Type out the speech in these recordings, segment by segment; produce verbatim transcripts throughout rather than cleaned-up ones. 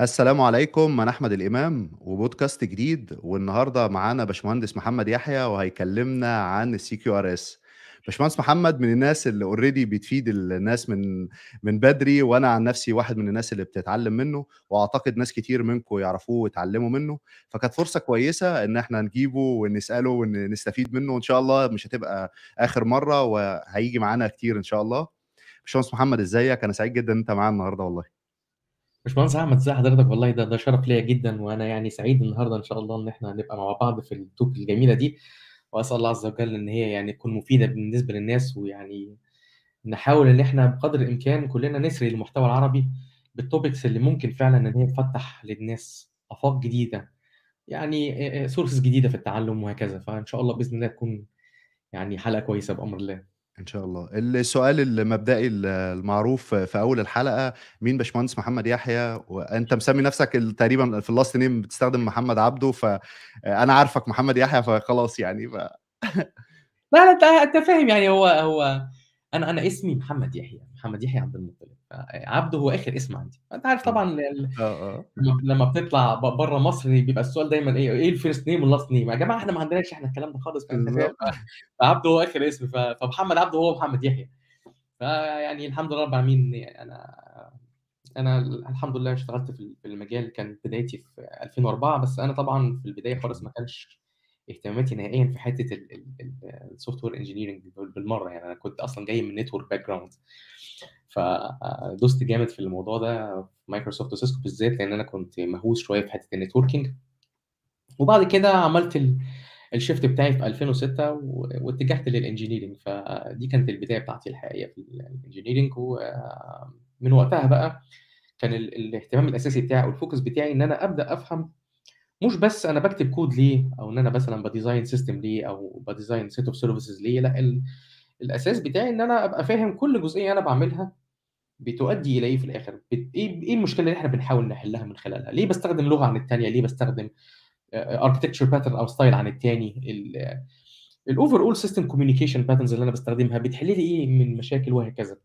السلام عليكم، انا احمد الامام وبودكاست جديد. والنهارده معانا باشمهندس محمد يحيى وهيكلمنا عن السي كيو ار اس. باشمهندس محمد من الناس اللي اوريدي بتفيد الناس من من بدري، وانا عن نفسي واحد من الناس اللي بتتعلم منه، واعتقد ناس كتير منكم يعرفوه ويتعلموا منه، فكانت فرصه كويسه ان احنا نجيبه ونساله ونستفيد منه، وان شاء الله مش هتبقى اخر مره وهيجي معانا كتير ان شاء الله. باشمهندس محمد ازيك؟ انا سعيد جدا ان انت معانا النهارده. والله باشمهندس احمد ازي حضرتك؟ والله ده ده شرف ليا جدا، وانا يعني سعيد النهارده ان شاء الله ان احنا هنبقى مع بعض في التوك الجميله دي، واسال الله عز وجل ان هي يعني تكون مفيده بالنسبه للناس، ويعني نحاول ان احنا بقدر الامكان كلنا نسري المحتوى العربي بالتوبكس اللي ممكن فعلا ان هي تفتح للناس افاق جديده، يعني سورسز جديده في التعلم وهكذا. فان شاء الله باذن الله تكون يعني حلقه كويسه بامر الله ان شاء الله. السؤال المبدئي المعروف في اول الحلقه، مين باشمهندس محمد يحيى؟ وانت مسمي نفسك تقريبا في اللاست نيم بتستخدم محمد عبده، فانا عارفك محمد يحيى فخلاص يعني ف... لا لا انت فاهم يعني، هو هو انا انا اسمي محمد يحيى، محمد يحيى عبد المطلب، عبده هو اخر اسم عندي. انت عارف طبعا ال... لما بتطلع بره مصر بيبقى السؤال دايما ايه ايه الفيرست نيم واللاست نيم؟ يا جماعه احنا ما عندناش احنا الكلام ده خالص. فعبده هو اخر اسم، فمحمد عبده هو محمد يحيى. فيعني الحمد لله رب العالمين، انا انا الحمد لله اشتغلت في المجال، كان بدايتي في ألفين وأربعة، بس انا طبعا في البدايه خالص ما كانش اهتماماتي نهائيا في حته السوفت وير انجينيرنج بالمره، يعني انا كنت اصلا جاي من نتورك باك جراوند، فدوست جامد في الموضوع ده مايكروسوفت وسيسكو بالذات، لان انا كنت مهووس شويه في حته النتوركينج. وبعد كده عملت الشيفت بتاعي في ألفين وستة واتجهت للانجينيرنج، فدي كانت البدايه بتاعتي الحقيقيه في الانجينيرنج. ومن وقتها بقى كان الاهتمام الاساسي بتاعي او الفوكس بتاعي ان انا ابدا افهم مش بس انا بكتب كود ليه، او ان انا مثلا بديزاين سيستم ليه، او بديزاين سيت اوف سيرفيسز ليه، لا ال... الاساس بتاعي ان انا ابقى فاهم كل جزئيه انا بعملها بتؤدي الى ايه في الاخر، بت... ايه ايه المشكله اللي احنا بنحاول نحلها من خلالها، ليه بستخدم لغه عن الثانيه، ليه بستخدم اركتكتشر باترن او ستايل عن الثاني، الاوفر اول سيستم كوميونيكيشن باترنز اللي انا بستخدمها بتحل لي ايه من مشاكل وهكذا.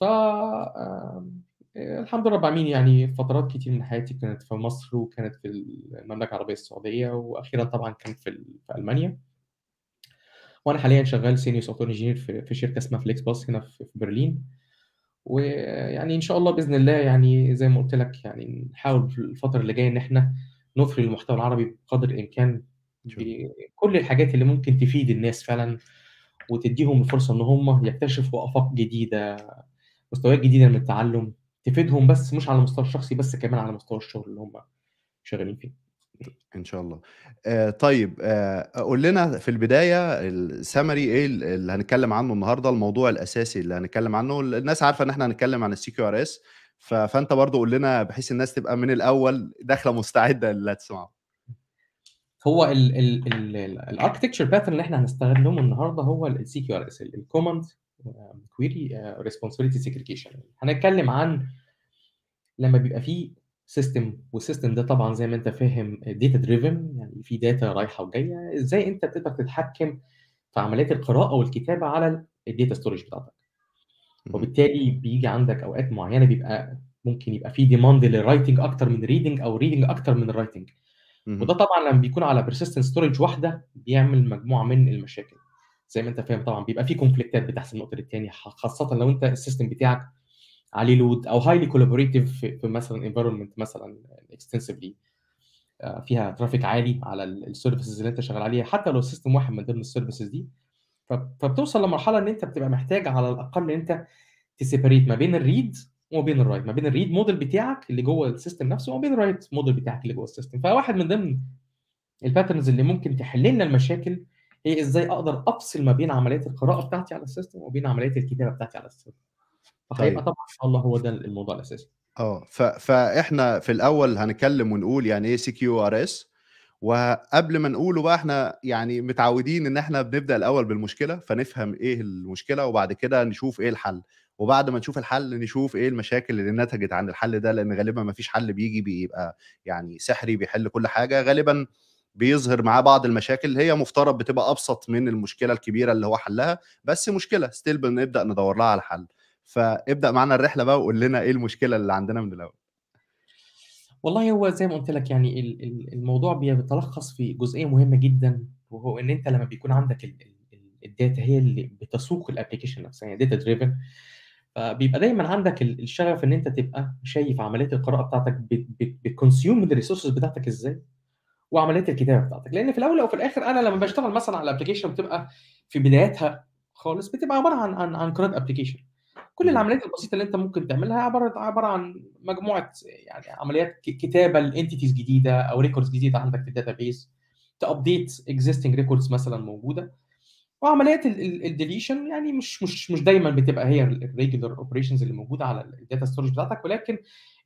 ف الحمد لله رب العالمين، يعني فترات كتير من حياتي كانت في مصر، وكانت في المملكه العربيه السعوديه، واخيرا طبعا كانت في المانيا. وانا حاليا شغال سينيور سوفت وير انجينير في شركه اسمها فليكس باس هنا في برلين. ويعني ان شاء الله باذن الله يعني زي ما قلت لك يعني نحاول في الفتره اللي جايه ان احنا نفري المحتوى العربي بقدر الامكان بكل الحاجات اللي ممكن تفيد الناس فعلا، وتديهم الفرصه ان هم يكتشفوا افاق جديده، مستويات جديده من التعلم تفيدهم، بس مش على المستوى الشخصي بس، كمان على مستوى الشغل اللي هم شغالين فيه ان شاء الله. آه طيب، آه قول لنا في البدايه السمري ايه اللي هنتكلم عنه النهارده، الموضوع الاساسي اللي هنتكلم عنه. الناس عارفه ان احنا هنتكلم عن السي كيو ار اس، فانت برضو قول لنا بحيث الناس تبقى من الاول داخله مستعده اللي هتسمعه. هو الاركتكتشر باترن اللي احنا هنستخدمه النهارده هو السي كيو ار اس، الكوماند كويري ريسبونسابيلتي سيجريجيشن. هنتكلم عن لما بيبقى فيه سيستم، والسيستم ده طبعا زي ما انت فاهم داتا دريفن، يعني في داتا رايحه وجايه، ازاي انت بتقدر تتحكم في عمليات القراءه والكتابه على الداتا ستورج بتاعتك. وبالتالي بيجي عندك اوقات معينه بيبقى ممكن يبقى فيه ديماند للرايتنج اكتر من ريدنج، او ريدنج اكتر من الرايتنج، وده طبعا لما بيكون على بيرسيستنت ستورج واحده بيعمل مجموعه من المشاكل زي ما انت فاهم. طبعا بيبقى في كونفليكتات بتحصل النقطه الثانيه، خاصه لو انت السيستم بتاعك عليه لود او هايلي كولابوريتيف في مثلا انفايرمنت مثلا اكستنسفلي فيها ترافيك عالي على السيرفيسز اللي انت شغال عليها، حتى لو السيستم واحد من ضمن السيرفيسز دي. فبتوصل لمرحله ان انت بتبقى محتاج على الاقل ان انت تسيبريت ما بين الريد وما بين الرايت، ما بين الريد موديل بتاعك اللي جوه السيستم نفسه وما بين الرايت موديل بتاعك اللي جوه السيستم. فواحد من ضمن الباترنز اللي ممكن تحل لنا المشاكل هي ازاي اقدر افصل ما بين عمليات القراءه بتاعتي على السيستم وما بين عمليات الكتابه بتاعتي على السيستم. فهيبقى طبعا ان شاء الله هو ده الموضوع الاساسي. اه فاحنا في الاول هنتكلم ونقول يعني ايه سي كيو ار اس، وقبل ما نقوله بقى احنا يعني متعودين ان احنا بنبدا الاول بالمشكله، فنفهم ايه المشكله وبعد كده نشوف ايه الحل، وبعد ما نشوف الحل نشوف ايه المشاكل اللي نتجت عن الحل ده، لان غالبا ما فيش حل بيجي بيبقى يعني سحري بيحل كل حاجه. غالبا بيظهر معاه بعض المشاكل هي مفترض بتبقى ابسط من المشكله الكبيره اللي هو حلها، بس مشكله ستيل بنبدا ندور لها على حل. فابدا معنا الرحله بقى وقول لنا ايه المشكله اللي عندنا من الاول. والله هو زي ما قلت لك يعني ال- ال- الموضوع بيتلخص في جزئيه مهمه جدا، وهو ان انت لما بيكون عندك ال- ال- ال- الداتا هي اللي بتسوق الابلكيشن نفسها، يعني داتا دريفن، فبيبقى دايما عندك ال- الشغف ان انت تبقى شايف عمليه القراءه بتاعتك بتكونسيوم من الريسورسز بتاعتك ازاي، وعمليه الكتابه بتاعتك. لان في الاول او في الاخر انا لما بشتغل مثلا على الابلكيشن بتبقى في بدايتها خالص بتبقى عباره عن عن عن كراد ابلكيشن. كل مم. العمليات البسيطه اللي انت ممكن تعملها عباره عباره عن مجموعه يعني عمليات ك- كتابه لانتيتيز جديده او ريكوردز جديده عندك في الداتابيس، تابديت اكزيستنج ريكوردز مثلا موجوده، وعمليات الديليشن يعني مش مش مش دايما بتبقى هي الريجولار اوبريشنز اللي موجوده على الداتا ستورج بتاعتك، ولكن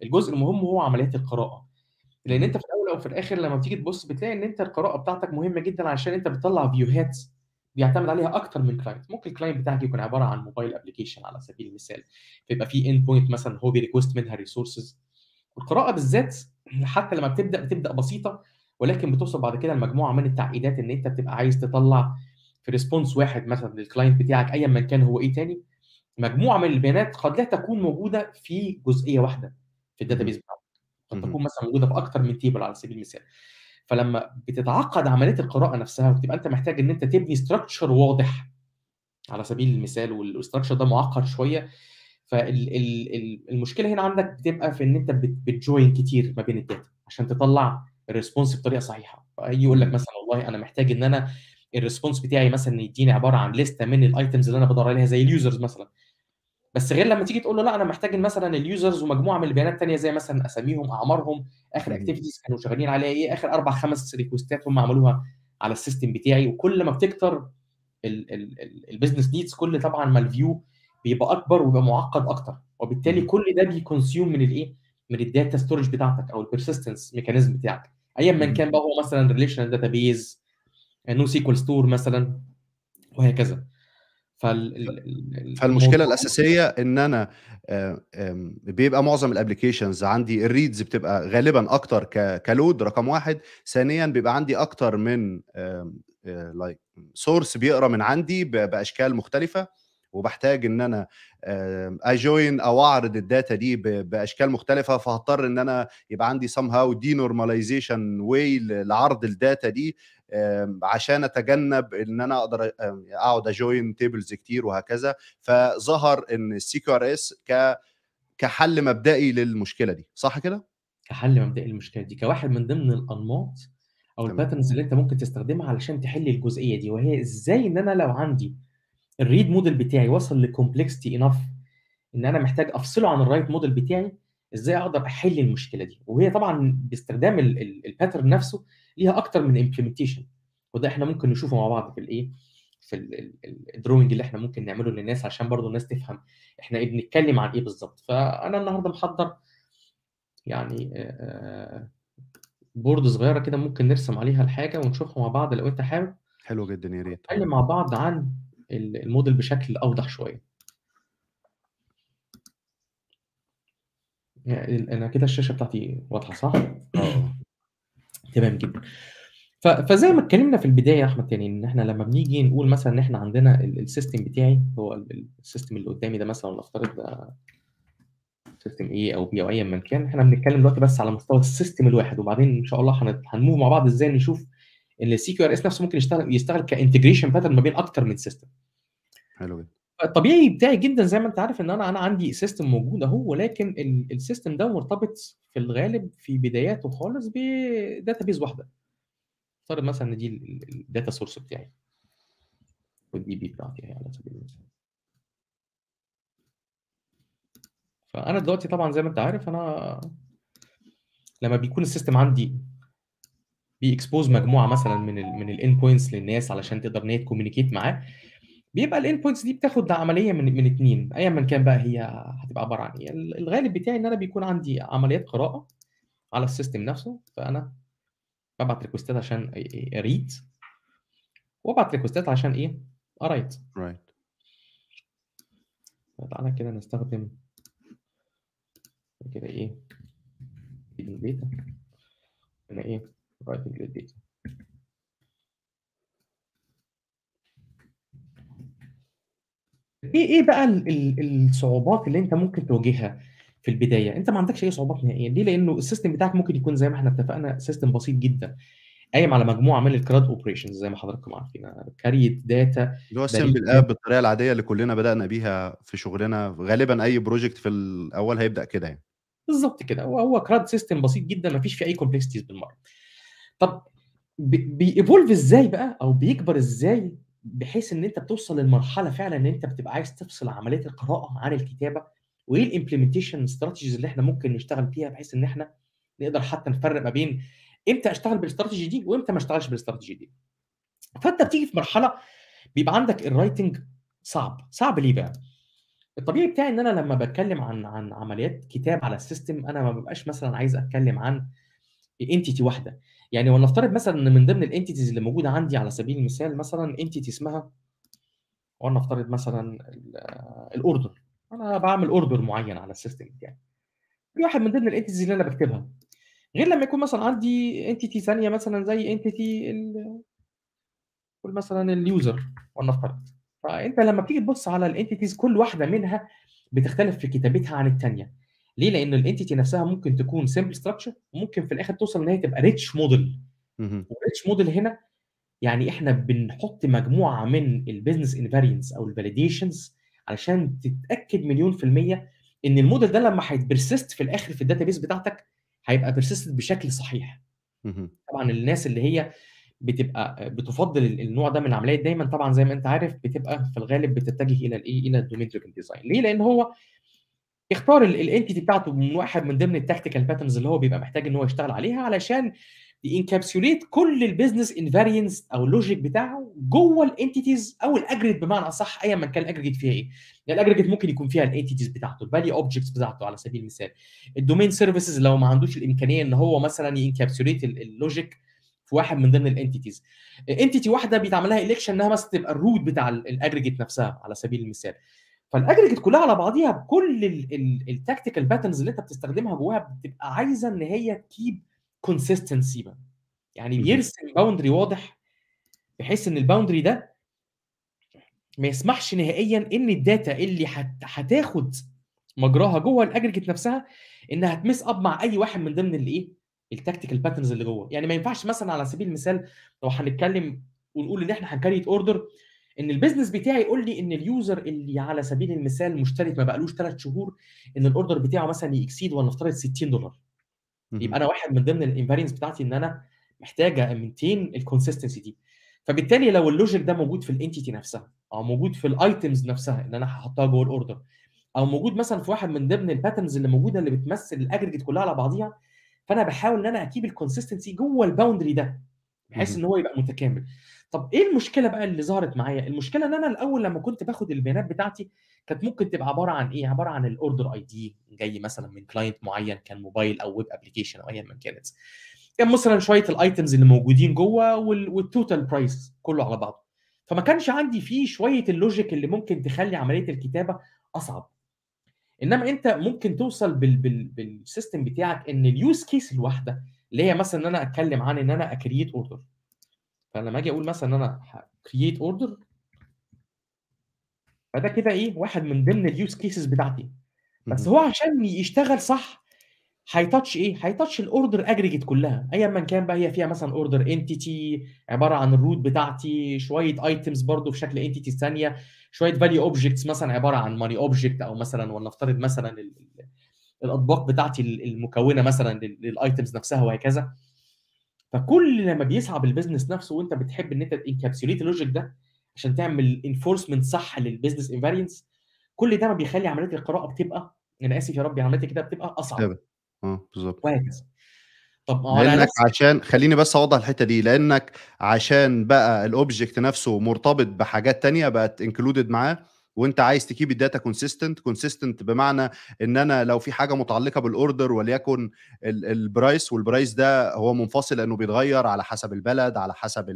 الجزء المهم هو عمليات القراءه. لان انت في الاول او في الاخر لما بتيجي تبص بتلاقي ان انت القراءه بتاعتك مهمه جدا، عشان انت بتطلع فيوهات بيعتمد عليها اكتر من كلاينت. ممكن الكلاينت بتاعك يكون عباره عن موبايل ابلكيشن على سبيل المثال، فيبقى في اند بوينت مثلا هو بيريكوست منها ريسورسز. القراءه بالذات حتى لما بتبدا بتبدا بسيطه، ولكن بتوصل بعد كده لمجموعه من التعقيدات، ان انت بتبقى عايز تطلع في ريسبونس واحد مثلا للكلاينت بتاعك ايا ما كان هو ايه تاني، مجموعه من البيانات قد لا تكون موجوده في جزئيه واحده في الداتابيس بتاعك، قد تكون مثلا موجوده في اكتر من تيبل على سبيل المثال. فلما بتتعقد عمليه القراءه نفسها وتبقى انت محتاج ان انت تبني ستراكشر واضح على سبيل المثال، والاستراكشر ده معقد شويه، فالمشكله هنا عندك بتبقى في ان انت بتجوين كتير ما بين الداتا عشان تطلع الريسبونس بطريقه صحيحه. فيجي يقول لك مثلا والله انا محتاج ان انا الريسبونس بتاعي مثلا يديني عباره عن لسته من الايتمز اللي انا بدور عليها زي اليوزرز مثلا، بس غير لما تيجي تقول له لا انا محتاج مثلا اليوزرز ومجموعه من البيانات الثانيه زي مثلا اساميهم، اعمارهم، اخر اكتيفيتيز كانوا شغالين عليها ايه، اخر اربع خمس ريكوستات هم عملوها على السيستم بتاعي. وكل ما بتكتر البيزنس نيدز كل طبعا ما الفيو بيبقى اكبر ويبقى معقد اكتر، وبالتالي كل ده بيكونسيوم من الايه، من الداتا ستورج بتاعتك او البيرسيستنس ميكانيزم بتاعك ايا ما كان بقى، هو مثلا ريليشنال داتابيز، نو سيكوال ستور مثلا، وهكذا. فال... فالمشكله الاساسيه ان انا بيبقى معظم الابلكيشنز عندي الريدز بتبقى غالبا اكتر كلود رقم واحد، ثانيا بيبقى عندي اكتر من لايك سورس بيقرا من عندي باشكال مختلفه، وبحتاج ان انا اجوين او اعرض الداتا دي باشكال مختلفه، فهضطر ان انا يبقى عندي سام هاو دي نورماليزيشن واي لعرض الداتا دي عشان اتجنب ان انا اقدر اقعد اجوين تيبلز كتير وهكذا. فظهر ان السي كيو ار اس ك كحل مبدئي للمشكله دي، صح كده؟ كحل مبدئي للمشكله دي كواحد من ضمن الانماط او الباترنز اللي انت ممكن تستخدمها علشان تحل الجزئيه دي، وهي ازاي ان انا لو عندي الريد موديل بتاعي وصل لكومبلكستي انف ان انا محتاج افصله عن الرايت موديل بتاعي، ازاي اقدر احل المشكله دي. وهي طبعا باستخدام الباترن نفسه ليها اكتر من امبلمنتيشن، وده احنا ممكن نشوفه مع بعض في الايه، في الدروينج اللي احنا ممكن نعمله للناس عشان برضو الناس تفهم احنا ايه بنتكلم عن ايه بالظبط. فانا النهارده محضر يعني بورد صغيره كده ممكن نرسم عليها الحاجه ونشوفها مع بعض لو انت حابب. حلو جدا، يا ريت نتكلم مع بعض عن الموديل بشكل اوضح شويه. انا كده الشاشه بتاعتي واضحه صح؟ اه تمام جدا. فزي ما اتكلمنا في البدايه يا احمد، يعني ان احنا لما بنيجي نقول مثلا ان احنا عندنا السيستم بتاعي، هو السيستم اللي قدامي ده مثلا نفترض ده سيستم ايه او بي او ايا ما كان، احنا بنتكلم دلوقتي بس على مستوى السيستم الواحد، وبعدين ان شاء الله هنموف مع بعض ازاي نشوف ان السي كيو ار اس نفسه ممكن يشتغل يشتغل كانتجريشن باترن ما بين اكتر من سيستم. حلو جدا. الطبيعي بتاعي جدا زي ما انت عارف ان انا انا عندي سيستم موجود اهو، ولكن السيستم ده مرتبط في الغالب في بداياته خالص بداتابيز واحده. افترض مثلا ان دي الداتا سورس بتاعي والدي بي بتاعتي على سبيل المثال. فانا دلوقتي طبعا زي ما انت عارف انا لما بيكون السيستم عندي بيكسبوز مجموعه مثلا من ال من الاند بوينتس للناس علشان تقدر ان هي تكوميونيكيت معاه، بيبقى الان بوينتس دي بتاخد عمليه من من اتنين ايا ما كان بقى هي هتبقى عباره عن ايه. الغالب بتاعي ان انا بيكون عندي عمليات قراءه على السيستم نفسه، فانا ببعت ريكوستات عشان اريد، وابعت ريكوستات عشان ايه ارايت. رايت. تعالى كده نستخدم كده ايه داتا، انا ايه رايتنج للداتا. ايه ايه بقى الصعوبات اللي انت ممكن تواجهها في البدايه انت ما عندكش اي صعوبات نهائيا. ليه؟ لانه السيستم بتاعك ممكن يكون زي ما احنا اتفقنا سيستم بسيط جدا قايم على مجموعه من الكراد اوبريشنز زي ما حضراتكم عارفين، كريت داتا اللي هو السمبل اب بالطريقه العاديه اللي كلنا بدانا بيها في شغلنا غالبا، اي بروجكت في الاول هيبدا كده يعني بالظبط كده. هو هو كراد سيستم بسيط جدا ما فيش فيه اي كومبلكسيتيز بالمره. طب بييفولف ازاي بقى او بيكبر ازاي بحيث ان انت بتوصل للمرحله فعلا ان انت بتبقى عايز تفصل عمليه القراءه عن الكتابه، وايه الامبلمنتيشن استراتيجيز اللي احنا ممكن نشتغل فيها بحيث ان احنا نقدر حتى نفرق ما بين امتى اشتغل بالاستراتيجي دي وامتى ما اشتغلش بالاستراتيجي دي. فانت بتيجي في مرحله بيبقى عندك الرايتنج صعب. صعب ليه بقى؟ الطبيعي بتاعي ان انا لما بتكلم عن عن عمليات كتاب على السيستم انا ما ببقاش مثلا عايز اتكلم عن انتيتي واحده، يعني ولنفترض مثلا ان من ضمن الانتيتيز اللي موجوده عندي على سبيل المثال مثلا انتيتي اسمها، ولنفترض مثلا الاوردر، انا بعمل اوردر معين على السيستم بتاعي. دي واحد من ضمن الانتيتيز اللي انا بكتبها. غير لما يكون مثلا عندي انتيتي ثانيه مثلا زي انتيتي قول مثلا اليوزر ولنفترض. فانت لما بتيجي تبص على الانتيتيز كل واحده منها بتختلف في كتابتها عن الثانيه. ليه؟ لان الانتيتي نفسها ممكن تكون سمبل ستراكشر وممكن في الاخر توصل ان هي تبقى ريتش موديل. والريتش موديل هنا يعني احنا بنحط مجموعه من البيزنس انفاريانس او الفاليديشنز علشان تتاكد مليون في الميه ان الموديل ده لما هيتبرسست في الاخر في الداتابيس بتاعتك هيبقى برسست بشكل صحيح. طبعا الناس اللي هي بتبقى بتفضل النوع ده من العمليات دايما طبعا زي ما انت عارف بتبقى في الغالب بتتجه الى الايه؟ الى الدومين دريفن ديزاين. ليه؟ لان هو اختار الانتيتي بتاعته من واحد من ضمن التكتيكال باترنز اللي هو بيبقى محتاج ان هو يشتغل عليها علشان ينكابسوليت كل البيزنس انفاريانس او اللوجيك بتاعه جوه الانتيتيز او الاجريت بمعنى اصح ايا ما كان الاجريت فيها ايه. يعني الاجريت ممكن يكون فيها الانتيتيز بتاعته، الفاليو اوبجكتس بتاعته على سبيل المثال، الدومين سيرفيسز لو ما عندوش الامكانيه ان هو مثلا ينكابسوليت اللوجيك في واحد من ضمن الانتيتيز. انتيتي واحده بيتعمل لها اليكشن انها مثلا تبقى الروت بتاع الاجريت نفسها على سبيل المثال. فالاجريت كلها على بعضيها بكل التكتيكال باترنز اللي انت بتستخدمها جواها بتبقى عايزه ان هي تكيب كونسيستنسي بقى، يعني بيرسم باوندري واضح بحيث ان الباوندري ده ما يسمحش نهائيا ان الداتا اللي هتاخد مجراها جوه الاجريجيت نفسها انها تمس اب مع اي واحد من ضمن الايه التكتيكال باترنز اللي جوه. يعني ما ينفعش مثلا على سبيل المثال لو هنتكلم ونقول ان احنا هنكريت اوردر ان البيزنس بتاعي يقول لي ان اليوزر اللي على سبيل المثال مشترك ما بقالوش ثلاث شهور ان الاوردر بتاعه مثلا يكسيد ولنفترض ستين دولار، يبقى انا واحد من ضمن الانفارينس بتاعتي ان انا محتاجه امنتين الكونسيستنسي دي. فبالتالي لو اللوجيك ده موجود في الانتيتي نفسها او موجود في الايتمز نفسها اللي انا هحطها جوه الاوردر او موجود مثلا في واحد من ضمن الباترنز اللي موجوده اللي بتمثل الاجريجيت كلها على بعضيها، فانا بحاول ان انا اكيب الكونسيستنسي جوه الباوندري ده بحيث ان هو يبقى متكامل. طب ايه المشكله بقى اللي ظهرت معايا؟ المشكله ان انا الاول لما كنت باخد البيانات بتاعتي كانت ممكن تبقى عباره عن ايه؟ عباره عن الاوردر اي دي جاي مثلا من كلاينت معين كان موبايل او ويب ابلكيشن او ايا ما كانت، كان مثلا شويه الايتمز اللي موجودين جوه والتوتال برايس كله على بعضه. فما كانش عندي فيه شويه اللوجيك اللي ممكن تخلي عمليه الكتابه اصعب. انما انت ممكن توصل بال بال بالسيستم بتاعك ان اليوز كيس الواحده اللي هي مثلا ان انا اتكلم عن ان انا اكرييت اوردر، فلما اجي اقول مثلا ان انا كرييت اوردر فده كده ايه؟ واحد من ضمن اليوز كيسز بتاعتي. بس هو عشان يشتغل صح هيتاتش ايه؟ هيتاتش الاوردر اجريجيت كلها ايا ما كان بقى هي فيها مثلا اوردر انتيتي عباره عن الروت بتاعتي، شويه ايتمز برضو في شكل انتيتي ثانيه، شويه فاليو اوبجكتس مثلا عباره عن ماني اوبجكت او مثلا ولنفترض مثلا الاطباق بتاعتي المكونه مثلا للايتمز نفسها وهكذا. فكل لما بيسعى بالبيزنس نفسه وانت بتحب ان انت تنكابسوليت اللوجيك ده عشان تعمل انفورسمنت صح للبيزنس انفاريانس، كل ده ما بيخلي عمليه القراءه بتبقى انا اسف يا ربي عمليه كده بتبقى اصعب. اه بالظبط. كويس. طب لانك عشان خليني بس اوضح الحته دي، لانك عشان بقى الاوبجكت نفسه مرتبط بحاجات ثانيه بقت انكلودد معاه وانت عايز تكيب الداتا كونسيستنت. كونسيستنت بمعنى ان انا لو في حاجه متعلقه بالاوردر وليكن البرايس، والبرايس ده هو منفصل لانه بيتغير على حسب البلد على حسب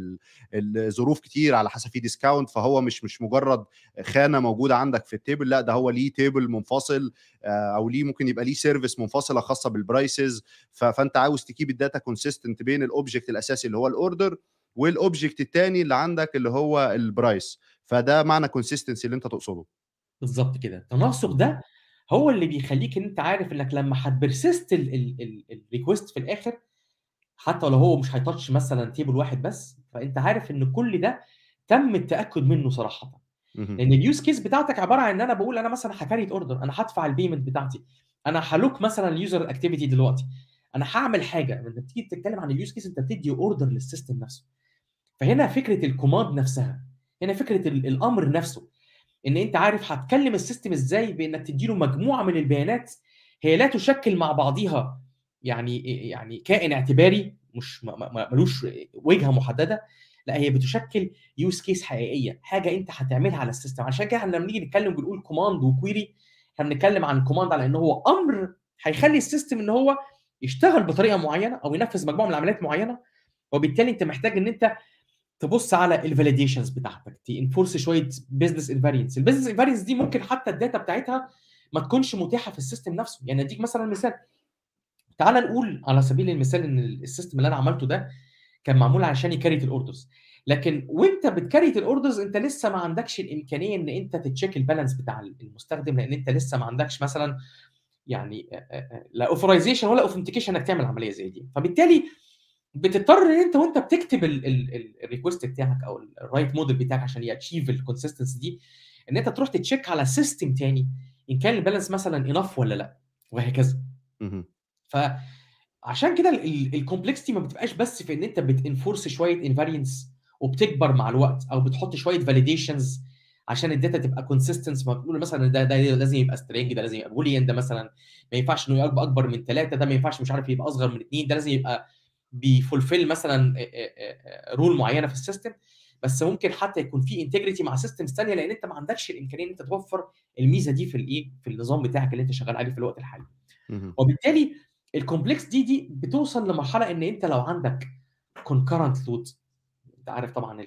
الظروف كتير على حسب في ديسكاونت، فهو مش مش مجرد خانه موجوده عندك في التيبل، لا ده هو ليه تيبل منفصل او ليه ممكن يبقى ليه سيرفيس منفصله خاصه بالبرايسز. فانت عاوز تكيب الداتا كونسيستنت بين الاوبجكت الاساسي اللي هو الاوردر والاوبجكت الثاني اللي عندك اللي هو البرايس، فده معنى كونسيستنسي اللي انت تقصده. بالظبط كده. التناسق ده هو اللي بيخليك ان انت عارف انك لما هتبرسست الريكوست في الاخر، حتى لو هو مش هيتاتش مثلا تيبل واحد بس، فانت عارف ان كل ده تم التاكد منه صراحه. لان اليوز كيس بتاعتك عباره عن ان انا بقول انا مثلا هكاريت اوردر، انا هدفع البيمنت بتاعتي، انا هلوك مثلا اليوزر اكتيفيتي دلوقتي، انا هعمل حاجه. انت بتيجي تتكلم عن اليوز كيس، انت بتدي اوردر للسيستم نفسه. فهنا فكره الكوماند نفسها، هنا فكره الامر نفسه، ان انت عارف هتكلم السيستم ازاي بانك تديله مجموعه من البيانات هي لا تشكل مع بعضها يعني يعني كائن اعتباري مش ملوش وجهه محدده، لا هي بتشكل يوز كيس حقيقيه، حاجه انت هتعملها على السيستم. عشان كده احنا لما بنيجي نتكلم بنقول كوماند وكويري، احنا بنتكلم عن كوماند على ان هو امر هيخلي السيستم ان هو يشتغل بطريقه معينه او ينفذ مجموعه من العمليات معينه، وبالتالي انت محتاج ان انت تبص على الفاليديشنز بتاعتك، تنفورس شويه بزنس انفارينس. البزنس انفارينس دي ممكن حتى الداتا بتاعتها ما تكونش متاحه في السيستم نفسه. يعني اديك مثلا مثال، تعال نقول على سبيل المثال ان السيستم اللي انا عملته ده كان معمول علشان يكاريت الاوردرز، لكن وانت بتكاريت الاوردرز انت لسه ما عندكش الامكانيه ان انت تتشيك البالانس بتاع المستخدم، لان انت لسه ما عندكش مثلا يعني لا اوثرايزيشن ولا اوثنتيكيشن انك تعمل عمليه زي دي. فبالتالي بتضطر ان انت وانت بتكتب الريكوست بتاعك او الرايت موديل بتاعك عشان ياتشيف الكونسستنسي دي، ان انت تروح تتشيك على سيستم تاني ان كان البالانس مثلا انف ولا لا، وهكذا. فعشان كده الكومبلكستي ما بتبقاش بس في ان انت بتنفورس شويه انفارينس وبتكبر مع الوقت، او بتحط شويه فاليديشنز عشان الداتا تبقى كونسستنس. ما بتقول مثلا ده ده لازم يبقى سترينج، ده لازم يبقى بوليان، ده مثلا ما ينفعش انه يبقى اكبر من ثلاثه، ده ما ينفعش مش عارف يبقى اصغر من اثنين، ده لازم يبقى بيفولفل مثلا رول معينه في السيستم. بس ممكن حتى يكون في انتجريتي مع سيستمز ثانيه، لان انت ما عندكش الامكانيه ان انت توفر الميزه دي في الايه في النظام بتاعك اللي انت شغال عليه في الوقت الحالي. وبالتالي الكومبلكس دي دي بتوصل لمرحله ان انت لو عندك كونكرنت لود، انت عارف طبعا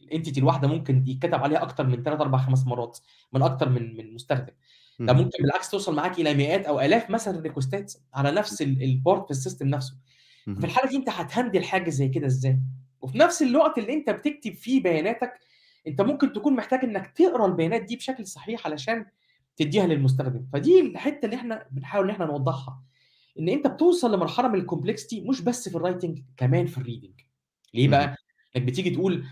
الانتيتي الواحده ممكن يتكتب عليها اكتر من ثلاث اربع خمس مرات من اكتر من من مستخدم، ده ممكن بالعكس توصل معاك الى مئات او الاف مثلا ريكوستات على نفس البورت في السيستم نفسه. في الحاله دي انت هتهندل حاجه زي كده ازاي؟ وفي نفس الوقت اللي انت بتكتب فيه بياناتك، انت ممكن تكون محتاج انك تقرا البيانات دي بشكل صحيح علشان تديها للمستخدم. فدي الحته اللي احنا بنحاول ان احنا نوضحها، ان انت بتوصل لمرحله من الكومبلكستي مش بس في الرايتنج، كمان في الريدنج. ليه بقى؟ انك بتيجي تقول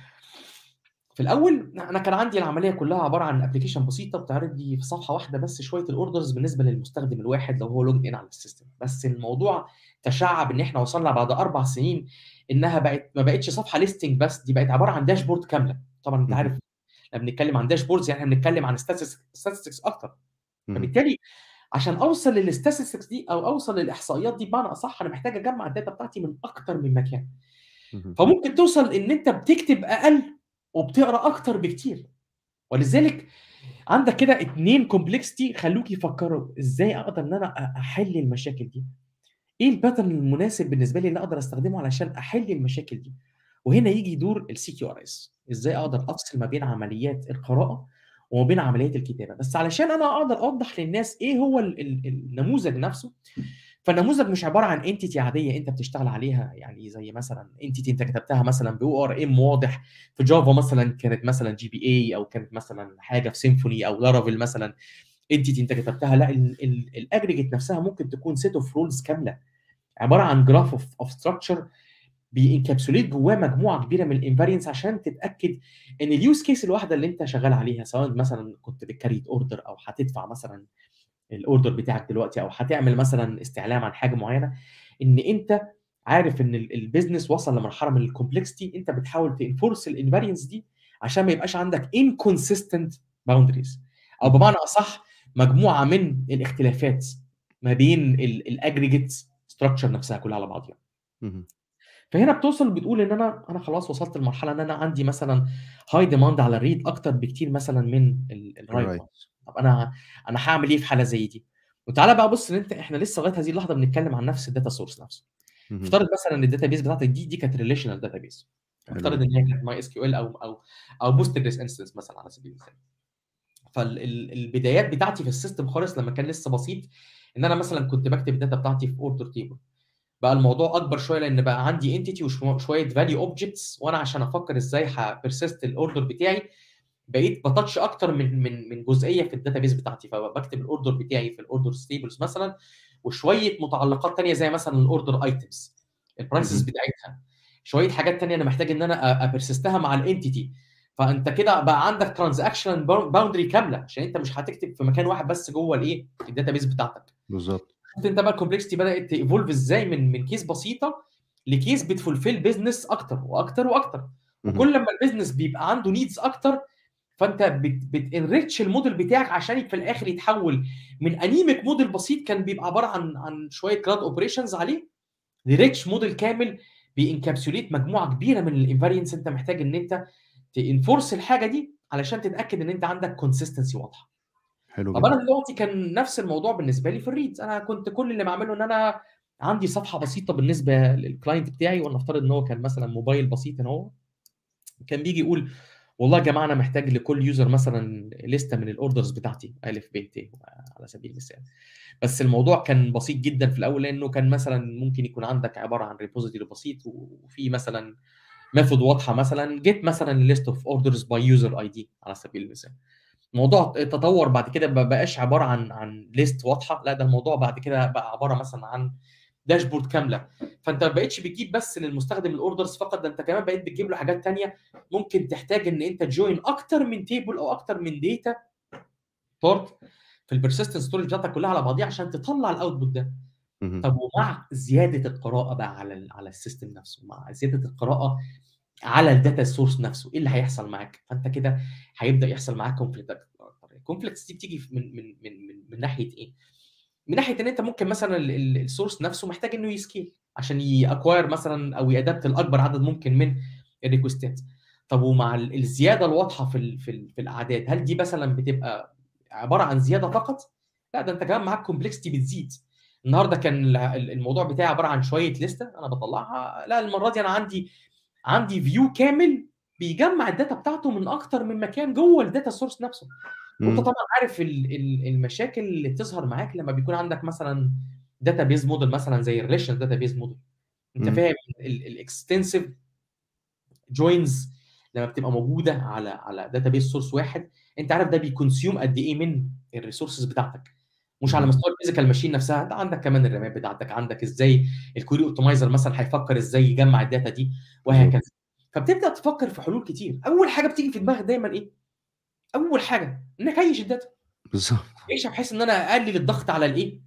في الاول انا كان عندي العمليه كلها عباره عن ابلكيشن بسيطه بتعرض لي في صفحه واحده بس شويه الاوردرز بالنسبه للمستخدم الواحد لو هو لوجد ان على السيستم، بس الموضوع تشعب ان احنا وصلنا بعد اربع سنين انها بقت ما بقتش صفحه ليستنج بس، دي بقت عباره عن داشبورد كامله. طبعا انت عارف لما بنتكلم عن داشبوردز يعني احنا بنتكلم عن ستاتستكس اكتر. فبالتالي عشان اوصل للستاتستكس دي او اوصل للاحصائيات دي بمعنى اصح، انا محتاج اجمع الداتا بتاعتي من اكتر من مكان. فممكن توصل ان انت بتكتب اقل وبتقرا اكتر بكتير، ولذلك عندك كده اتنين كومبلكستي خلوك يفكروا ازاي اقدر ان انا احل المشاكل دي، ايه الباترن المناسب بالنسبه لي اللي اقدر استخدمه علشان احل المشاكل دي. وهنا يجي دور السي كيو ار اس، ازاي اقدر افصل ما بين عمليات القراءه وما بين عمليات الكتابه. بس علشان انا اقدر اوضح للناس ايه هو النموذج نفسه، فالنموذج مش عباره عن انتيتي عاديه انت بتشتغل عليها، يعني زي مثلا انتيتي انت كتبتها مثلا بو ار ام واضح في جافا، مثلا كانت مثلا جي بي اي، او كانت مثلا حاجه في سيمفوني او لارافيل مثلا انتيتي انت كتبتها. لا، الاجريجيت نفسها ممكن تكون سيت اوف رولز كامله عباره عن جراف اوف اوف ستراكشر بينكابسوليت جواه مجموعه كبيره من الانفارينس، عشان تتاكد ان اليوز كيس الواحده اللي انت شغال عليها، سواء مثلا كنت بتكريت اوردر او هتدفع مثلا الاوردر بتاعك دلوقتي، او هتعمل مثلا استعلام عن حاجه معينه، ان انت عارف ان البيزنس وصل لمرحله من الكومبلكستي انت بتحاول تنفورس الانفارينس دي عشان ما يبقاش عندك انكونسيستنت باوندريز، او بمعنى اصح مجموعه من الاختلافات ما بين الاجريجيت ستراكشر نفسها كلها على بعضها. فهنا بتوصل بتقول ان انا انا خلاص وصلت لمرحله ان انا عندي مثلا هاي ديماند على الريد اكتر بكتير مثلا من الرايت. طب انا انا هعمل ايه في حاله زي دي؟ وتعالى بقى بص ان انت احنا لسه لغايه هذه اللحظه بنتكلم عن نفس الداتا سورس نفسه. افترض مثلا ان الداتا بيس بتاعتك دي دي كانت ريليشنال داتا بيس، افترض ان هي كانت ماي اس كيو ال او او او بوستجريس انستنس مثلا على سبيل المثال. فالبدايات بتاعتي في السيستم خالص لما كان لسه بسيط، ان انا مثلا كنت بكتب الداتا بتاعتي في اوردر تيبل. بقى الموضوع اكبر شويه لان بقى عندي انتيتي وشويه فاليو اوبجكتس، وانا عشان افكر ازاي هبرسست الاوردر بتاعي بقيت بتاتش اكتر من من من جزئيه في الداتابيس بتاعتي، فبكتب الاوردر بتاعي في الاوردر ستيبلز مثلا، وشويه متعلقات ثانيه زي مثلا الاوردر ايتمز، البرايسز بتاعتها، شويه حاجات ثانيه انا محتاج ان انا ابرسستها مع الانتيتي. فانت كده بقى عندك ترانزاكشن باوندري كامله، عشان انت مش هتكتب في مكان واحد بس جوه الايه الداتابيس بتاعتك. بالظبط. شفت انت بقى الكومبلكستي بدات تيفولف ازاي من من كيس بسيطه لكيس بتفولفيل بيزنس اكتر واكتر واكتر. وكل لما البيزنس بيبقى عنده نيدز اكتر، فانت بتانريتش الموديل بتاعك عشان في الاخر يتحول من انيميك موديل بسيط كان بيبقى عباره عن عن شويه كلاد اوبريشنز عليه لريتش موديل كامل بينكابسوليت مجموعه كبيره من الانفاريانس. انت محتاج ان انت تنفورس الحاجه دي علشان تتاكد ان انت عندك كونسيستنسي واضحه. حلو. طب انا دلوقتي كان نفس الموضوع بالنسبه لي في الريدز، انا كنت كل اللي بعمله ان انا عندي صفحه بسيطه بالنسبه للكلاينت بتاعي، ونفترض ان هو كان مثلا موبايل بسيط، ان هو كان بيجي يقول والله يا جماعه انا محتاج لكل يوزر مثلا لسته من الاوردرز بتاعتي ا ب ت على سبيل المثال. بس الموضوع كان بسيط جدا في الاول، لانه كان مثلا ممكن يكون عندك عباره عن ريبوزيتوري بسيط وفي مثلا ميثود واضحه مثلا جيت مثلا ليست اوف اوردرز باي يوزر اي دي على سبيل المثال. الموضوع تطور بعد كده، ما بقاش عباره عن عن ليست واضحه، لا ده الموضوع بعد كده بقى عباره مثلا عن داشبورد كامله. فانت ما بقتش بتجيب بس للمستخدم الاوردرز فقط، ده انت كمان بقيت بتجيب له حاجات ثانيه. ممكن تحتاج ان انت تجوين اكتر من تيبل او اكتر من داتا بورت في البيرسيستنس ستورج بتاعتك كلها على بعضيها عشان تطلع الاوتبوت ده. طب ومع زياده القراءه بقى على على السيستم نفسه، مع زياده القراءه على الداتا سورس نفسه، ايه اللي هيحصل معاك؟ فانت كده هيبدا يحصل معاك كونفليكت. الكونفليكتس دي بتيجي من من من من ناحيه ايه؟ من ناحيه ان انت ممكن مثلا السورس نفسه محتاج انه يسكيل عشان يأكواير مثلا او يادبت لاكبر عدد ممكن من الريكوستات. طب ومع الزياده الواضحه في ال في, ال في الاعداد، هل دي مثلا بتبقى عباره عن زياده فقط؟ لا ده انت كمان معاك كومبلكستي بتزيد. النهارده كان الموضوع بتاعي عباره عن شويه لسته انا بطلعها، لا المره دي انا عندي عندي فيو كامل بيجمع الداتا بتاعته من اكتر من مكان جوه الداتا سورس نفسه. وانت طبعا عارف المشاكل اللي بتظهر معاك لما بيكون عندك مثلا داتا بيز موديل مثلا زي الريليشن داتا بيز موديل، انت فاهم الاكستنسيف جوينز لما بتبقى موجوده على على داتا بيز سورس واحد، انت عارف ده بيكونسيوم قد ايه من الريسورسز بتاعتك. مش على مستوى الفيزيكال ماشين نفسها، انت عندك كمان الرماد بتاعتك، عندك ازاي الكوري اوبتمايزر مثلا هيفكر ازاي يجمع الداتا دي وهكذا. فبتبدا تفكر في حلول كتير. اول حاجه بتيجي في دماغك دايما ايه؟ اول حاجه ان اكيش الداتا. بالظبط. ايش بحيث ان انا اقلل الضغط على الايه؟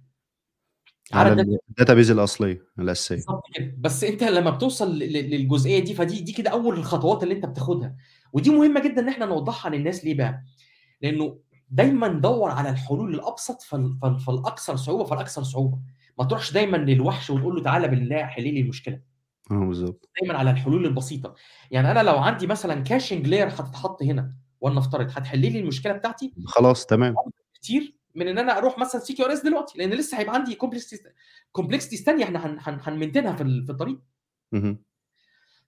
على, على الداتا بيز الاصليه الاساسيه. بالظبط كده. بس انت لما بتوصل للجزئيه دي فدي دي كده اول الخطوات اللي انت بتاخدها، ودي مهمه جدا ان احنا نوضحها للناس. ليه بقى؟ لانه دايما دور على الحلول الابسط فالاكثر صعوبه فالاكثر صعوبه، ما تروحش دايما للوحش وتقول له تعالى بالله حل لي المشكله. اه بالظبط. دايما على الحلول البسيطه، يعني انا لو عندي مثلا كاشنج لاير هتتحط هنا وانا افترض هتحل لي المشكله بتاعتي خلاص تمام، كتير من ان انا اروح مثلا سي كيو ار اس دلوقتي، لان لسه هيبقى عندي كومبلكستيز ثانيه احنا هنمنتنها في في الطريق. اها.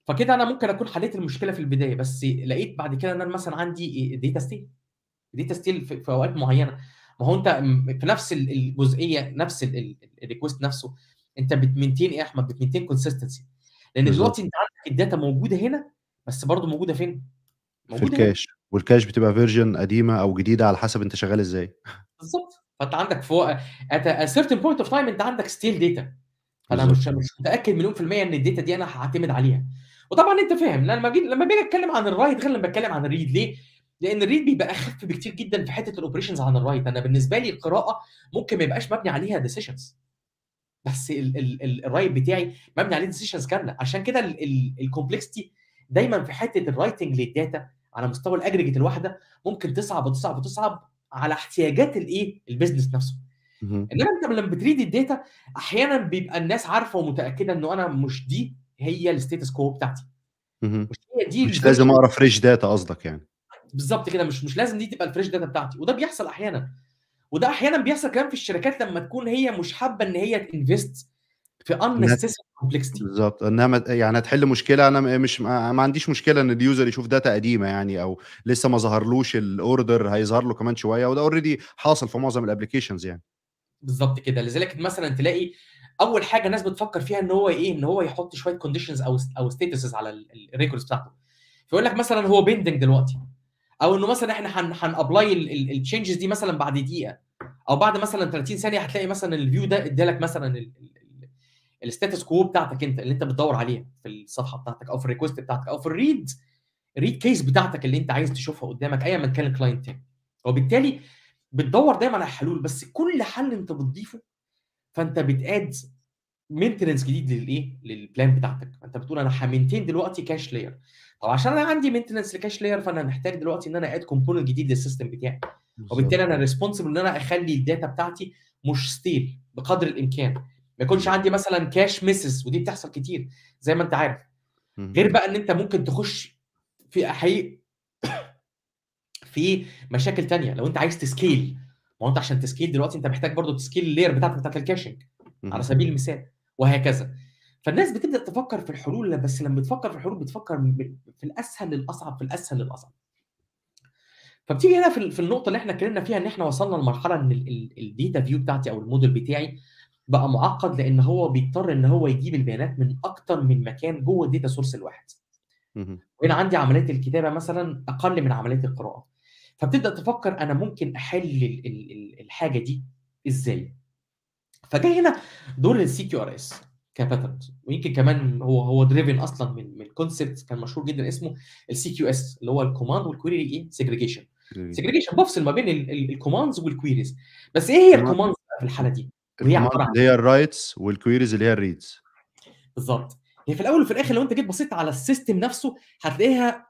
فكده انا ممكن اكون حليت المشكله في البدايه، بس لقيت بعد كده ان انا مثلا عندي داتا ستيل داتا ستيل في اوقات معينه. ما هو انت في نفس الجزئيه نفس الريكوست نفسه انت بتمنتين ايه يا احمد؟ بتمنتين كونسستنسي، لان دلوقتي انت عندك الداتا موجوده هنا بس برضو موجوده فين؟ موجوده في الكاش هنا. والكاش بتبقى فيرجن قديمه او جديده على حسب انت شغال ازاي. بالظبط. فانت عندك فوق ات سيرتن بوينت اوف تايم انت عندك ستيل داتا. انا مش مش متاكد مليون في الميه ان الداتا دي انا هعتمد عليها. وطبعا انت فاهم لما بيجي لما باجي اتكلم عن الرايت غير لما بتكلم عن الريد. ليه؟ لان الريد بيبقى اخف بكتير جدا في حته الاوبريشنز عن الرايت. انا بالنسبه لي القراءه ممكن ما يبقاش مبني عليها ديسيشنز، بس الرايت بتاعي مبني عليه ديسيشنز كامله. عشان كده الكومبلكستي دايما في حته الرايتنج للداتا على مستوى الاجريجيت الواحده ممكن تصعب وتصعب وتصعب على احتياجات الايه البيزنس نفسه. انما انت لما بتريد الداتا احيانا بيبقى الناس عارفه ومتاكده انه انا مش دي هي الستاتس كو بتاعتي، مش هي دي، مش لازم اقرا فريش داتا. قصدك يعني بالظبط كده، مش مش لازم دي تبقى الفريش داتا بتاعتي. وده بيحصل احيانا، وده احيانا بيحصل كمان في الشركات لما تكون هي مش حابه ان هي تنفست في unnecessary complexity. بالظبط. انها يعني هتحل مشكله انا مش ما عنديش مشكله ان اليوزر يشوف داتا قديمه يعني او لسه ما ظهرلوش الاوردر، هيظهر له كمان شويه، وده اوريدي حاصل في معظم الابلكيشنز يعني. بالظبط كده. لذلك مثلا تلاقي اول حاجه الناس بتفكر فيها ان هو ايه، ان هو يحط شويه كونديشنز او او ستاتسز على الريكوردز بتاعته. فيقول لك مثلا هو بيندنج دلوقتي، او انه مثلا احنا هنابلاي التشينجز دي مثلا بعد دقيقه او بعد مثلا ثلاثين ثانيه، هتلاقي مثلا الفيو ده ادالك مثلا الستاتس كوو بتاعتك انت اللي انت بتدور عليها في الصفحه بتاعتك او في الريكوست بتاعتك او في الريد الريد كيس بتاعتك اللي انت عايز تشوفها قدامك ايا كان الكلاينت تاني. وبالتالي بتدور دايما على حلول، بس كل حل انت بتضيفه فانت بتاد مينتننس جديد للايه؟ للبلان بتاعتك. انت بتقول انا همينتين دلوقتي كاش لاير، طب عشان انا عندي مينتننس لكاش لاير فانا محتاج دلوقتي ان انا اد كومبوننت جديد للسيستم بتاعي، وبالتالي انا ريسبونسبل ان انا اخلي الداتا بتاعتي مش ستيل بقدر الامكان، ما يكونش عندي مثلا كاش ميسز، ودي بتحصل كتير زي ما انت عارف. غير بقى ان انت ممكن تخش في حقيقة في مشاكل تانية لو انت عايز تسكيل. ما هو انت عشان تسكيل دلوقتي انت محتاج برضو تسكيل اللاير بتاعتك بتاعت الكاشنج على سبيل المثال وهكذا. فالناس بتبدا تفكر في الحلول، بس لما بتفكر في الحلول بتفكر في الاسهل للاصعب في الاسهل للاصعب. فبتيجي هنا في النقطه اللي احنا اتكلمنا فيها ان احنا وصلنا لمرحله ان الديتا فيو بتاعتي او الموديل بتاعي بقى معقد، لان هو بيضطر ان هو يجيب البيانات من اكتر من مكان جوه الداتا سورس الواحد. وهنا عندي عمليه الكتابه مثلا اقل من عمليه القراءه، فبتبدا تفكر انا ممكن احل الحاجه دي ازاي. فجاي هنا دور السي كيو ار اس كباترن، ويمكن كمان هو هو دريفن اصلا من من كونسبت كان مشهور جدا اسمه السي كيو اس اللي هو الكوماند والكويري ايه سيجريجيشن. سيجريجيشن بفصل ما بين الكوماندز والكويريز. بس ايه هي الكوماندز في الحاله دي؟ هي عباره عن اللي هي الرايتس والكويريز اللي هي الريدز. بالظبط. هي في الاول وفي الاخر لو انت جيت بصيت على السيستم نفسه هتلاقيها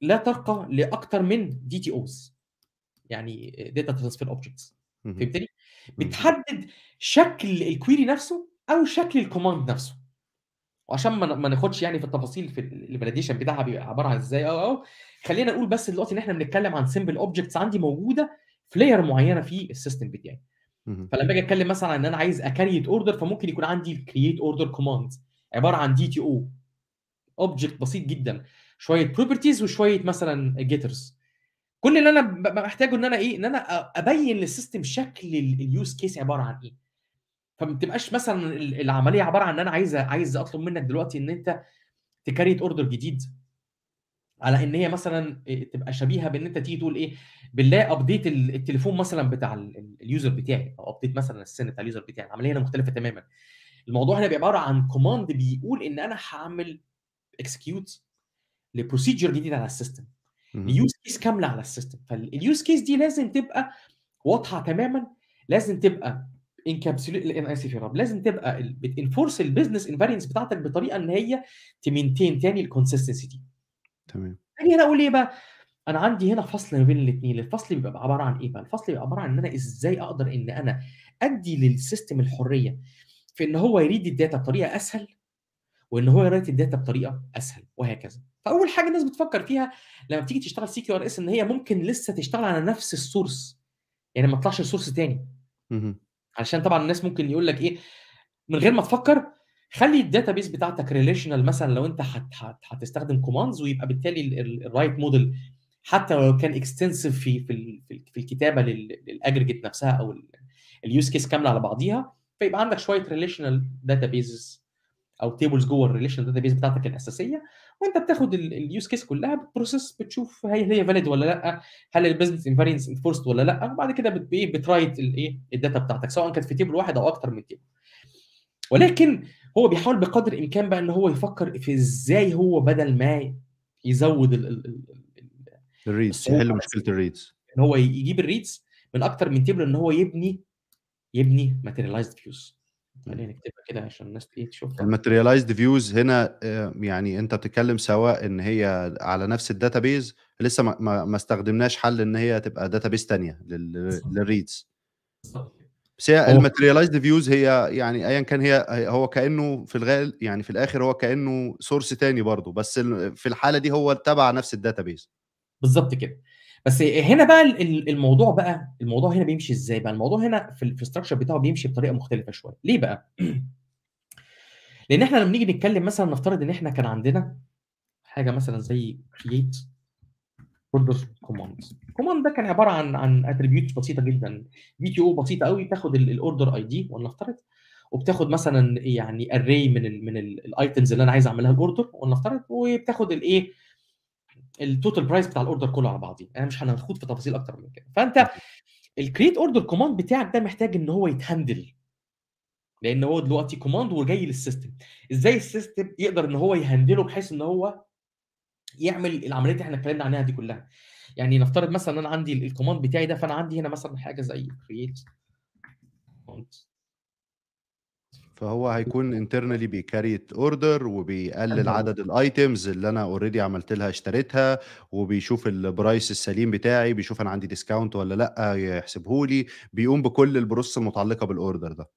لا ترقى لاكثر من دي تي اوز، يعني داتا ترانسفير اوبجكتس. فهمتني؟ بتحدد شكل الكويري نفسه او شكل الكوماند نفسه، وعشان ما ناخدش يعني في التفاصيل في الفاليديشن بتاعها بيبقى عباره عن ازاي او او خلينا نقول بس دلوقتي ان احنا بنتكلم عن سمبل اوبجكتس عندي موجوده في لاير معينه في السيستم بتاعي. فلما اجي اتكلم مثلا ان انا عايز اكريت اوردر، فممكن يكون عندي الكرييت اوردر كوماند عباره عن دي تي او اوبجكت بسيط جدا، شويه بروبرتيز وشويه مثلا جيترز. كل اللي انا محتاجه ان انا ايه؟ ان انا ابين للسيستم شكل اليوز كيس عباره عن ايه. فما بتبقاش مثلا العمليه عباره عن ان انا عايز عايز اطلب منك دلوقتي ان انت تكريت اوردر جديد على ان هي مثلا تبقى شبيهه بان انت تيجي تقول ايه؟ بالله ابديت التليفون مثلا بتاع اليوزر بتاعي، او ابديت مثلا السن بتاع اليوزر بتاعي. العمليه هنا مختلفه تماما. الموضوع هنا بيبقى عباره عن كوماند بيقول ان انا هعمل اكسكيوت لبروسيجر جديد على السيستم. اليوز كيس كامله على السيستم، فاليوز كيس دي لازم تبقى واضحه تماما، لازم تبقى انكابسوليت، لازم تبقى بتنفورس البيزنس انفارينس بتاعتك بطريقه ان هي تمينتين تاني الكونسستنسي دي. تمام. يعني هنا اقول ايه بقى؟ انا عندي هنا فصل ما بين الاثنين. الفصل بيبقى عباره عن ايه بقى؟ الفصل بيبقى عباره عن ان انا ازاي اقدر ان انا ادي للسيستم الحريه في ان هو يريد الداتا بطريقه اسهل، وان هو يريد الداتا بطريقه اسهل وهكذا. فاول حاجه الناس بتفكر فيها لما بتيجي تشتغل سي كيو ار اس ان هي ممكن لسه تشتغل على نفس السورس، يعني ما تطلعش السورس تاني. علشان طبعا الناس ممكن يقول لك ايه؟ من غير ما تفكر خلي الداتا بيس بتاعتك ريليشنال مثلا لو انت هتستخدم كوماندز، ويبقى بالتالي الرايت موديل حتى لو كان اكستنسيف في في في الكتابه للاجريجيت نفسها او اليوز كيس كامله على بعضيها، فيبقى عندك شويه ريليشنال داتا بيسز او تيبلز جوه الريليشن داتا بيس بتاعتك الاساسيه، وانت بتاخد اليوز كيس كلها بتبروسس بتشوف هي هي فاليد ولا لا، هل البيزنس انفارينس انفورست ولا لا، وبعد كده بت ايه بترايت الايه الداتا بتاعتك سواء كانت في تيبل واحد او اكتر من تيبل. ولكن هو بيحاول بقدر الامكان بقى ان هو يفكر في ازاي هو بدل ما يزود الريدز يحل مشكله الريدز، ان هو يجيب الريدز من اكتر من تيبل، ان هو يبني يبني Materialized Views. خلينا نكتبها كده عشان الناس ايه تشوفها. الماتيريالايزد فيوز هنا يعني انت بتتكلم سواء ان هي على نفس الداتابيز، لسه ما ما استخدمناش حل ان هي تبقى داتابيز ثانيه للريدز، بس هي الماتيريالايزد فيوز هي يعني ايا كان هي هو كانه في الغالب يعني في الاخر هو كانه سورس ثاني برضه، بس في الحاله دي هو تبع نفس الداتابيز. بالظبط كده. بس هنا بقى الموضوع بقى الموضوع هنا بيمشي ازاي بقى؟ الموضوع هنا في الاستراكشر بتاعه بيمشي بطريقه مختلفه شويه. ليه بقى؟ لان احنا لما نيجي نتكلم مثلا نفترض ان احنا كان عندنا حاجه مثلا زي create order command. command ده كان عباره عن عن اتريبيوتس بسيطه جدا، بي تي او بسيطه قوي، بتاخد الاوردر اي دي ولنفترض، وبتاخد مثلا يعني array من ال من الايتمز اللي انا عايز اعملها الاوردر ولنفترض، وبتاخد الايه التوتال برايس بتاع الاوردر كله على بعضيه. انا مش هنخوض في تفاصيل اكتر من كده. فانت الكرييت اوردر كوماند بتاعك ده محتاج ان هو يتهندل، لان هو دلوقتي كوماند وجاي للسيستم. ازاي السيستم يقدر ان هو يهندله بحيث ان هو يعمل العمليه اللي احنا اتكلمنا عنها دي كلها؟ يعني نفترض مثلا ان انا عندي الكوماند بتاعي ده، فانا عندي هنا مثلا حاجه زي كرييت، فهو هيكون انترنالي بيكريت اوردر وبيقلل عدد الايتمز اللي انا اوريدي عملت لها اشتريتها، وبيشوف البرايس السليم بتاعي، بيشوف انا عندي ديسكاونت ولا لا، يحسبه لي، بيقوم بكل البروسس المتعلقه بالاوردر ده.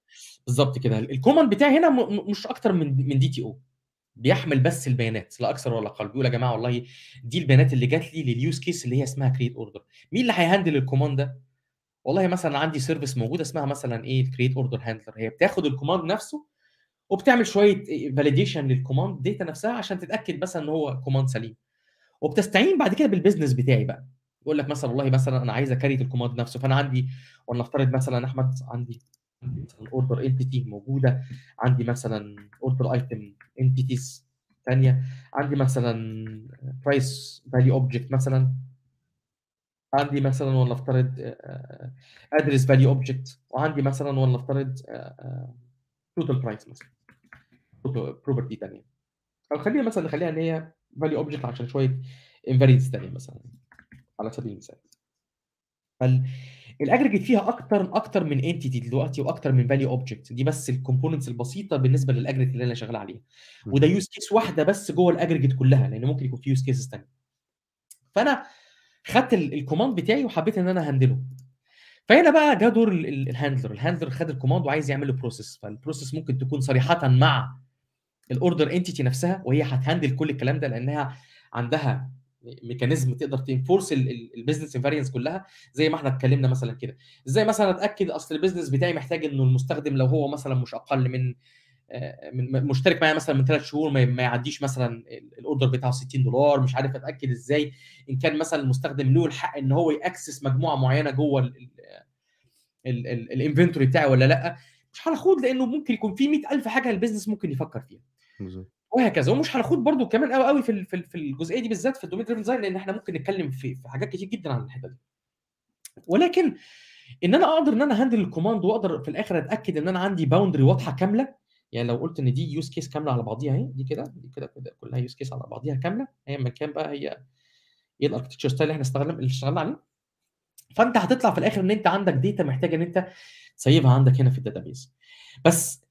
بالظبط كده. الكوماند بتاعي هنا مش اكتر من من دي تي او، بيحمل بس البيانات لا اكثر ولا اقل. بيقول يا جماعه والله دي البيانات اللي جات لي لليوز كيس اللي هي اسمها كرييت اوردر. مين اللي هيهندل الكوماند ده؟ والله مثلا عندي سيرفيس موجوده اسمها مثلا ايه الكرييت اوردر هاندلر، هي بتاخد الكوماند نفسه وبتعمل شويه فاليديشن للكوماند داتا نفسها عشان تتاكد مثلا ان هو كوماند سليم، وبتستعين بعد كده بالبيزنس بتاعي بقى. يقول لك مثلا والله مثلا انا عايز اكريت الكوماند نفسه، فانا عندي ولنفترض مثلا احمد عندي اوردر انتيتي موجوده، عندي مثلا اوردر ايتم انتيتيز ثانيه، عندي مثلا برايس فاليو اوبجكت مثلا، عندي مثلا ولنفترض ادرس فاليو اوبجكت، وعندي مثلا ولنفترض توتال برايس مثلا بروبرتي ثانيه، او خلينا مثلا نخليها ان هي فاليو اوبجكت عشان شويه انفاريتس ثانيه مثلا على سبيل المثال. فالاجريجيت فيها اكتر اكتر من انتيتي دلوقتي واكتر من فاليو اوبجكت، دي بس الكومبوننتس البسيطه بالنسبه للاجريجيت اللي انا شغال عليها، وده يوز كيس واحده بس جوه الاجريجيت كلها، لان ممكن يكون في يوز كيسز ثانيه. فانا خدت الكوماند بتاعي وحبيت ان انا هندله. فهنا بقى جه دور الهاندلر، الهاندلر خد الكوماند وعايز يعمل له بروسيس، فالبروسيس ممكن تكون صريحه مع الاوردر انتيتي نفسها، وهي هتهندل كل الكلام ده لانها عندها ميكانيزم تقدر تنفورس البيزنس انفاريانس كلها زي ما احنا اتكلمنا مثلا كده. ازاي مثلا اتاكد اصل البيزنس بتاعي محتاج انه المستخدم لو هو مثلا مش اقل من من مشترك معايا مثلا من ثلاث شهور ما يعديش مثلا الاوردر بتاعه ستين دولار، مش عارف اتاكد ازاي ان كان مثلا المستخدم له الحق ان هو ياكسس مجموعه معينه جوه الانفنتوري بتاعي ولا لا. مش هناخد لانه ممكن يكون في مئة ألف حاجه البيزنس ممكن يفكر فيها بالظبط، وهكذا. ومش هناخد برده كمان قوي قوي في في الجزئيه دي بالذات في الدومين دريفن ديزاين، لان احنا ممكن نتكلم في حاجات كتير جدا عن الحته دي. ولكن ان انا اقدر ان انا هاندل الكوماند واقدر في الاخر اتاكد ان انا عندي باوندري واضحه كامله. يعني لو قلت ان دي يوز كيس كامله على بعضيها اهي، دي كده دي كده كده كلها يوز كيس على بعضيها كامله ايا كان بقى هي ايه الاركتشر ستايل اللي احنا استغلنا اللي اشتغلنا عليه. فانت هتطلع في الاخر ان انت عندك داتا محتاجه ان انت تسيبها عندك هنا في الداتابيز. بس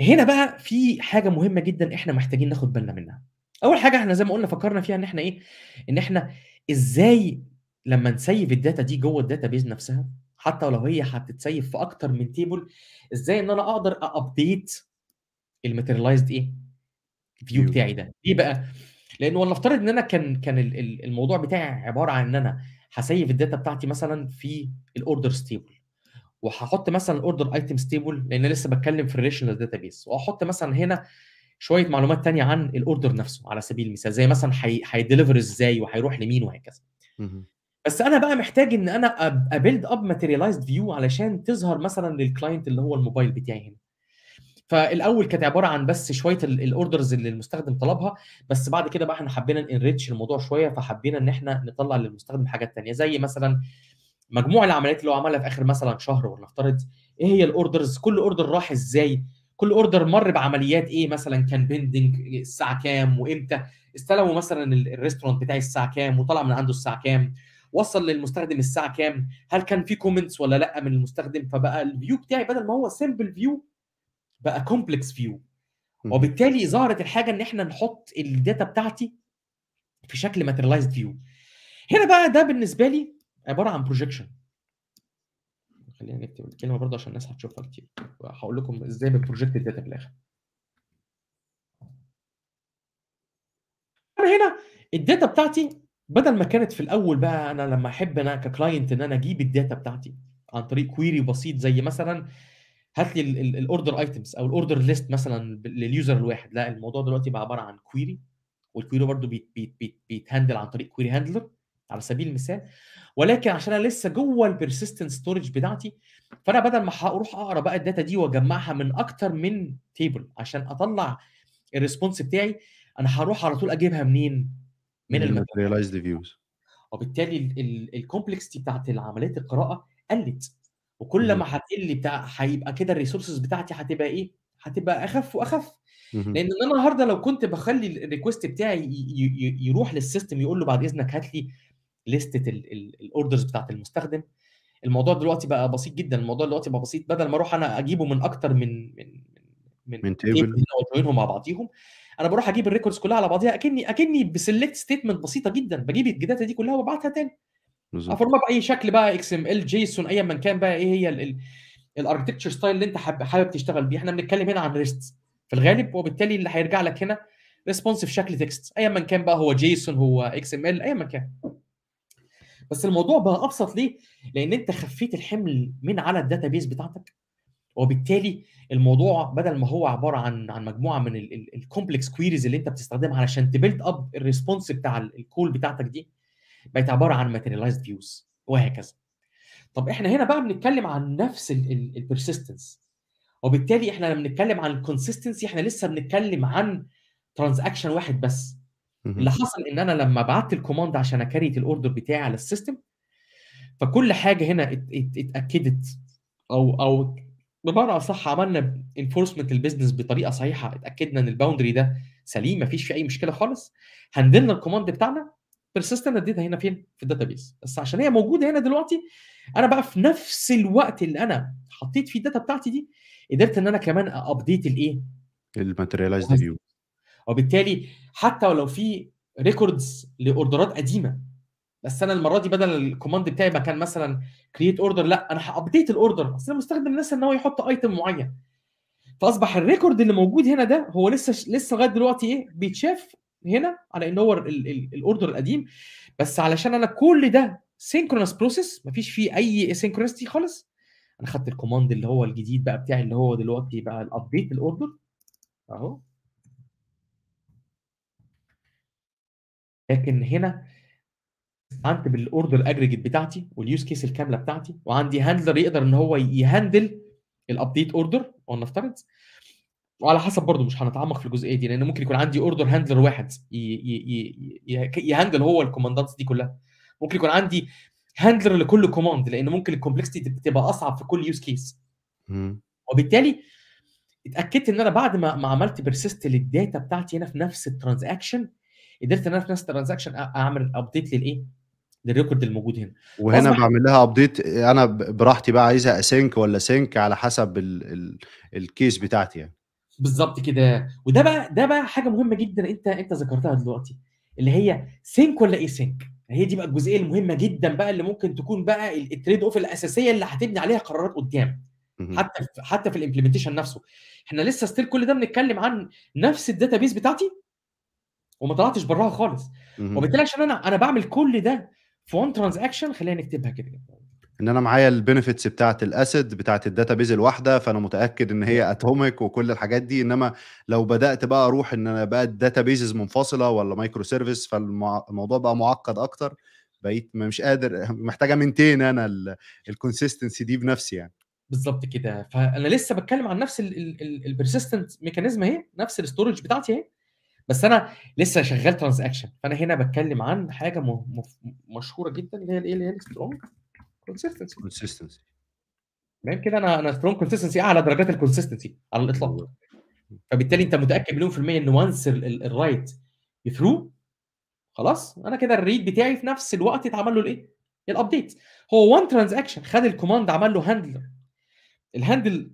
هنا بقى في حاجه مهمه جدا احنا محتاجين ناخد بالنا منها. اول حاجه احنا زي ما قلنا فكرنا فيها ان احنا ايه ان احنا ازاي لما نسيب الداتا دي جوه الداتابيز نفسها، حتى لو هي هتتسيب في اكتر من تيبل، ازاي ان انا اقدر ابديت الماتيريالايزد ايه فيو بتاعي ده. ليه بقى؟ لان ولنفترض ان انا كان كان الموضوع بتاعي عباره عن ان انا هسيف الداتا بتاعتي مثلا في الاوردر ستيبل، وهحط مثلا الاوردر ايتم ستيبل لان لسه بتكلم في الريليشنال داتابيس، واحط مثلا هنا شويه معلومات ثانيه عن الاوردر نفسه على سبيل المثال، زي مثلا هيدليفر ازاي وهيروح لمين وهكذا. بس انا بقى محتاج ان انا ابيلد اب ماتيريالايزد فيو علشان تظهر مثلا للكلاينت اللي هو الموبايل بتاعي هنا. فالاول كانت عباره عن بس شويه الاوردرز اللي المستخدم طلبها، بس بعد كده بقى احنا حبينا نريتش الموضوع شويه، فحبينا ان احنا نطلع للمستخدم حاجات ثانيه زي مثلا مجموع العمليات اللي هو عملها في اخر مثلا شهر ولنفترض، ايه هي الاوردرز، كل اوردر راح ازاي، كل اوردر مر بعمليات ايه، مثلا كان بيندنج الساعه كام وامتى، استلموا مثلا الريستورانت بتاعي الساعه كام وطلع من عنده الساعه كام، وصل للمستخدم الساعه كام، هل كان في كومنتس ولا لا من المستخدم. فبقى الفيو بتاعي بدل ما هو سمبل فيو بقى كومبلكس فيو، وبالتالي ظهرت الحاجه ان احنا نحط الداتا بتاعتي في شكل ماتيريالايزد فيو. هنا بقى ده بالنسبه لي عباره عن بروجكشن. خلينا نكتب الكلمه برضه عشان الناس هتشوفها كتير، هقول لكم ازاي بنبروجكت الداتا في الاخر. انا هنا الداتا بتاعتي بدل ما كانت في الاول بقى انا لما احب انا ككلاينت ان انا اجيب الداتا بتاعتي عن طريق كويري بسيط زي مثلا هات لي الاوردر ايتمز او الاوردر ليست مثلا لليوزر الواحد، لا الموضوع دلوقتي بقى عباره عن كويري، والكويري برضه بيت بيت بيت بيتهندل عن طريق كويري هاندلر على سبيل المثال. ولكن عشان انا لسه جوه البيرسيستنت ستورج بتاعتي، فانا بدل ما هروح اقرا بقى الداتا دي واجمعها من اكتر من تيبل عشان اطلع الريسبونس بتاعي، انا هروح على طول اجيبها منين؟ من الماتيريالايزد فيوز، وبالتالي الكومبلكسيتي بتاعت العمليات القراءه قلت، وكل ما هتقل بتاع هيبقى كده الريسورسز بتاعتي هتبقى ايه؟ هتبقى اخف واخف. لان انا النهارده لو كنت بخلي الريكوست بتاعي يروح للسيستم يقول له بعد اذنك هات لي ليسته الاوردرز بتاعت المستخدم، الموضوع دلوقتي بقى بسيط جدا. الموضوع دلوقتي بقى بسيط، بدل ما اروح انا اجيبه من اكتر من من من, من تيبل واجمعهم مع بعضيهم، انا بروح اجيب الريكوردز كلها على بعضيها اكني اكني بسلكت ستيتمنت بسيطه جدا، بجيب الداتا دي كلها وابعتها تاني افورمها باي شكل بقى، اكس ام ال، جيسون، ايا ما كان بقى ايه هي الاركتكتشر ستايل اللي انت حابب تشتغل بيه. احنا بنتكلم هنا عن ريست في الغالب، وبالتالي اللي هيرجع لك هنا ريسبونس في شكل تكست ايا ما كان بقى، هو جيسون هو اكس ام ال ايا ما كان. بس الموضوع بقى ابسط ليه؟ لان انت خفيت الحمل من على الداتابيس بتاعتك، وبالتالي الموضوع بدل ما هو عباره عن عن مجموعه من الكومبلكس كويريز اللي انت بتستخدمها علشان تبيلد اب الريسبونس بتاع الكول بتاعتك دي، بقت عباره عن ماتيريالايزد فيوز وهكذا. طب احنا هنا بقى بنتكلم عن نفس البرسيستنس، وبالتالي احنا لما بنتكلم عن الكونسيستنسي احنا لسه بنتكلم عن ترانزاكشن واحد بس. اللي حصل ان انا لما بعت الكوماند عشان اكريت الاوردر بتاعي على السيستم، فكل حاجه هنا اتاكدت او او بمعنى اصح عملنا انفورسمنت البيزنس بطريقه صحيحه، اتاكدنا ان الباوندري ده سليم مفيش فيه اي مشكله خالص، هندلنا الكوماند بتاعنا بيرسيستنت اديتها هنا فين؟ في الداتابيس. بس عشان هي موجوده هنا دلوقتي، انا بقى في نفس الوقت اللي انا حطيت فيه الداتا بتاعتي دي قدرت ان انا كمان ابديت الايه؟ الماتيريالايزد فيو. وبالتالي حتى ولو في ريكوردز لاوردرات قديمه، بس انا المره دي بدل الكوماند بتاعي ما كان مثلا كرييت اوردر، لا انا هابديت الاوردر، اصل المستخدم لسه ان هو يحط ايتم معين، فاصبح الريكورد اللي موجود هنا ده هو لسه لسه لغايه دلوقتي ايه؟ بيتشاف هنا على ان هو الاوردر القديم، بس علشان انا كل ده سينكرونس بروسيس مفيش فيه اي سينكرونستي خالص، انا خدت الكوماند اللي هو الجديد بقى بتاعي اللي هو دلوقتي بقى الابديت الاوردر اهو. لكن هنا استعنت بالاوردر اجريجيت بتاعتي واليوز كيس الكامله بتاعتي، وعندي هاندلر يقدر ان هو يهندل الابديت اوردر ونفترض، وعلى حسب برضه مش هنتعمق في الجزئيه دي لان ممكن يكون عندي اوردر هاندلر واحد يهندل هو الكوماندات دي كلها، ممكن يكون عندي هاندلر لكل كوماند لان ممكن الكومبلكستي تبقى اصعب في كل يوز كيس. وبالتالي اتاكدت ان انا بعد ما عملت بيرسيست للداتا بتاعتي هنا في نفس الترانزاكشن، قدرت ان انا في نفس الترانزاكشن اعمل ابديت للايه؟ للريكورد الموجود هنا، وهنا بعمل لها ابديت انا براحتي بقى، عايزها اسينك ولا سينك على حسب الكيس بتاعتي يعني. بالظبط كده. وده بقى ده بقى حاجه مهمه جدا انت انت ذكرتها دلوقتي، اللي هي سينك ولا ايه سينك. هي دي بقى الجزئيه المهمه جدا بقى اللي ممكن تكون بقى التريد اوف الاساسيه اللي هتبني عليها قرارات قدام، حتى في حتى في الامبلمنتيشن نفسه. احنا لسه ستيل كل ده بنتكلم عن نفس الداتابيس بتاعتي وما طلعتش براها خالص، وبالتالي عشان انا انا بعمل كل ده في وان ترانزاكشن. خلينا نكتبها كده، ان انا معايا البنفيتس بتاعه الاسيد بتاعه الداتابيز الواحده، فانا متاكد ان هي اتوميك وكل الحاجات دي. انما لو بدات بقى اروح ان انا بقى الداتابيزز منفصله ولا مايكرو سيرفيس، فالموضوع بقى معقد اكتر، بقيت مش قادر، محتاجه منتين انا الكونسيستنسي دي بنفسي يعني. بالظبط كده. فانا لسه بتكلم عن نفس البرسيستنت ميكانيزم اهي، نفس الاستورج بتاعتي اهي، بس انا لسه شغال ترانزاكشن. فانا هنا بتكلم عن حاجه مشهوره جدا اللي هي الايه، اللي هي السترونج كونسيستنسي. كونسيستنسي تمام كده. انا انا سترونج كونسيستنسي اعلى درجات الكونسيستنسي على الاطلاق، فبالتالي انت متاكد مليون في الميه ان وانس الرايت ثرو خلاص، انا كده الريد بتاعي في نفس الوقت اتعمل له الايه؟ الابديت. هو وان ترانزاكشن خد الكوماند عمل له هاندلر، الهاندل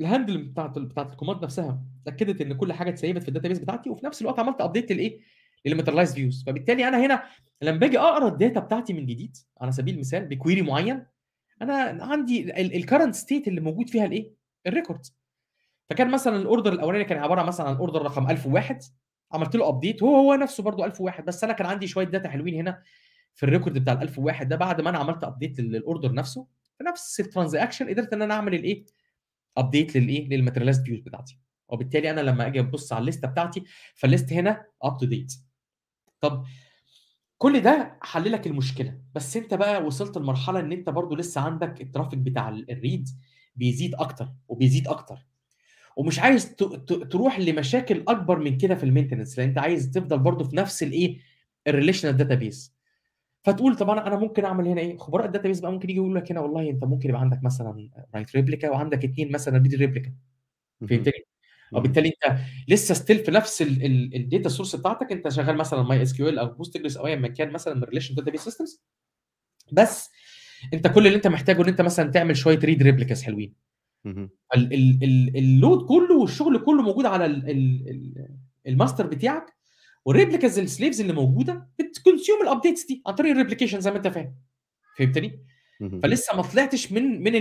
الهاندل بتاعت بتاعت الكوماند نفسها اتاكدت ان كل حاجه اتسيبت في الداتابيس بتاعتي، وفي نفس الوقت عملت ابديت للايه؟ للماتيريالايز فيوز. فبالتالي انا هنا لما باجي اقرا الداتا بتاعتي من جديد على سبيل المثال بكويري معين، انا عندي الكرنت ستيت اللي موجود فيها الايه؟ الريكورد. فكان مثلا الاوردر الاولاني كان عباره مثلا عن اوردر رقم ألف وواحد، عملت له ابديت هو هو نفسه برده ألف وواحد، بس انا كان عندي شويه داتا حلوين هنا في الريكورد بتاع ألف وواحد ده. بعد ما انا عملت ابديت للاوردر نفسه في نفس الترانزاكشن، قدرت ان انا اعمل الايه؟ ابديت للايه؟ للماتيريالايزد فيوز بتاعتي. وبالتالي انا لما اجي ابص على الليسته بتاعتي، فالليست هنا اب تو ديت. طب كل ده حل لك المشكله، بس انت بقى وصلت لمرحله ان انت برضو لسه عندك الترافيك بتاع الريد بيزيد اكتر وبيزيد اكتر، ومش عايز تروح لمشاكل اكبر من كده في المينتنس، لان انت عايز تفضل برضو في نفس الايه؟ الريليشنال داتابيس. فتقول طبعا انا ممكن اعمل هنا ايه؟ خبراء الداتابيس بقى ممكن يجي يقول لك هنا والله انت ممكن يبقى عندك مثلا رايت ريبليكا وعندك اثنين مثلا ريد ريبليكا. فهمتني؟ وبالتالي انت لسه ستيل في نفس الداتا سورس بتاعتك، انت شغال مثلا ماي اس كيو ال او بوستجريس او اي مكان مثلا من ريليشن داتابيس سيستمز، بس انت كل اللي انت محتاجه ان انت مثلا تعمل شويه ريد ريبليكاس حلوين. اللود كله والشغل كله موجود على الماستر بتاعك، والريبليكاز السليفز اللي موجوده بتكونسيوم الابديتس دي عن طريق الريبليكيشن زي ما انت فاهم. فهمتني؟ فلسه ما طلعتش من من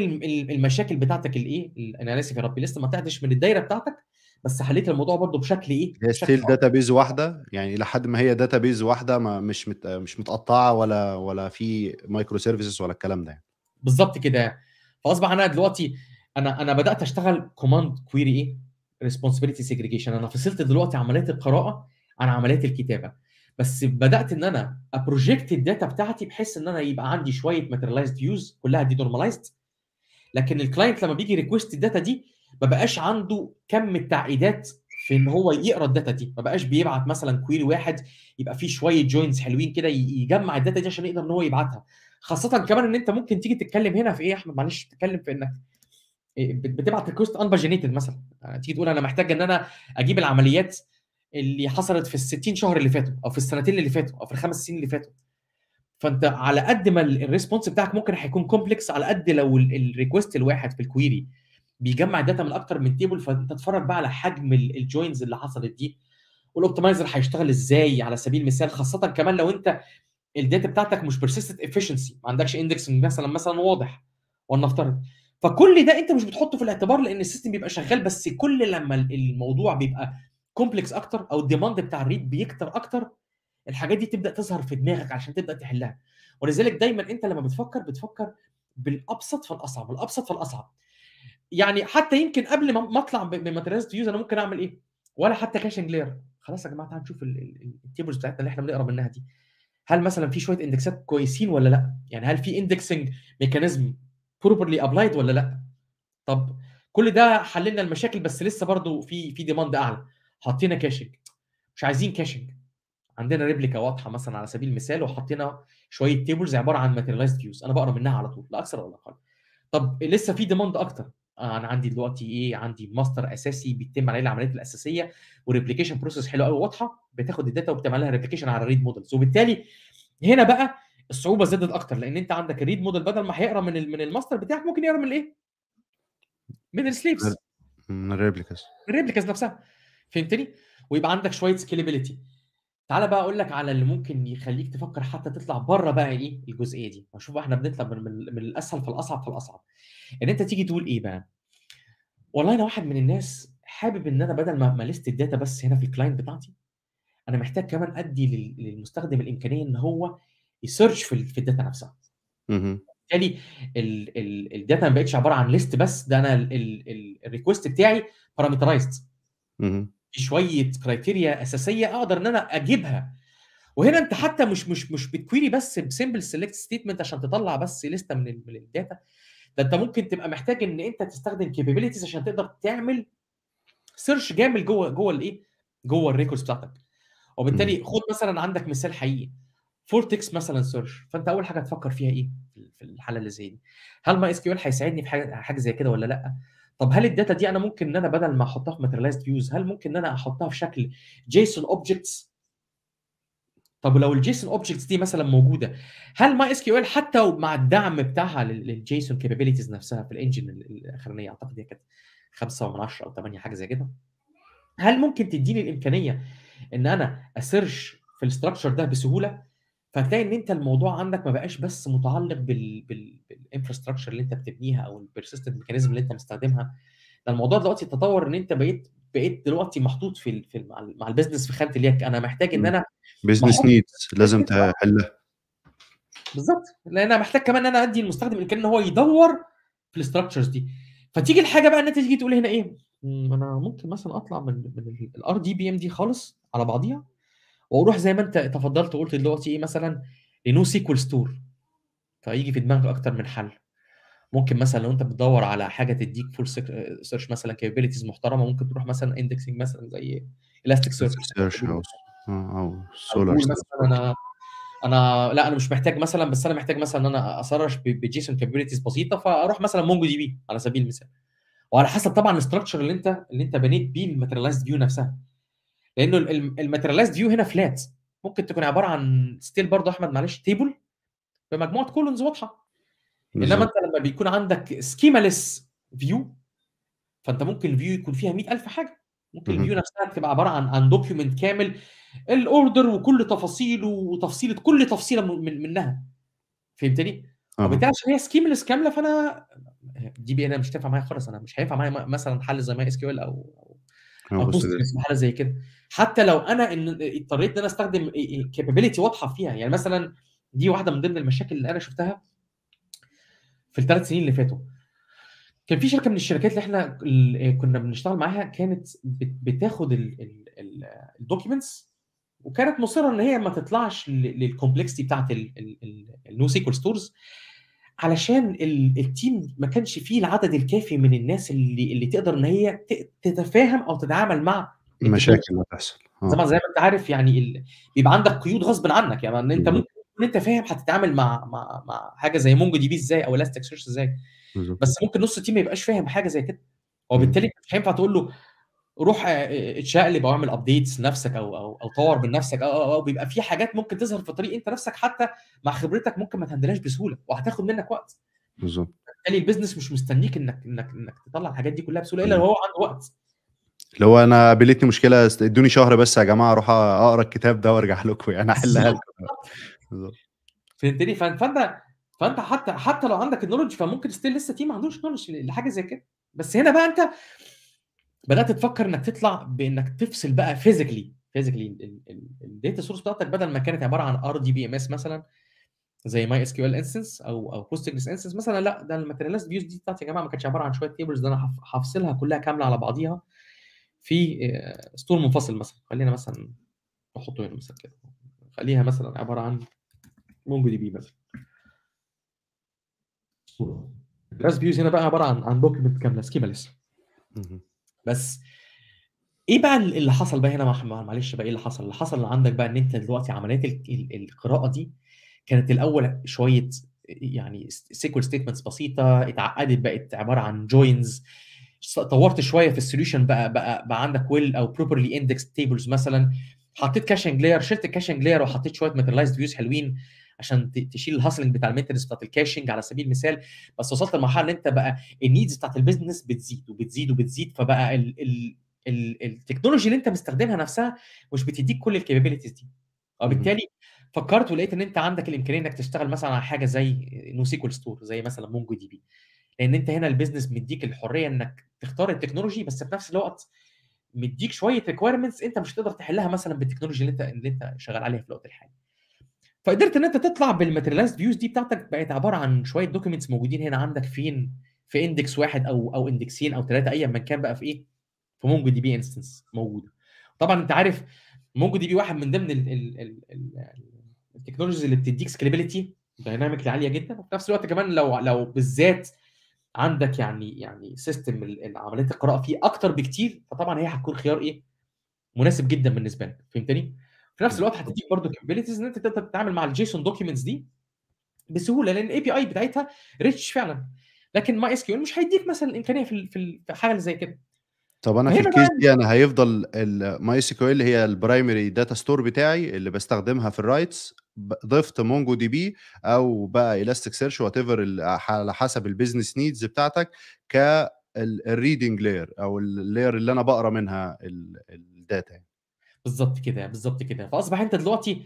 المشاكل بتاعتك الايه، انا اسف يا ربي، لسه ما طلعتش من الدايره بتاعتك، بس حليت الموضوع برضو بشكل ايه؟ ستيل داتابيز واحده، يعني الى حد ما هي داتابيز واحده، ما مش مت... مش متقطعه ولا ولا في مايكرو سيرفيسز ولا الكلام ده يعني. بالظبط كده. فاصبح انا دلوقتي انا انا بدات اشتغل كوماند كويري ايه؟ ريسبونسبيلتي سيجريجيشن. انا فصلت دلوقتي عمليات القراءه عن عمليات الكتابه، بس بدات ان انا ابروجكت الداتا بتاعتي بحيث ان انا يبقى عندي شويه ماتيريالايزد فيوز كلها دي نورماليزد، لكن الكلاينت لما بيجي ريكويست الداتا دي ما بقاش عنده كم التعقيدات في ان هو يقرا الداتا دي، ما بقاش بيبعت مثلا كويري واحد يبقى فيه شويه جوينز حلوين كده يجمع الداتا دي عشان يقدر ان هو يبعتها. خاصه كمان ان انت ممكن تيجي تتكلم هنا في ايه يا احمد، معلش، تتكلم في انك بتبعت ريكويست انباجينيتد مثلا، تيجي تقول انا محتاج ان انا اجيب العمليات اللي حصلت في ال ستين شهر اللي فاتوا او في السنتين اللي فاتوا او في الخمس سنين اللي فاتوا. فانت على قد ما الريسبونس بتاعك ممكن هيكون كومبلكس، على قد لو الريكويست الواحد في الكويري بيجمع داتا من اكتر من تيبل، فانت تتفرج بقى على حجم الجوينز اللي حصلت دي والاوبتمايزر هيشتغل ازاي على سبيل المثال. خاصه كمان لو انت الداتا بتاعتك مش بيرسيستنت افيشنسي، ما عندكش اندكس مثلا مثلا واضح ولنفترض، فكل ده انت مش بتحطه في الاعتبار لان السيستم بيبقى شغال. بس كل لما الموضوع بيبقى كومبلكس اكتر او الديماند بتاع الريد بيكتر اكتر، الحاجات دي تبدا تظهر في دماغك عشان تبدا تحلها. ولذلك دايما انت لما بتفكر بتفكر بالابسط فالاصعب، الابسط فالاصعب. يعني حتى يمكن قبل ما اطلع من ماتيريالز فيوز انا ممكن اعمل ايه؟ ولا حتى كاشنج لير، خلاص يا جماعه تعالوا نشوف التيبلز بتاعتنا اللي احنا بنقرا منها دي، هل مثلا في شويه اندكسات كويسين ولا لا؟ يعني هل في اندكسنج ميكانيزم بروبرلي ابلايد ولا لا؟ طب كل ده حللنا المشاكل، بس لسه برضو في في ديماند اعلى. حطينا كاشنج، مش عايزين كاشنج، عندنا ريبليكا واضحه مثلا على سبيل المثال وحطينا شويه تيبلز عباره عن ماتيريالايزد فيوز انا بقرا منها على طول لا اكثر ولا اقل. طب لسه في ديماند اكتر، انا عندي دلوقتي ايه؟ عندي ماستر اساسي بيتم عليه العمليات الاساسيه وريبليكيشن بروسيس حلوه قوي واضحه، بتاخد الداتا وبتعمل لها ريبليكيشن على الريد مودلز، وبالتالي هنا بقى الصعوبه زادت اكتر لان انت عندك الريد موديل بدل ما هيقرا من من الماستر بتاعك ممكن يقرا من الايه؟ من السليفز، من الريبليكاز، الريبليكاز نفسها. فهمتني؟ ويبقى عندك شويه سكيلابيلتي. تعالى بقى اقول لك على اللي ممكن يخليك تفكر حتى تطلع بره بقى ايه الجزئيه دي. شوف احنا بنطلع من, من الاسهل فالاصعب فالاصعب. ان انت تيجي تقول ايه بقى؟ والله انا واحد من الناس حابب ان انا بدل ما ليست الداتا بس هنا في الكلاينت بتاعتي، انا محتاج كمان ادي للمستخدم الامكانيه ان هو يسيرش في, في الداتا نفسها. اها. بالتالي الداتا ما بقتش عباره عن ليست بس، ده انا الريكوست بتاعي بارامترايزد. اها. في شويه كرايتيريا اساسيه اقدر ان انا اجيبها. وهنا انت حتى مش مش مش بتكويري بس بسمبل سيلكت ستيتمنت عشان تطلع بس لسته من من الداتا، ده انت ممكن تبقى محتاج ان انت تستخدم كابابيلتيز عشان تقدر تعمل سيرش جامد جوه جوه الايه؟ جوه الريكوردز بتاعتك. وبالتالي خد مثلا عندك مثال حقيقي فورتكس مثلا سيرش، فانت اول حاجه تفكر فيها ايه في الحاله اللي زي دي؟ هل ماي اس كيو ال هيساعدني في حاجه حاجه زي كده ولا لا؟ طب هل الداتا دي انا ممكن ان انا بدل ما احطها في ماتيريالايزد فيوز هل ممكن ان انا احطها في شكل جيسون اوبجكتس؟ طب لو الجيسون اوبجكتس دي مثلا موجوده، هل ماي اس كيو ال حتى مع الدعم بتاعها للجيسون كابابيلتيز نفسها في الانجن الاخرانيه اعتقد هي كانت خمسة وعشرة او ثمانية حاجه زي كده، هل ممكن تديني الامكانيه ان انا اسيرش في الاستراكشر ده بسهوله؟ فتلاقي ان انت الموضوع عندك ما بقاش بس متعلق بالانفراستراكشر اللي انت بتبنيها او البيرسيستنت ميكانيزم اللي انت مستخدمها، ده الموضوع دلوقتي تطور ان انت بقيت بقيت دلوقتي محطوط في, في مع البيزنس في خانه اليك، انا محتاج ان انا بيزنس نيدز لازم تحلها. بالظبط، لان انا محتاج كمان ان انا ادي المستخدم الامكانيه ان هو يدور في الاستراكشرز دي. فتيجي الحاجه بقى ان انت تيجي تقول هنا ايه؟ انا ممكن مثلا اطلع من الار دي بي ام دي خالص على بعضيها واروح زي ما انت تفضلت وقلت دلوقتي ايه مثلا لنو سيكوال ستور، فيجي في دماغك اكتر من حل. ممكن مثلا لو انت بتدور على حاجه تديك فول سيرش مثلا كابابيلتيز محترمه، ممكن تروح مثلا اندكسنج مثلا زي الاستيك سيرش او سولار مثلا. انا لا انا مش محتاج مثلا، بس انا محتاج مثلا ان انا اسرش بجيسون كابابيلتيز بسيطه، فاروح مثلا مونجو دي بي على سبيل المثال، وعلى حسب طبعا الاستراكشر اللي انت اللي انت بنيت بيه الماتيريالايزد فيو نفسها، لانه الماتيريالايزد فيو هنا فلات ممكن تكون عباره عن ستيل برضه احمد معلش تيبل بمجموعه كولونز واضحه. انما انت لما بيكون عندك سكيماليس فيو فانت ممكن الفيو يكون فيها مية ألف حاجه، ممكن الفيو نفسها تبقى عباره عن عن دوكيومنت كامل الاوردر وكل تفاصيله وتفصيله كل تفصيله من منها، فهمتني؟ وبالتالي عشان هي سكيملس كامله فانا دي بي انا مش هتنفع معايا خالص، انا مش هينفع معايا مثلا حل زي ماي اس كيو ال او او حاجه زي كده، حتى لو انا اضطريت ان انا استخدم كابابيلتي واضحه فيها. يعني مثلا دي واحده من ضمن المشاكل اللي انا شفتها في الثلاث سنين اللي فاتوا. كان في شركه من الشركات اللي احنا اللي كنا بنشتغل معاها كانت بتاخد الدوكيومنتس وكانت مصره ان هي ما تطلعش للكومبلكسيتي بتاعت النو سيكوال ستورز، علشان التيم ما كانش فيه العدد الكافي من الناس اللي اللي تقدر ان هي تتفاهم او تتعامل مع المشاكل اللي بتحصل. طبعا زي ما انت عارف يعني بيبقى عندك قيود غصب عنك، يعني ان انت ممكن ان انت فاهم هتتعامل مع مع مع حاجه زي مونجو دي بي ازاي او الاستيك سيرش ازاي، بس ممكن نص التيم ما يبقاش فاهم حاجه زي كده، وبالتالي مش هينفع تقول له روح اتشقلب او اعمل ابديتس لنفسك او او او طور من نفسك او او او بيبقى في حاجات ممكن تظهر في طريق انت نفسك حتى مع خبرتك ممكن ما تهندلهاش بسهوله وهتاخد منك وقت. بالظبط. بالتالي البيزنس مش مستنيك انك انك انك تطلع الحاجات دي كلها بسهوله الا لو هو عنده وقت. لو انا قابلتني مشكله ادوني شهر بس يا جماعه اروح اقرا الكتاب ده وارجع لكم يعني احلها لكم. بالظبط. فهمتني؟ فانت فانت حتى حتى لو عندك النولج فممكن ستيل لسه تيم ما عندوش نولج لحاجه زي كده، بس هنا بقى انت بدات تفكر انك تطلع بانك تفصل بقى فيزيكلي فيزيكلي الداتا سورس بتاعتك، بدل ما كانت عباره عن ار دي بي ام اس مثلا زي ماي اس كيو ال انستنس او او بوستجريس انستنس مثلا، لا ده الماتيريالايزد فيوز دي بتاعتي يا جماعه ما كانتش عباره عن شويه تيبلز، ده انا هفصلها كلها كامله على بعضيها في اسطول منفصل مثلا. خلينا مثلا نحطه هنا مثلا كده، خليها مثلا عباره عن مونجو دي بي مثلا. الريست فيوز هنا بقى عباره عن عن دوكيمنت كامله سكيماليس. بس ايه بقى اللي حصل بقى هنا معلش بقى ايه اللي حصل؟ اللي حصل اللي عندك بقى ان انت دلوقتي عمليات القراءه دي كانت الاول شويه يعني سيكوال ستيتمنتس بسيطه، اتعقدت بقت عباره عن جوينز، طورت شويه في السوليوشن بقى بقى بقى عندك ويل او بروبرلي اندكس تيبلز مثلا، حطيت كاشنج لاير، شلت الكاشنج لاير وحطيت شويه ماتيريالايزد فيوز حلوين عشان تشيل الهاسلنج بتاع المينتنس بتاعت الكاشنج على سبيل المثال. بس وصلت لمرحله ان انت بقى النيدز بتاعت البيزنس بتزيد وبتزيد وبتزيد، فبقى التكنولوجي اللي انت مستخدمها نفسها مش بتديك كل الكابابيلتيز دي، وبالتالي فكرت ولقيت ان انت عندك الامكانيه انك تشتغل مثلا على حاجه زي نو سيكوال ستور زي مثلا مونجو دي بي، لان انت هنا البيزنس مديك الحريه انك تختار التكنولوجي، بس في نفس الوقت مديك شويه ريكويرمنتس انت مش هتقدر تحلها مثلا بالتكنولوجي اللي انت اللي انت شغال عليها في الوقت الحالي. فقدرت ان انت تطلع بالماتيريالايزد فيوز دي بتاعتك بقت عباره عن شويه دوكيومنتس موجودين هنا عندك فين في اندكس واحد او او اندكسين او ثلاثه ايا ما كان بقى في ايه في مونجو دي بي انستنس موجوده. طبعا انت عارف مونجو دي بي واحد من ضمن التكنولوجيز اللي بتديك سكيلابيلتي دايناميكلي عاليه جدا، وفي نفس الوقت كمان لو لو بالذات عندك يعني يعني سيستم عمليه القراءه فيه اكتر بكتير، فطبعا هي هتكون خيار ايه مناسب جدا بالنسبه لك، فهمتني؟ في نفس الوقت هتديك برضه كابابيلتيز ان انت تقدر تتعامل مع الجيسون دوكيومنتس دي بسهوله لان الاي بي اي بتاعتها ريتش فعلا، لكن ماي اس كيو مش هيديك مثلا الامكانيه في في حاجه زي كده. طب انا في الكيس دي انا هيفضل الماي اس كيو ال هي البرايمري داتا ستور بتاعي اللي بستخدمها في الرايتس، ضفت مونجو دي بي او بقى الاستيك سيرش وات ايفر على حسب البيزنس نيدز بتاعتك كالريدنج لاير او اللاير اللي انا بقرا منها الداتا. بالظبط كده بالظبط كده. فاصبح انت دلوقتي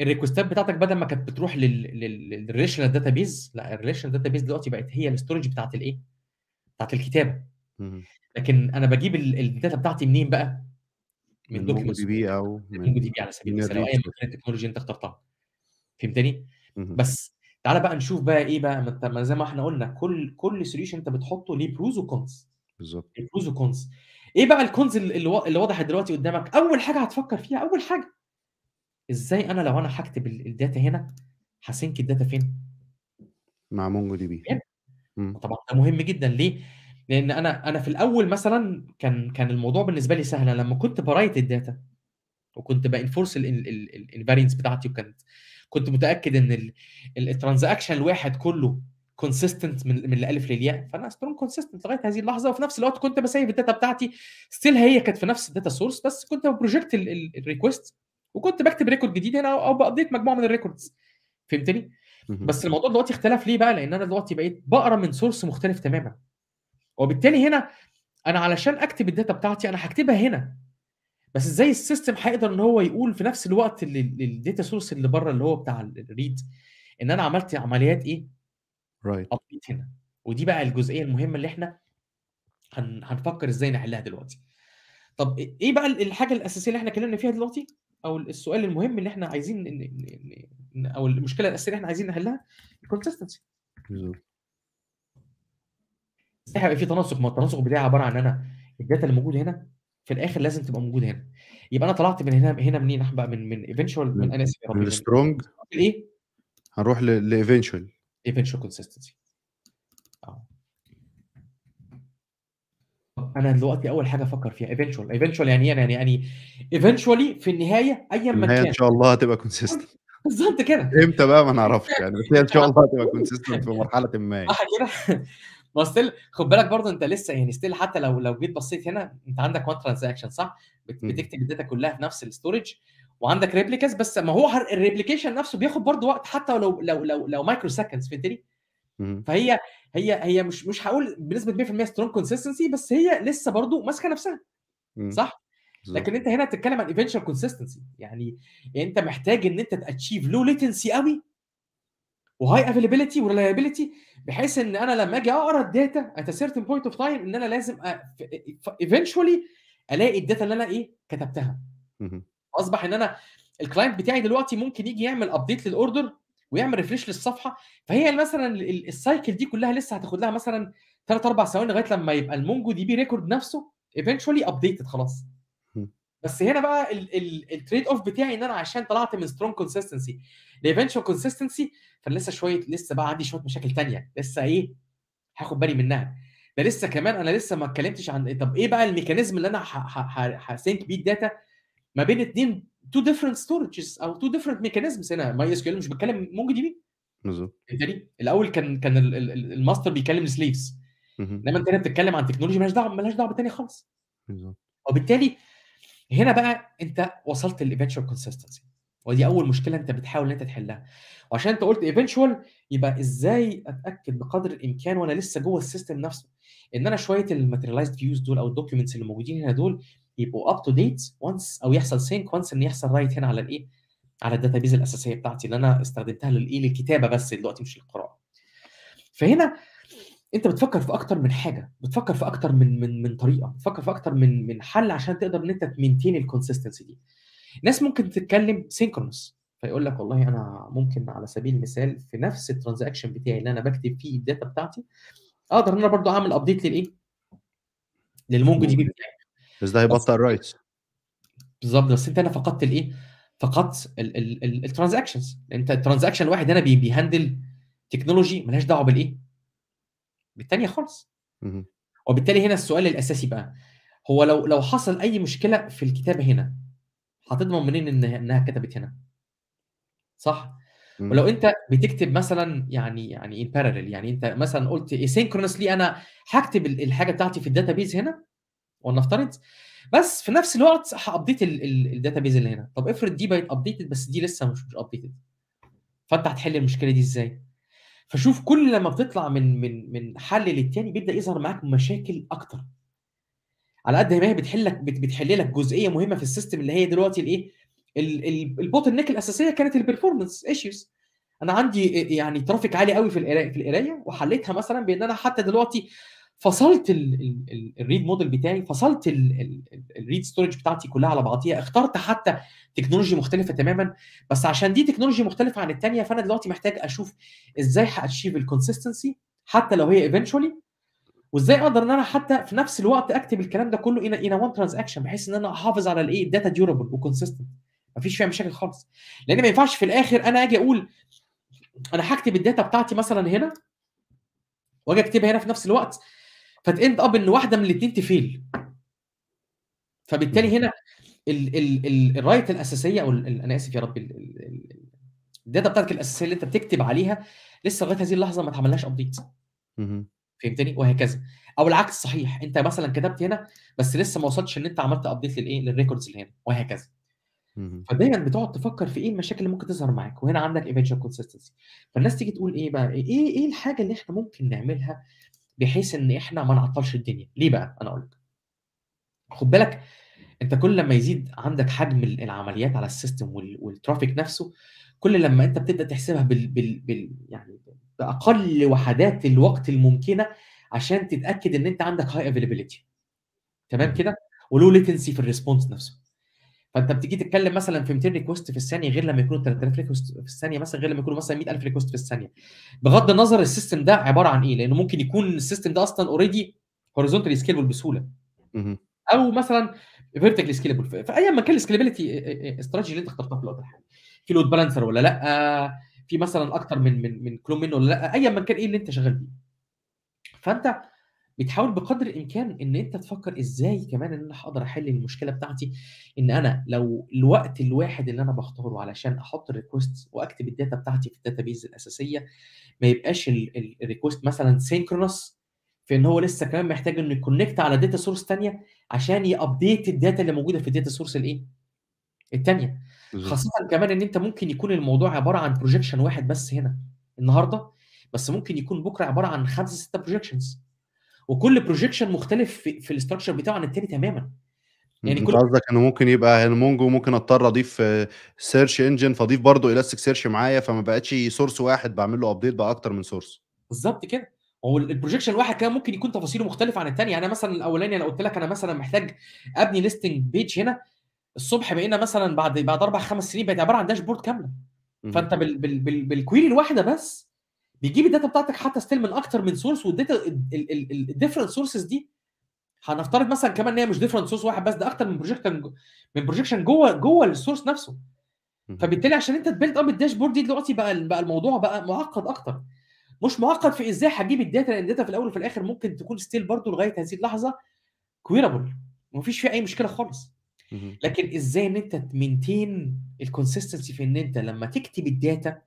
الريكوستات بتاعتك بدل ما كانت بتروح للريليشنال داتابيز، لا الريليشنال داتابيز دلوقتي بقت هي الاستورج بتاعت الايه؟ بتاعت الكتابه. لكن انا بجيب الداتا بتاعتي منين بقى؟ من دوكيومنت دي بي او مونجو دي بي على سبيل المثال او اي تكنولوجي انت اخترتها. فهمتني؟ بس تعالى بقى نشوف بقى ايه بقى زي ما احنا قلنا كل كل سوليوشن انت بتحطه ليه بروز وكونز. بالظبط. بروز وكونز. ايه بقى الكونز اللي واضحه دلوقتي قدامك؟ اول حاجه هتفكر فيها اول حاجه ازاي انا لو انا هكتب الداتا هنا هسينك الداتا فين؟ مع مونجو دي بي. طبعا ده مهم جدا. ليه؟ لان انا انا في الاول مثلا كان كان الموضوع بالنسبه لي سهل، لما كنت برايت الداتا وكنت بانفورس الانفارينس بتاعتي، وكانت كنت متاكد ان الترانزاكشن الواحد كله كونسيستنت من من الالف للياء، فانا سترونج كونسيستنت لغايه هذه اللحظه. وفي نفس الوقت كنت بسيف الداتا بتاعتي ستيل، هي كانت في نفس الداتا سورس، بس كنت ببروجكت الريكوست وكنت بكتب ريكورد جديد هنا او بابديت مجموعه من الريكوردز، فهمتني؟ بس الموضوع دلوقتي اختلف ليه بقى؟ لان انا دلوقتي بقيت بقرا من سورس مختلف تماما، وبالتالي هنا انا علشان اكتب الداتا بتاعتي انا هكتبها هنا، بس ازاي السيستم هيقدر ان هو يقول في نفس الوقت للداتا سورس اللي بره اللي هو بتاع الريد ان انا عملت عمليات ايه؟ رايت right. هنا، ودي بقى الجزئيه المهمه اللي احنا هن... هنفكر ازاي نحلها دلوقتي. طب ايه بقى الحاجه الاساسيه اللي احنا اتكلمنا فيها دلوقتي، او السؤال المهم اللي احنا عايزين ن... او المشكله الاساسيه اللي احنا عايزين نحلها؟ الكونسستنسي. ازاي هيبقى في تناسق؟ ما التناسق بتاعي عباره عن انا الداتا اللي موجوده هنا في الاخر لازم تبقى موجوده هنا. يبقى انا طلعت من هنا هنا منين بقى؟ من من ايفنشوال، من انا اسف يا رب، السترونج ايه؟ هنروح لايفنشوال، ايفنشوال كونسستنسي. اه انا دلوقتي اول حاجه افكر فيها ايفنشوال. ايفنشوال يعني ايه؟ يعني يعني ايفنشوالي في النهايه ايا ما كان ان شاء الله هتبقى كونسستنت. بالظبط كده. امتى بقى ما نعرفش يعني، بس ان شاء الله هتبقى كونسستنت في مرحله ما. صح كده. ما ستيل خد بالك برضه انت لسه يعني ستيل، حتى لو لو جيت بصيت هنا انت عندك وان ترانزاكشن صح؟ بتكتب الداتا كلها في نفس الستورج، وعندك ريبليكاس، بس ما هو الريبليكيشن نفسه بياخد برضه وقت حتى لو لو لو لو مايكرو سكندز، فهمتني؟ فهي هي هي مش مش هقول بنسبه مية في المية سترونج كونسستنسي، بس هي لسه برضه ماسكه نفسها صح؟ لكن انت هنا بتتكلم عن ايفنشوال كونسستنسي، يعني انت محتاج ان انت تاتشيف لو ليتنسي قوي وهاي افيلابيلتي وريلايابيلتي، بحيث ان انا لما اجي اقرا الداتا ات سيرتن بوينت اوف تايم ان انا لازم ايفنشولي الاقي الداتا اللي انا ايه كتبتها. اصبح ان انا الكلاينت بتاعي دلوقتي ممكن يجي يعمل ابديت للاوردر ويعمل ريفريش للصفحه، فهي مثلا السايكل دي كلها لسه هتاخد لها مثلا تلات اربع ثواني لغايه لما يبقى المونجو دي بي ريكورد نفسه ايفنشولي ابديتد خلاص. بس هنا بقى التريد اوف بتاعي ان انا عشان طلعت من سترونج كونسستنسي لايفنشوال كونسستنسي، فلسه شويه لسه بقى عندي شويه مشاكل ثانيه لسه ايه هاخد بالي منها. ده لسه كمان انا لسه ما اتكلمتش عن طب ايه بقى الميكانيزم اللي انا هسينك بيه الداتا ما بين اثنين تو ديفرنت ستورجز او تو ديفرنت ميكانيزمز. هنا ماي اس كيو ال مش بتكلم مونجو دي بي بالظبط، الاول كان كان الماستر بيكلم السليفز، انما انت هنا بتتكلم عن تكنولوجي مالهاش دعوه مالهاش دعوه بالثانيه خالص. بالظبط. وبالتالي هنا بقى انت وصلت للايفنشوال كونسستنسي، ودي اول مشكله انت بتحاول ان انت تحلها. وعشان انت قلت ايفنشوال، يبقى ازاي اتاكد بقدر الامكان وانا لسه جوه السيستم نفسه ان انا شويه الماتيريالايزد فيوز دول او الدوكيومنتس اللي موجودين هنا دول يبقوا اب تو ديت وانس، او يحصل سينك وانس، ان يحصل رايت هنا على الايه، على الداتابيز الاساسيه بتاعتي اللي انا استخدمتها للايه، للكتابه بس دلوقتي مش للقراءه. فهنا انت بتفكر في اكتر من حاجه، بتفكر في اكتر من من من طريقه، بتفكر في اكتر من من حل عشان تقدر ان انت تمينتين الكونسستنسي دي. ناس ممكن تتكلم سينكرونس، فيقول لك والله انا ممكن على سبيل المثال في نفس الترانزاكشن بتاعي اللي انا بكتب فيه الداتا بتاعتي اقدر ان انا برضو اعمل ابديت للايه، للمونجو دي بي بتاعي، بس ده هيبطل رايتس. بالظبط. بس انت انا فقدت الايه، فقدت الترانزاكشنز. انت الترانزاكشن الواحد هنا بيهندل تكنولوجي مالهاش دعوه بالايه بالتانية خالص. وبالتالي هنا السؤال الاساسي بقى هو لو لو حصل اي مشكله في الكتابه هنا هتضمن منين انها انها كتبت هنا؟ صح؟ مم. ولو انت بتكتب مثلا يعني يعني ان باراليل، يعني انت مثلا قلت اسينكرونسلي انا هكتب الحاجه بتاعتي في الداتابيز هنا ولنفترض، بس في نفس الوقت هابديت الداتابيز اللي هنا. طب افرض دي بقت ابديتد بس دي لسه مش مش ابديتد، فانت هتحل المشكله دي ازاي؟ فشوف كل لما بتطلع من من من حل للتاني بيبدا يظهر معاك مشاكل اكتر. على قد ما هي بتحل لك بتحل لك جزئيه مهمه في السيستم اللي هي دلوقتي الايه؟ البوتل نيك الاساسيه كانت البرفورمانس ايشوز. انا عندي يعني ترافيك عالي قوي في القرايه في القرايه، وحليتها مثلا بان انا حتى دلوقتي فصلت الريد موديل بتاعي، فصلت الريد ستورج بتاعتي كلها على بعضيها، اخترت حتى تكنولوجي مختلفه تماما، بس عشان دي تكنولوجي مختلفه عن الثانيه فانا دلوقتي محتاج اشوف ازاي هاتشيف الكونسستنسي حتى لو هي ايفنشولي، وازاي اقدر ان انا حتى في نفس الوقت اكتب الكلام ده كله ان ان وان ترانزاكشن، بحيث ان انا احافظ على الايه الداتا ديورابل وكونسستنت مفيش فيها مشاكل خالص. لان ما ينفعش في الاخر انا اجي اقول انا هكتب الداتا بتاعتي مثلا هنا واجي اكتبها هنا في نفس الوقت، فتاند اب ان واحده من الاثنين تفيل. فبالتالي هنا الرايت الاساسيه او انا اسف يا رب الداتا بتاعتك الاساسيه اللي انت بتكتب عليها لسه لغايه هذه اللحظه ما اتعملهاش ابديت. فهمتني؟ وهكذا. او العكس صحيح، انت مثلا كتبت هنا بس لسه ما وصلتش ان انت عملت ابديت للايه؟ للريكوردز اللي هنا وهكذا. فدايما بتقعد تفكر في ايه المشاكل اللي ممكن تظهر معاك، وهنا عندك ايفنتشوال كونسستنسي. فالناس تيجي تقول ايه بقى؟ ايه ايه الحاجه اللي احنا ممكن نعملها بحيث ان احنا ما نعطلش الدنيا؟ ليه بقى؟ انا اقول لك. خد بالك انت كل لما يزيد عندك حجم العمليات على السيستم والترافيك نفسه، كل لما انت بتبدا تحسبها بال, بال... بال... يعني باقل وحدات الوقت الممكنه عشان تتاكد ان انت عندك هاي افيلابيلتي. تمام كده؟ ولو ليتنسي في الريسبونس نفسه. فانت بتيجي تتكلم مثلا في مئتين ريكوست في الثانيه غير لما يكونوا ثلاثة آلاف ريكوست في الثانيه مثلا، غير لما يكونوا مثلا مئة ألف ريكوست في الثانيه. بغض النظر السيستم ده عباره عن ايه، لانه ممكن يكون السيستم ده اصلا اوريدي هوريزونتالي سكيلبل بسهوله. او مثلا فيرتيكلي سكيلبل، فايا ما كان السكيلابيلتي استراتيجي اللي انت اخترتها في الوقت الحالي، في لود بالانسر ولا لا، في مثلا اكتر من من من كلون منه ولا لا، ايا ما كان ايه اللي انت شغال بيه. فانت بتحاول بقدر الامكان ان انت تفكر ازاي كمان ان انا هقدر احل المشكله بتاعتي، ان انا لو الوقت الواحد اللي انا بختاره علشان احط الريكوست واكتب الداتا بتاعتي في الداتابيز الاساسيه ما يبقاش الريكوست مثلا سينكرونس، في ان هو لسه كمان محتاج انه يكونكت على داتا سورس ثانيه عشان يابديت الداتا اللي موجوده في الداتا سورس الايه؟ الثانيه. خاصه كمان ان انت ممكن يكون الموضوع عباره عن بروجكشن واحد بس هنا النهارده، بس ممكن يكون بكره عباره عن خمسه سته بروجكشنز، وكل بروجكشن مختلف في, في الاستراكشر بتاعه عن التاني تماما. يعني كل قصدك انه ممكن يبقى المونجو ممكن اضطر اضيف سيرش انجن، فاضيف برضه إلاستيك سيرش معايا، فما بقتش سورس واحد بعمل له ابديت، بقى اكتر من سورس. بالظبط كده. هو البروجكشن الواحد كان ممكن يكون تفاصيله مختلفه عن الثاني. يعني مثلا الاولاني انا قلت لك انا مثلا محتاج ابني ليستنج بيج هنا الصبح، بقينا مثلا بعد بعد اربع خمس سنين بقت عباره عن داشبورد كامله. فانت بال بال بال بالكويري الواحده بس بيجيب الداتا بتاعتك حتى ستيل من اكتر من سورس، والداتا الديفرنت سورسز دي هنفترض مثلا كمان ان هي مش ديفرنت سورس واحد بس، ده اكتر من بروجكشن من بروجكشن جوه جوه السورس نفسه. فبالتالي عشان انت تبيلد اب الداشبورد دي دلوقتي بقى بقى الموضوع بقى معقد اكتر. مش معقد في ازاي هتجيب الداتا، لان الداتا في الاول وفي الاخر ممكن تكون ستيل برضو لغايه هذه اللحظه كويرابل، مفيش فيها اي مشكله خالص. لكن ازاي ان انت تمينتين الكونسستنسي في ان انت لما تكتب الداتا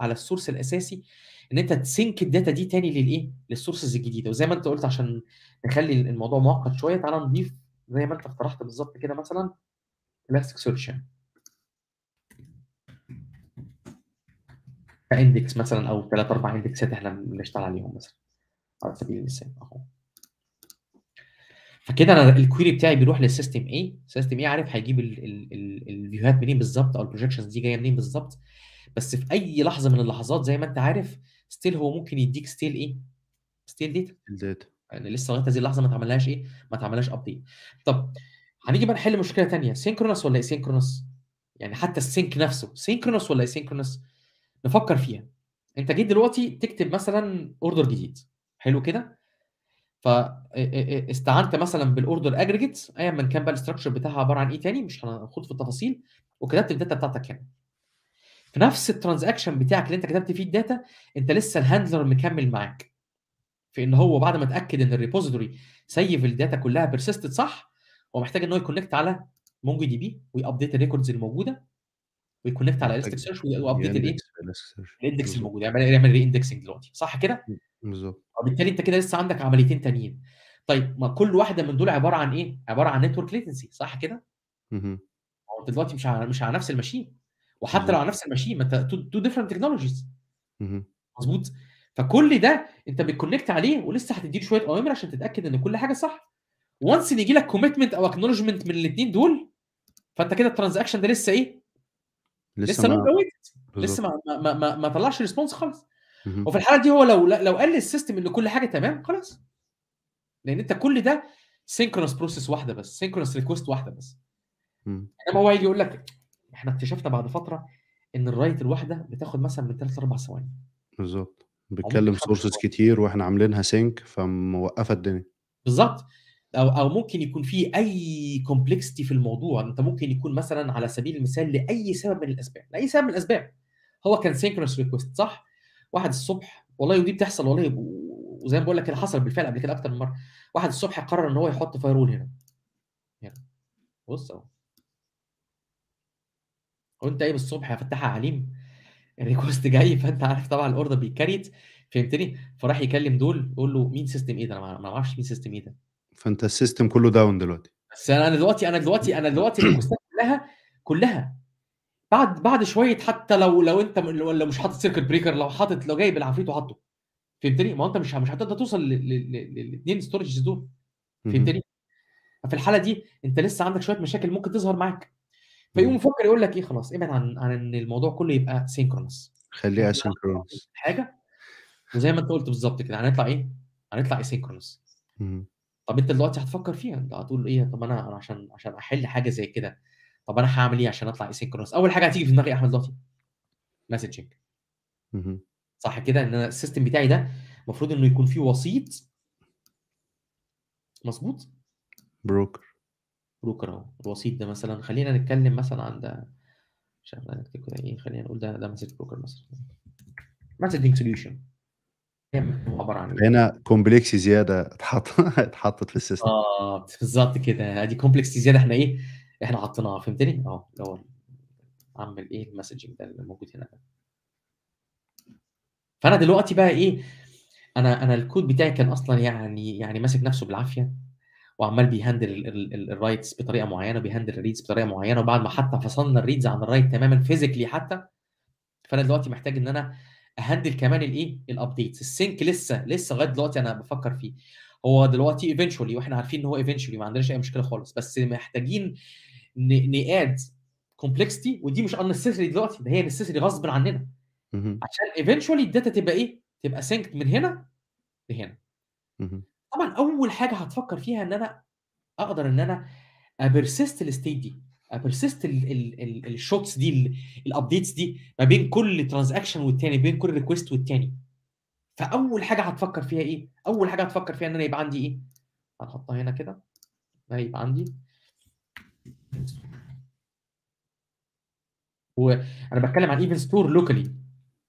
على السورس الاساسي ان انت تسينك الداتا دي تاني للايه؟ للسورسز الجديده. وزي ما انت قلت عشان نخلي الموضوع معقد شويه، تعالى نضيف زي ما انت اقترحت بالظبط كده مثلا Elastic Search كاندكس مثلا، او ثلاث اربع اندكسات احنا بنشتغل عليهم مثلا على سبيل المثال اهو. فكده انا الكويري بتاعي بيروح للسيستم ايه، سيستم ايه عارف هيجيب الفيوهات منين بالظبط، او البروجكشنز دي جايه منين بالظبط. بس في اي لحظه من اللحظات زي ما انت عارف ستيل هو ممكن يديك ستيل ايه؟ ستيل ديتا. الداتا يعني لسه لغايه هذه اللحظه ما اتعملهاش ايه؟ ما اتعملهاش ابديت. طب هنيجي بقى نحل مشكله ثانيه، سينكرونس ولا اي سينكرونس؟ يعني حتى السينك نفسه سينكرونس ولا اي سينكرونس؟ نفكر فيها. انت جيت دلوقتي تكتب مثلا اوردر جديد، حلو كده؟ فاستعنت مثلا بالاوردر اجريجيت ايا ما كان بقى الاستراكشر بتاعها عباره عن ايه ثاني، مش هنخوض في التفاصيل، وكتبت الداتا بتاعتك هنا. في نفس الترانزاكشن بتاعك اللي انت كتبت فيه الداتا، انت لسه الهاندلر مكمل معاك في ان هو بعد ما اتاكد ان الريبوزيتوري سيف الداتا كلها بيرسيستد صح، هو محتاج ان هو يكونكت على مونجو دي بي ويابديت الريكوردز الموجوده، ويكونكت على إلاستيك سيرش وابديت الايه الاندكس الموجود، يعني يعمل ري اندكسنج دلوقتي صح كده؟ بالظبط. وبالتالي انت كده لسه عندك عمليتين تانيين. طيب ما كل واحده من دول عباره عن ايه؟ عباره عن نتورك ليتنسي صح كده؟ اها. هو دلوقتي مش على مش على نفس الماشين، وحتى لو على نفس الماشين ما انت تو ديفرنت تكنولوجيز. مظبوط. فكل ده انت بتكونكت عليه ولسه هتدي له شويه اوامر عشان تتاكد ان كل حاجه صح. وانس ان يجي لك كوميتمنت او اكنولجمنت من الاثنين دول، فانت كده الترانزاكشن ده لسه ايه؟ لسه لسه ما لسه ما ما ما, ما طلعش ريسبونس خالص. وفي الحاله دي هو لو لو قال للسيستم ان كل حاجه تمام خلاص، لان انت كل ده سينكرونس بروسيس واحده بس، سينكرونس ريكوست واحده بس. انما هو هيجي يقول لك احنا اكتشفنا بعد فتره ان الرايت الواحده بتاخد مثلا من ثلاث اربع ثواني. بالظبط. بتكلم سورسز كتير واحنا عاملينها سينك فموقفه الدنيا. بالظبط. او او ممكن يكون في اي كومبلكستي في الموضوع، انت ممكن يكون مثلا على سبيل المثال لاي سبب من الاسباب، لاي سبب من الاسباب هو كان سينكرونس ريكوست صح؟ واحد الصبح والله، ودي بتحصل والله، وزي ما بقول لك اللي حصل بالفعل قبل كده اكتر من مره، واحد الصبح قرر ان هو يحط فايرول هنا. هنا. بص اهو. كنت قايم الصبح هفتحها عليم، الريكوست جاي، فانت عارف طبعا الاوردر بيتكريت، فهمتني؟ فراح يكلم دول يقول له مين سيستم ايه ده، انا ما اعرفش مين سيستم ايه ده. فانت السيستم كله داون دلوقتي. بس انا دلوقتي انا دلوقتي انا دلوقتي الريكوستات كلها كلها بعد بعد شويه، حتى لو لو انت ولا مش حاطط سيركت بريكر، لو حاطط لو جايب العفريت وحاطه، فهمتني؟ ما انت مش مش هتقدر توصل للاثنين ستورجز دول، فهمتني؟ في الحاله دي انت لسه عندك شويه مشاكل ممكن تظهر معاك، فيقوم مفكر يقول لك ايه، خلاص ابعد عن عن ان الموضوع كله يبقى سينكرونس، خليه اسينكرونس حاجه. وزي ما انت قلت بالظبط كده، هنطلع ايه؟ هنطلع اسينكرونس. طب انت دلوقتي هتفكر فيها، انت هتقول ايه؟ طب انا عشان عشان احل حاجه زي كده، طب انا هعمل ايه عشان اطلع اسينكرونس؟ اول حاجه هتيجي في دماغي احمد دلوقتي مسجنج، صح كده؟ ان انا السيستم بتاعي ده المفروض انه يكون فيه وسيط، مظبوط، بروكر بروكر اهو. الوسيط ده مثلا خلينا نتكلم مثلا عن ده، مش عارف نكتب كده ايه، خلينا نقول ده ده مسج بروكر مثلا، مسجنج سوليوشن. عباره عن هنا كومبلكس زياده اتحط اتحطت في السيستم. اه بالظبط كده، ادي كومبلكس زياده احنا ايه احنا حطيناها، فهمتني؟ اه هو اعمل ايه المسجنج ده اللي موجود هنا. فانا دلوقتي بقى ايه، انا انا الكود بتاعي كان اصلا يعني يعني ماسك نفسه بالعافيه، وعمال بيهندل الرايتس بطريقه معينه، وبيهندل الريدز بطريقه معينه، وبعد ما حتى فصلنا الريدز عن الرايت تماما فيزيكلي حتى، فانا دلوقتي محتاج ان انا اهندل كمان الايه الابديتس. السينك لسه لسه لغايه دلوقتي انا بفكر فيه، هو دلوقتي ايفينشولي، واحنا عارفين ان هو ايفينشولي ما عندناش اي مشكله خالص، بس محتاجين ناد كومبلكستي، ودي مش انسيسري دلوقتي، ده هي نسيسري غصب عننا عشان ايفينشولي الداتا تبقى ايه، تبقى سينكت من هنا لهنا. طبعا اول حاجه هتفكر فيها ان انا اقدر ان انا ابرسست الستيت دي، ابرسست الشوتس دي، الابديتس دي ما بين كل ترانزاكشن والتاني، بين كل ريكويست والتاني. فاول حاجه هتفكر فيها ايه؟ اول حاجه هتفكر فيها ان انا يبقى عندي ايه، هنحطها هنا كده، ده يبقى عندي. وانا بتكلم عن ايفنت ستور لوكالي،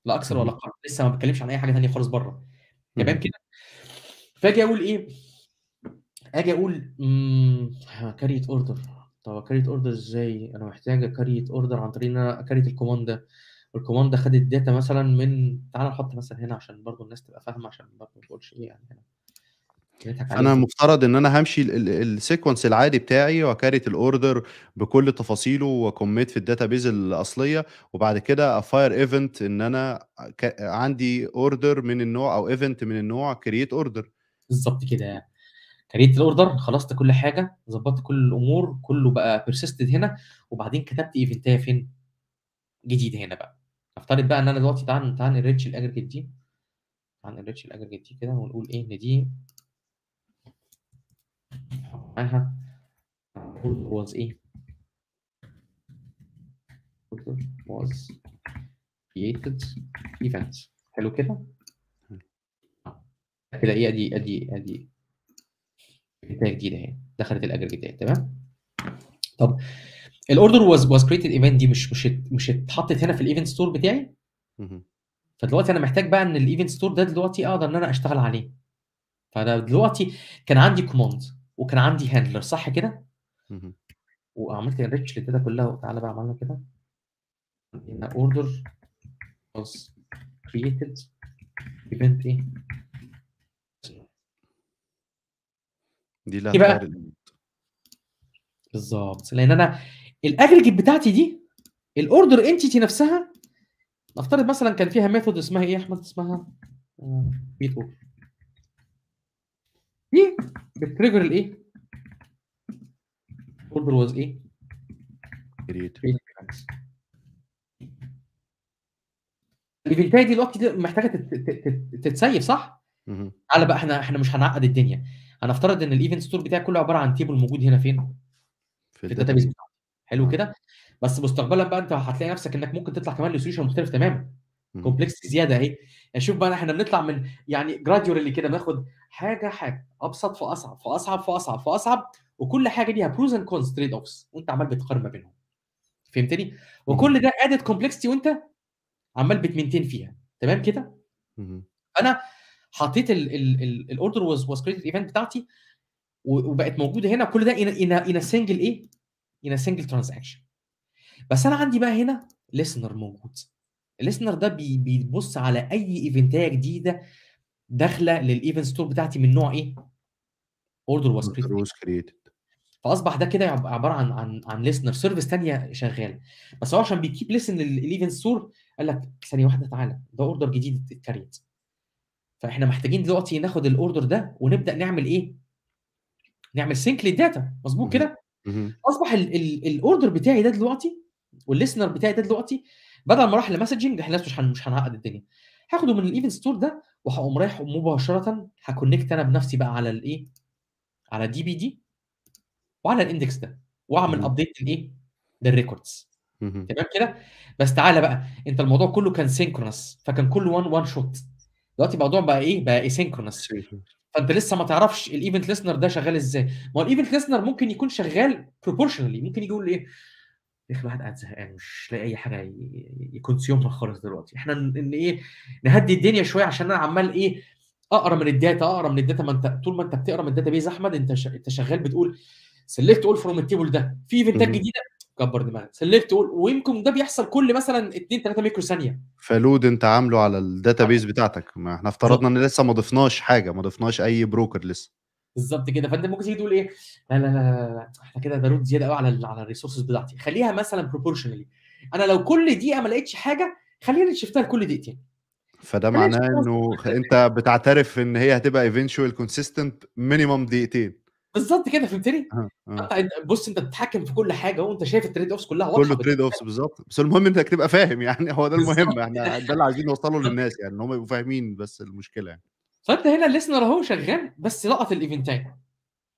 لا اكثر ولا اقل، لسه ما بتكلمش عن اي حاجه ثانيه خالص بره، تمام كده؟ فاجي اقول ايه؟ اجي اقول امم كاريت اوردر. طب كاريت اوردر ازاي؟ انا محتاج كاريت اوردر عن طريق ان انا كاريت الكوماند ده، والكوماند ده خد الداتا مثلا من، تعال نحط مثلا هنا عشان برضو الناس تبقى فاهمه، عشان برضو ما تقولش ايه يعني. هنا انا مفترض ان انا همشي السيكونس العادي بتاعي، وكاريت الاوردر بكل تفاصيله، وكميت في الداتا بيز الاصليه، وبعد كده افاير ايفنت ان انا عندي اوردر من النوع او ايفنت من النوع كرييت اوردر. بالظبط كده، كريت الاوردر، خلصت كل حاجه، ظبطت كل الامور، كله بقى بيرسيستد هنا، وبعدين كتبت ايفنتايه فين؟ جديد هنا بقى. افترض بقى ان انا دلوقتي تعال تعال نريتش الاجريجيت دي، تعال نريتش الاجريجيت دي كده، ونقول ايه ان دي معاها اوردر was ايه؟ اوردر was created event. حلو كده؟ كده ايه، ادي ادي ادي بتاعه جديده اهي، دخلت الاجريجيتات، تمام؟ طب الاوردر واز واز كريتد ايفنت دي مش مش مش اتحطت هنا في الايفنت ستور بتاعي. فدلوقتي انا محتاج بقى ان الايفنت ستور ده دلوقتي اقدر ان انا اشتغل عليه. فانا دلوقتي كان عندي كوماند، وكان عندي هاندلر، صح كده؟ وعملت انريتش للداتا كلها، وتعالى بقى عملنا كده ان اوردر واز كريتد ايفنت ايه؟ دي لا بقى بالظبط، لان انا الاجريجيت بتاعتي دي الاوردر انتيتي نفسها، نفترض مثلا كان فيها ميثود اسمها ايه يا احمد؟ اسمها بيت اوردر، دي بتريجر الايه؟ اوردر واز ايه؟ كريت الايفنتايه دي الوقت دي محتاجه تتسيب، صح؟ تعالى بقى احنا احنا مش هنعقد الدنيا، هنفترض ان الايفنت ستور بتاعي كله عباره عن تيبل موجود هنا فين؟ في الداتا بيز بتاعتي. حلو كده؟ بس مستقبلا بقى انت هتلاقي نفسك انك ممكن تطلع كمان لسوليوشن مختلف تماما، كومبلكس زياده اهي. شوف بقى احنا بنطلع من يعني جراديولي كده، بناخد حاجه حاجه، ابسط فاصعب فاصعب فاصعب فاصعب، وكل حاجه ليها بروز اند كونز، تريد اوفس، وانت عمال بتقارن ما بينهم، فهمتني؟ وكل ده ادد كومبلكستي، وانت عمال بتمنتين فيها، تمام كده؟ انا حطيت الاوردر واز كريتد ايفنت بتاعتي، وبقت موجوده هنا، كل ده ان ان سنجل ايه؟ ان سنجل ترانزاكشن. بس انا عندي بقى هنا ليسنر موجود. الليسنر ده بي بيبص على اي ايفنتايه جديده داخله للايفنت ستور بتاعتي من نوع ايه؟ اوردر واز كريتد. فاصبح ده كده عباره عن عن عن ليسنر سيرفيس ثانيه شغاله، بس هو عشان بيكيب ليسن للايفنت ستور قال لك ثانيه واحده تعالى ده اوردر جديد اتكريت، فاحنا محتاجين دلوقتي ناخد الاوردر ده ونبدا نعمل ايه؟ نعمل سينك للداتا، مظبوط كده؟ اصبح الاوردر بتاعي ده دلوقتي والليسنر بتاعي ده دلوقتي بدل ما راح لمسجنج احنا مش مش هنعقد الدنيا، هاخده من الايفنت ستور ده وهقوم رايح مباشره هكونكت انا بنفسي بقى على الايه؟ على دي بي دي وعلى الاندكس ده واعمل ابديت للايه؟ للريكوردز. تمام كده؟ بس تعالى بقى انت الموضوع كله كان سينكرونس فكان كله وان وان شوت، دلوقتي الموضوع بقى ايه؟ بقى اسينكرونس، فانت لسه ما تعرفش الايفنت ليسنر ده شغال ازاي. ما هو الايفنت ليسنر ممكن يكون شغال بروبورشنالي، ممكن يقول ايه؟ يا اخي الواحد قاعد زهقان مش لاقي اي حاجه يكونسيومها خالص دلوقتي، احنا ان ايه نهدي الدنيا شويه عشان انا عمال ايه؟ اقرا من الداتا اقرا من الداتا. ما انت طول ما انت بتقرا من الداتا بيز احمد انت انت شغال بتقول سلكت اول فروم التيبل ده في ايفنتات جديده كبر دماغك سلكت اول، ويمكن ده بيحصل كل مثلا اتنين تلاتة ميكرو ثانيه فلود انت عامله على الداتا بيز بتاعتك. ما احنا افترضنا ان لسه ما ضفناش حاجه، ما ضفناش اي بروكر لسه بالظبط كده، فانت ممكن تيجي تقول ايه؟ لا لا لا احنا كده ده لود زياده قوي على ال على الريسورسز بتاعتي، خليها مثلا بروبورشنالي، انا لو كل دقيقه ما لقيتش حاجه خليني شفتها لكل دقيقتين. فده معناه انه انت بتعترف ان هي هتبقى ايفينشوال كونسيستنت مينيمم دقيقتين بالظبط كده، فهمتني؟ بص انت بتتحكم في كل حاجه وانت شايف التريد اوفس كلها واضحه، كله تريد اوفس بالظبط، بس المهم انت تبقى فاهم يعني، هو ده المهم احنا ده اللي عايزين نوصله للناس يعني ان هم يبقوا فاهمين بس المشكله يعني. فانت هنا الليسنر اهو شغال بس لقط الايفنتايه،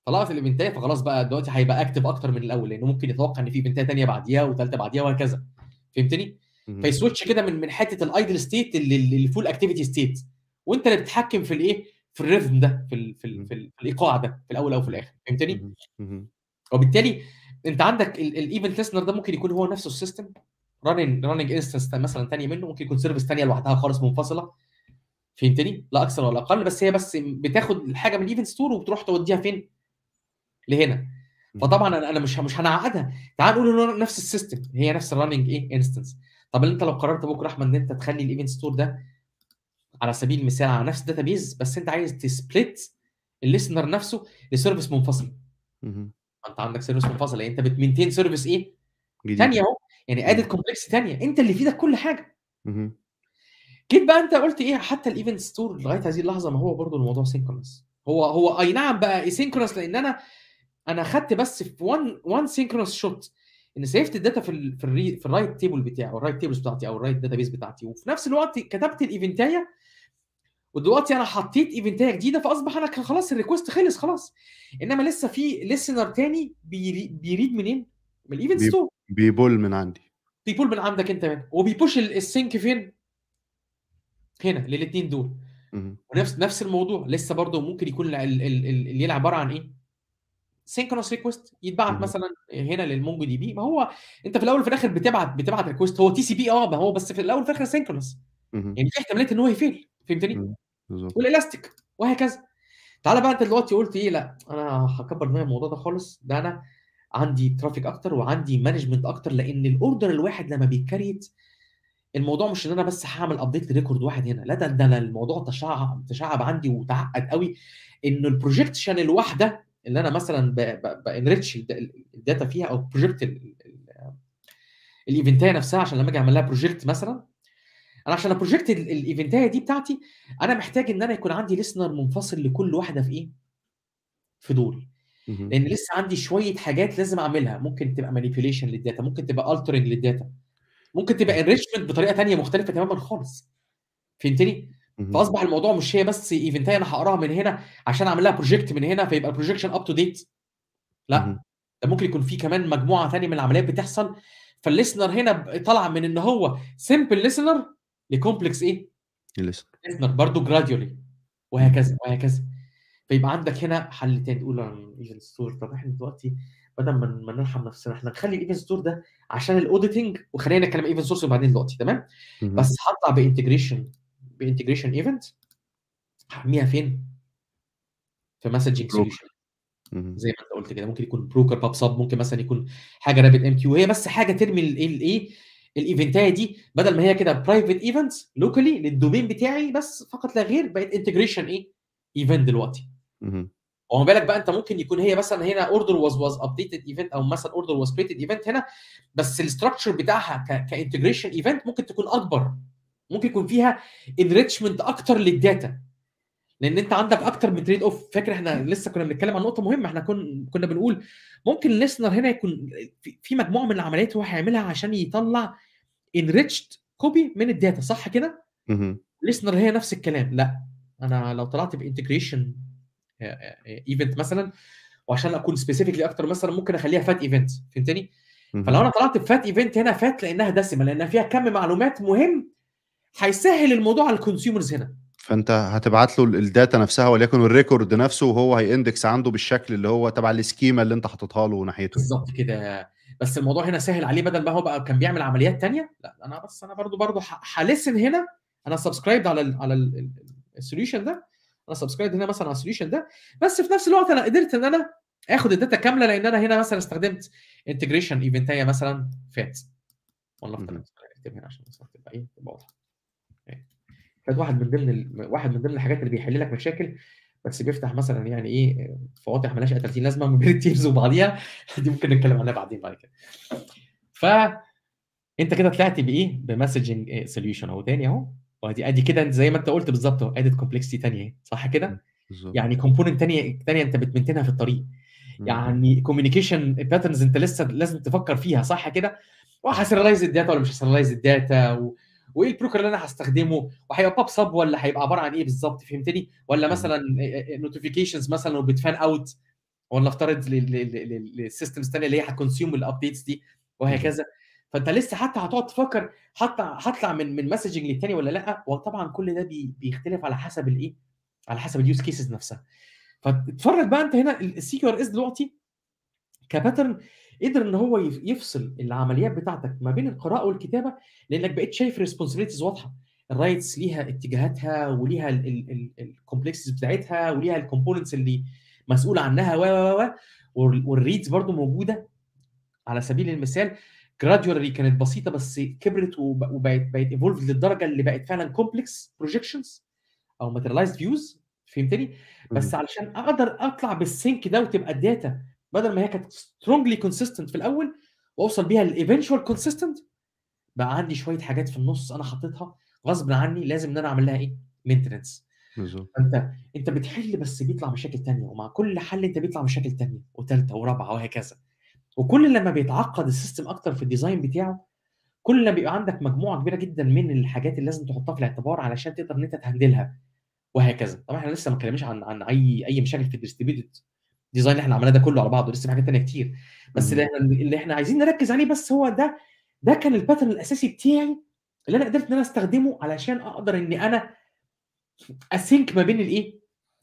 فلقط الايفنتايه فخلاص بقى دلوقتي هيبقى اكتف اكتر من الاول لانه ممكن يتوقع ان في ايفنتايه ثانيه بعديها وثالثه بعديها وهكذا، فهمتني؟ فيسويتش كده من من حته الايدل ستيت للفول اكتيفيتي ستيت، وانت اللي بتتحكم في الايه؟ في الريفم ده في ال في, ال في الايقاع ده في الاول او في الاخر، فهمتني؟ وبالتالي انت عندك الايفنت ليسنر ده ممكن يكون هو نفسه السيستم راننج راننج انستنس مثلا ثانيه منه، ممكن يكون سيرفيس ثانيه لوحدها خالص منفصله، فهمتني؟ لا اكثر ولا اقل، بس هي بس بتاخد الحاجه من الايفنت ستور وبتروح توديها فين؟ لهنا. فطبعا انا مش مش هنعقدها، تعال نقول ان نفس السيستم هي نفس الراننج ايه؟ انستنس. طب انت لو قررت بكره احمد ان انت تخلي الايفنت ستور ده على سبيل المثال على نفس الداتابيز بس انت عايز تسبلت الليسنر نفسه لسيرفيس منفصل. اها. انت عندك سيرفيس منفصل يعني انت بتمينتين سيرفيس ايه؟ ثانيه اهو، يعني ادت كومبلكس ثانيه، انت اللي في ايدك كل حاجه. اها. جيت بقى انت قلت ايه؟ حتى الايفنت ستور لغايه هذه اللحظه ما هو برضه الموضوع سينكرونس، هو هو اي نعم بقى اي سينكرونس لان انا انا خدت بس في وان وان سينكرونس شوت ان سيفت الداتا في ال في, الري... في الرايت تيبل بتاعه الرايت تيبلز بتاعتي او الرايت داتابيز بتاعتي، وفي نفس الوقت كتبت الايفنتايه ودلوقتي انا حطيت ايفنتايه جديده، فاصبح انا خلاص الريكوست خلص خلاص، انما لسه في ليسنر تاني بيري... بيريد منين؟ من الايفنت ستور، بيبول من عندي بيبول من عندك انت منه وبيبوش السينك فين؟ هنا للاثنين دول. ونفس نفس الموضوع لسه برضه ممكن يكون الليله عباره عن ايه؟ سينكرونس ريكوست يتبعت مثلا هنا للمونجو دي بي، ما هو انت في الاول وفي الاخر بتبعت بتبعت ريكوست هو تي سي بي اه، ما هو بس في الاول وفي الاخر سينكرونس يعني في احتماليه ان هو يفيل، فهمتني؟ والالاستيك وهكذا. تعالى بقى انت دلوقتي قلت ايه؟ لا انا هكبر دماغي الموضوع ده خالص، ده انا عندي ترافيك اكتر وعندي مانجمنت اكتر، لان الاوردر الواحد لما بيتكريت الموضوع مش ان انا بس هعمل ابديت لريكورد واحد هنا، لا ده ده الموضوع تشعب تشعب عندي وتعقد قوي، انه البروجكشن الواحده اللي انا مثلا بانريتش الداتا فيها او بروجكت الايفنتايه نفسها، عشان لما اجي اعمل لها بروجكت مثلا انا عشان البروجكت الايفنتايه دي بتاعتي انا محتاج ان انا يكون عندي ليسنر منفصل لكل واحده في ايه؟ في دول، لان لسه عندي شويه حاجات لازم اعملها، ممكن تبقى مانيبيوليشن للداتا، ممكن تبقى الترنج للداتا، ممكن تبقى انريتشمنت بطريقه ثانيه مختلفه تماما خالص، فهمتني؟ فاصبح الموضوع مش هي بس ايفنتايه انا هقراها من هنا عشان اعمل لها بروجكت من هنا فيبقى البروجكشن اب تو ديت، لا ده ممكن يكون في كمان مجموعه ثانيه من العمليات بتحصل، فالليسنر هنا طالع من ان هو سمبل ليسنر لكومبلكس ايه؟ ليسنر برضه جراديولي وهكذا وهكذا، فيبقى عندك هنا حل ثاني تقول الايفنت ستور طب احنا دلوقتي بدل ما نرحم نفسنا احنا نخلي الايفنت ستور ده عشان الاوديتنج، وخلينا نتكلم ايفنت سورس وبعدين دلوقتي تمام؟ بس هطلع بانتجريشن بانتجريشن ايفنت هرميها فين؟ في مسجنج سوليوشن زي ما انت قلت كده، ممكن يكون بروكر باب سب، ممكن مثلا يكون حاجه رابت ام كيو، هي بس حاجه ترمي الايه الايفنتايه دي، بدل ما هي كده برايفت ايفنتس لوكالي للدومين بتاعي بس فقط لا غير، بقت انتجريشن ايه ايفنت دلوقتي. وما بالك بقى انت ممكن يكون هي مثلا هنا اوردر واز واز ابديتد ايفنت، او مثلا اوردر واز كريتد ايفنت هنا، بس الاستراكشر بتاعها كانتجريشن ايفنت ممكن تكون اكبر، ممكن يكون فيها انريتشمنت اكتر للداتا، لان انت عندك اكتر من تريد اوف. فاكر احنا لسه كنا بنتكلم عن نقطه مهمه، احنا كن كنا بنقول ممكن الليسنر هنا يكون في مجموعه من العمليات هو هيعملها عشان يطلع انريتشد كوبي من الداتا، صح كده؟ الليسنر هي نفس الكلام، لا انا لو طلعت بانتجريشن ايفنت مثلا، وعشان اكون سبيسيفيكلي اكتر مثلا ممكن اخليها فات ايفنت، فهمتني؟ فلو انا طلعت بفات ايفنت هنا، فات لانها دسمه، لانها فيها كم معلومات مهم هيسهل الموضوع على الكونسيومرز هنا، فانت هتبعت له الداتا نفسها وليكن الريكورد نفسه، وهو هيندكس عنده بالشكل اللي هو تبع السكيما اللي انت حاططها له ناحيته بالظبط كده. بس الموضوع هنا سهل عليه، بدل ما هو بقى كان بيعمل عمليات ثانيه، لا انا بس انا برضو برضو هلسن هنا، انا سبسكرايبد على ال على السوليوشن ده، انا سبسكرايبد هنا مثلا على السوليوشن ده، بس في نفس الوقت انا قدرت ان انا اخد الداتا كامله، لان انا هنا مثلا استخدمت انتجريشن ايفنتايه مثلا فات، والله اكتب هنا عشان تبقى ايه واضحه. كانت واحد من ضمن واحد من ضمن الحاجات اللي بيحل لك مشاكل، بس بيفتح مثلا يعني ايه فواضح مالهاش ثلاثين لازمه من بين التيمز وبعضيها، دي ممكن نتكلم عنها بعدين بعد كده. ف انت كده طلعت بايه؟ بمسجنج سوليوشن اهو ثاني اهو، وادي ادي كده زي ما انت قلت بالظبط اهو، اديت كومبلكسيتي ثانيه، صح كده؟ يعني كومبوننت ثانيه ثانيه انت بتمنتنها في الطريق، يعني كوميونيكيشن باترنز انت لسه لازم تفكر فيها، صح كده؟ وهسيرلايز الداتا ولا مش هسيرلايز الداتا، و... وايه البروكر اللي انا هستخدمه، وهيبقى باب سب ولا هيبقى عباره عن ايه بالظبط، فهمتني؟ ولا مثلا نوتيفيكيشنز مثلا وبتفان اوت، ولا افترض للسيستمز الثانيه اللي هي هتكونسيوم الابديتس دي وهكذا. فانت لسه حتى هتقعد تفكر حتى هطلع من من مسجنج للثاني ولا لا، وطبعا كل ده بيختلف على حسب الايه، على حسب اليوز كيسز نفسها. فاتفرج بقى انت هنا السي كيو ار اس دلوقتي كباترن قدر ان هو يفصل العمليات بتاعتك ما بين القراءه والكتابه، لانك بقيت شايف ريسبونسبيلتيز واضحه، الرايتس ليها اتجاهاتها وليها الكومبلكسز بتاعتها وليها الكومبوننتس اللي مسؤول عنها، و والريدز برضو موجوده. على سبيل المثال جراديولي كانت بسيطه بس كبرت وبقت بقت ايفولف للدرجه اللي بقت فعلا كومبلكس بروجكشنز او ماتيريلايزد فيوز، فهمتني؟ بس علشان اقدر اطلع بالسينك ده وتبقى الداتا بدل ما هي كانت strongly consistent في الاول واوصل بيها للايفنشوال consistent، بقى عندي شويه حاجات في النص انا حطيتها غصب عني لازم ان انا اعمل لها ايه مينتننس. انت انت بتحل بس بيطلع مشاكل تانية، ومع كل حل انت بيطلع مشاكل تانية وثالثه ورابعه وهكذا، وكل لما بيتعقد السيستم اكتر في الديزاين بتاعه، كل لما بيبقى عندك مجموعه كبيره جدا من الحاجات اللي لازم تحطها في الاعتبار علشان تقدر ان انت تهندلها وهكذا. طبعا احنا لسه ما اتكلمناش عن عن اي اي مشاكل في الديستريبيوتد ديزاين اللي احنا عملناه ده كله على بعضه، لسه في حاجات ثانيه كتير، بس اللي احنا اللي احنا عايزين نركز عليه بس هو ده ده كان الباترن الاساسي بتاعي اللي انا قدرت ان انا استخدمه علشان اقدر ان انا اسينك ما بين الايه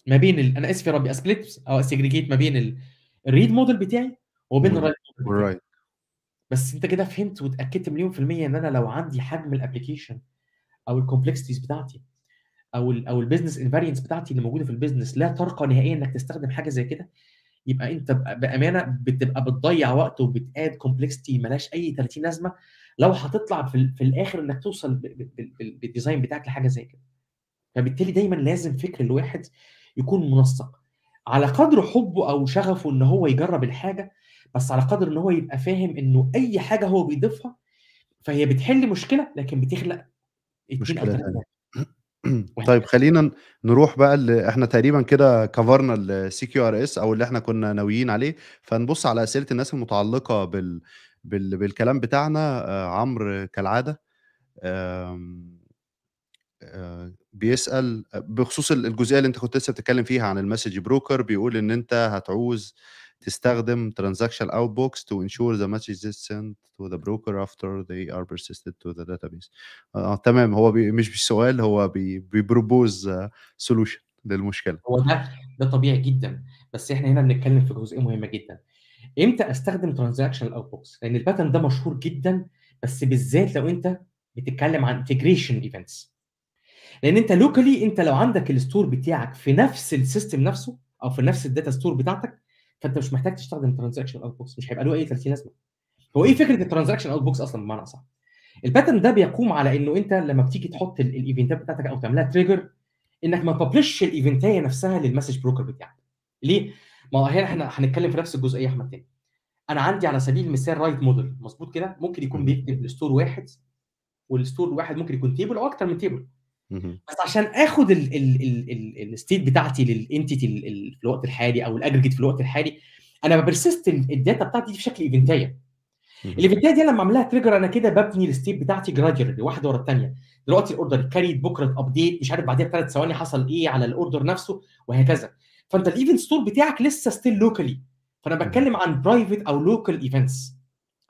ما بين ال... انا اسف يا ربي اسبليت او اسجريجيت ما بين الريد موديل بتاعي وبين الرايت موديل. بس انت كده فهمت واتاكدت مليون في الميه ان انا لو عندي حجم الابلكيشن او الكومبلكسيتيز بتاعتي او ال او البيزنس انفارينس بتاعتي اللي موجوده في البيزنس لا ترقى نهائيا انك تستخدم حاجه زي كده، يبقى انت بامانه بتبقى بتضيع وقت وبتاد كومبلكستي ملاش اي ثلاثين لازمه لو هتطلع في, في الاخر انك توصل بالديزاين بتاعك لحاجه زي كده. فبالتالي دايما لازم فكر الواحد يكون منسق على قدر حبه او شغفه ان هو يجرب الحاجه، بس على قدر ان هو يبقى فاهم انه اي حاجه هو بيضيفها فهي بتحل مشكله لكن بتخلق مشكله ثانيه. طيب خلينا نروح بقى اللي احنا تقريبا كده كفرنا السي كيو ار اس او اللي احنا كنا ناويين عليه، فنبص على اسئله الناس المتعلقه بال... بال... بالكلام بتاعنا. عمرو كالعاده بيسال بخصوص الجزئيه اللي انت كنت لسه بتتكلم فيها عن المسج بروكر، بيقول ان انت هتعوز تستخدم ترانزاكشن اوت بوكس تو انشور ذا مسجز سنت تو ذا بروكر افتر ذي ار بيرسيستد تو ذا داتابيس. اه تمام، هو بي مش بالسؤال، هو بيبروبوز سولوشن للمشكله. هو ده ده طبيعي جدا، بس احنا هنا بنتكلم في جزئيه مهمه جدا، امتى استخدم ترانزاكشن اوت بوكس؟ لان الباترن ده مشهور جدا، بس بالذات لو انت بتتكلم عن انتجريشن ايفنتس، لان انت لوكالي انت لو عندك الستور بتاعك في نفس السيستم نفسه او في نفس الداتا ستور بتاعتك فانت مش محتاج تستخدم ترانزاكشن اوت بوكس، مش هيبقى له اي ثلاثين لازمه. هو ايه فكره الترانزاكشن اوت بوكس اصلا بمعنى اصح؟ الباترن ده بيقوم على انه انت لما بتيجي تحط الايفنتات بتاعتك او تعملها تريجر انك ما تبلش الايفنتايه نفسها للمسج بروكر بتاعك. ليه؟ ما هو احنا هنتكلم في نفس الجزئيه احمد تاني. انا عندي على سبيل المثال رايت موديل مظبوط كده، ممكن يكون بيكتب لستور واحد، والستور الواحد ممكن يكون تيبل او اكتر من تيبل. بس عشان اخد الستيت بتاعتي للانتيتي في الوقت الحالي او الاجريجيت في الوقت الحالي، انا ببرسست الداتا بتاعتي دي في شكل ايفنتايه. الايفنتايه دي لما اعملها تريجر انا كده ببني الستيت بتاعتي جراديولي واحده ورا الثانيه. دلوقتي الاوردر كاريد، بكره ابديت، مش عارف بعديها بثلاث ثواني حصل ايه على الاوردر نفسه وهكذا. فانت الايفنت ستور بتاعك لسه ستيل لوكالي، فانا بتكلم عن برايفت او لوكال ايفنتس،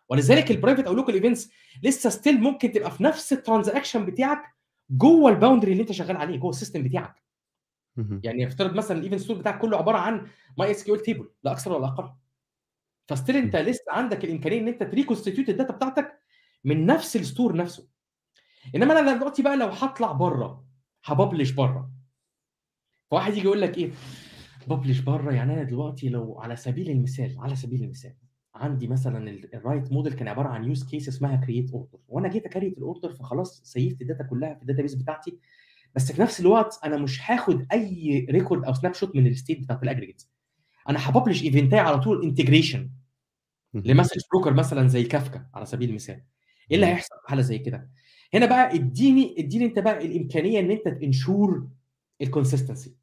ولذلك البرايفت او لوكال ايفنتس لسه ستيل ممكن تبقى في نفس الترانزاكشن بتاعك جوه الباوندري اللي انت شغال عليه جوه السيستم بتاعك. يعني افترض مثلا الايفنت ستور بتاعك كله عباره عن ماي اس كيو ال تيبل، لا اكثر ولا اقل. فستيل انت لسه عندك الامكانيه ان انت تريكونستيتيوت الداتا بتاعتك من نفس الستور نفسه. انما انا دلوقتي بقى لو هطلع بره هببلش بره، فواحد يجي يقول لك ايه ببلش بره؟ يعني انا دلوقتي لو على سبيل المثال على سبيل المثال عندي مثلا الرايت موديل كان عباره عن يوز كيس اسمها كرييت اوردر، وانا جيت اكريت الاوردر فخلاص سيفت الداتا كلها في الداتا بيس بتاعتي، بس في نفس الوقت انا مش هاخد اي ريكورد او سناب شوت من الستيت بتاعت الاجريجيت. انا هببلش ايفنتاي على طول انتجريشن لمسج بروكر مثلا زي كافكا على سبيل المثال. ايه اللي هيحصل في حاله زي كده؟ هنا بقى اديني اديني انت بقى الامكانيه ان انت تنشور الكونسستنسي.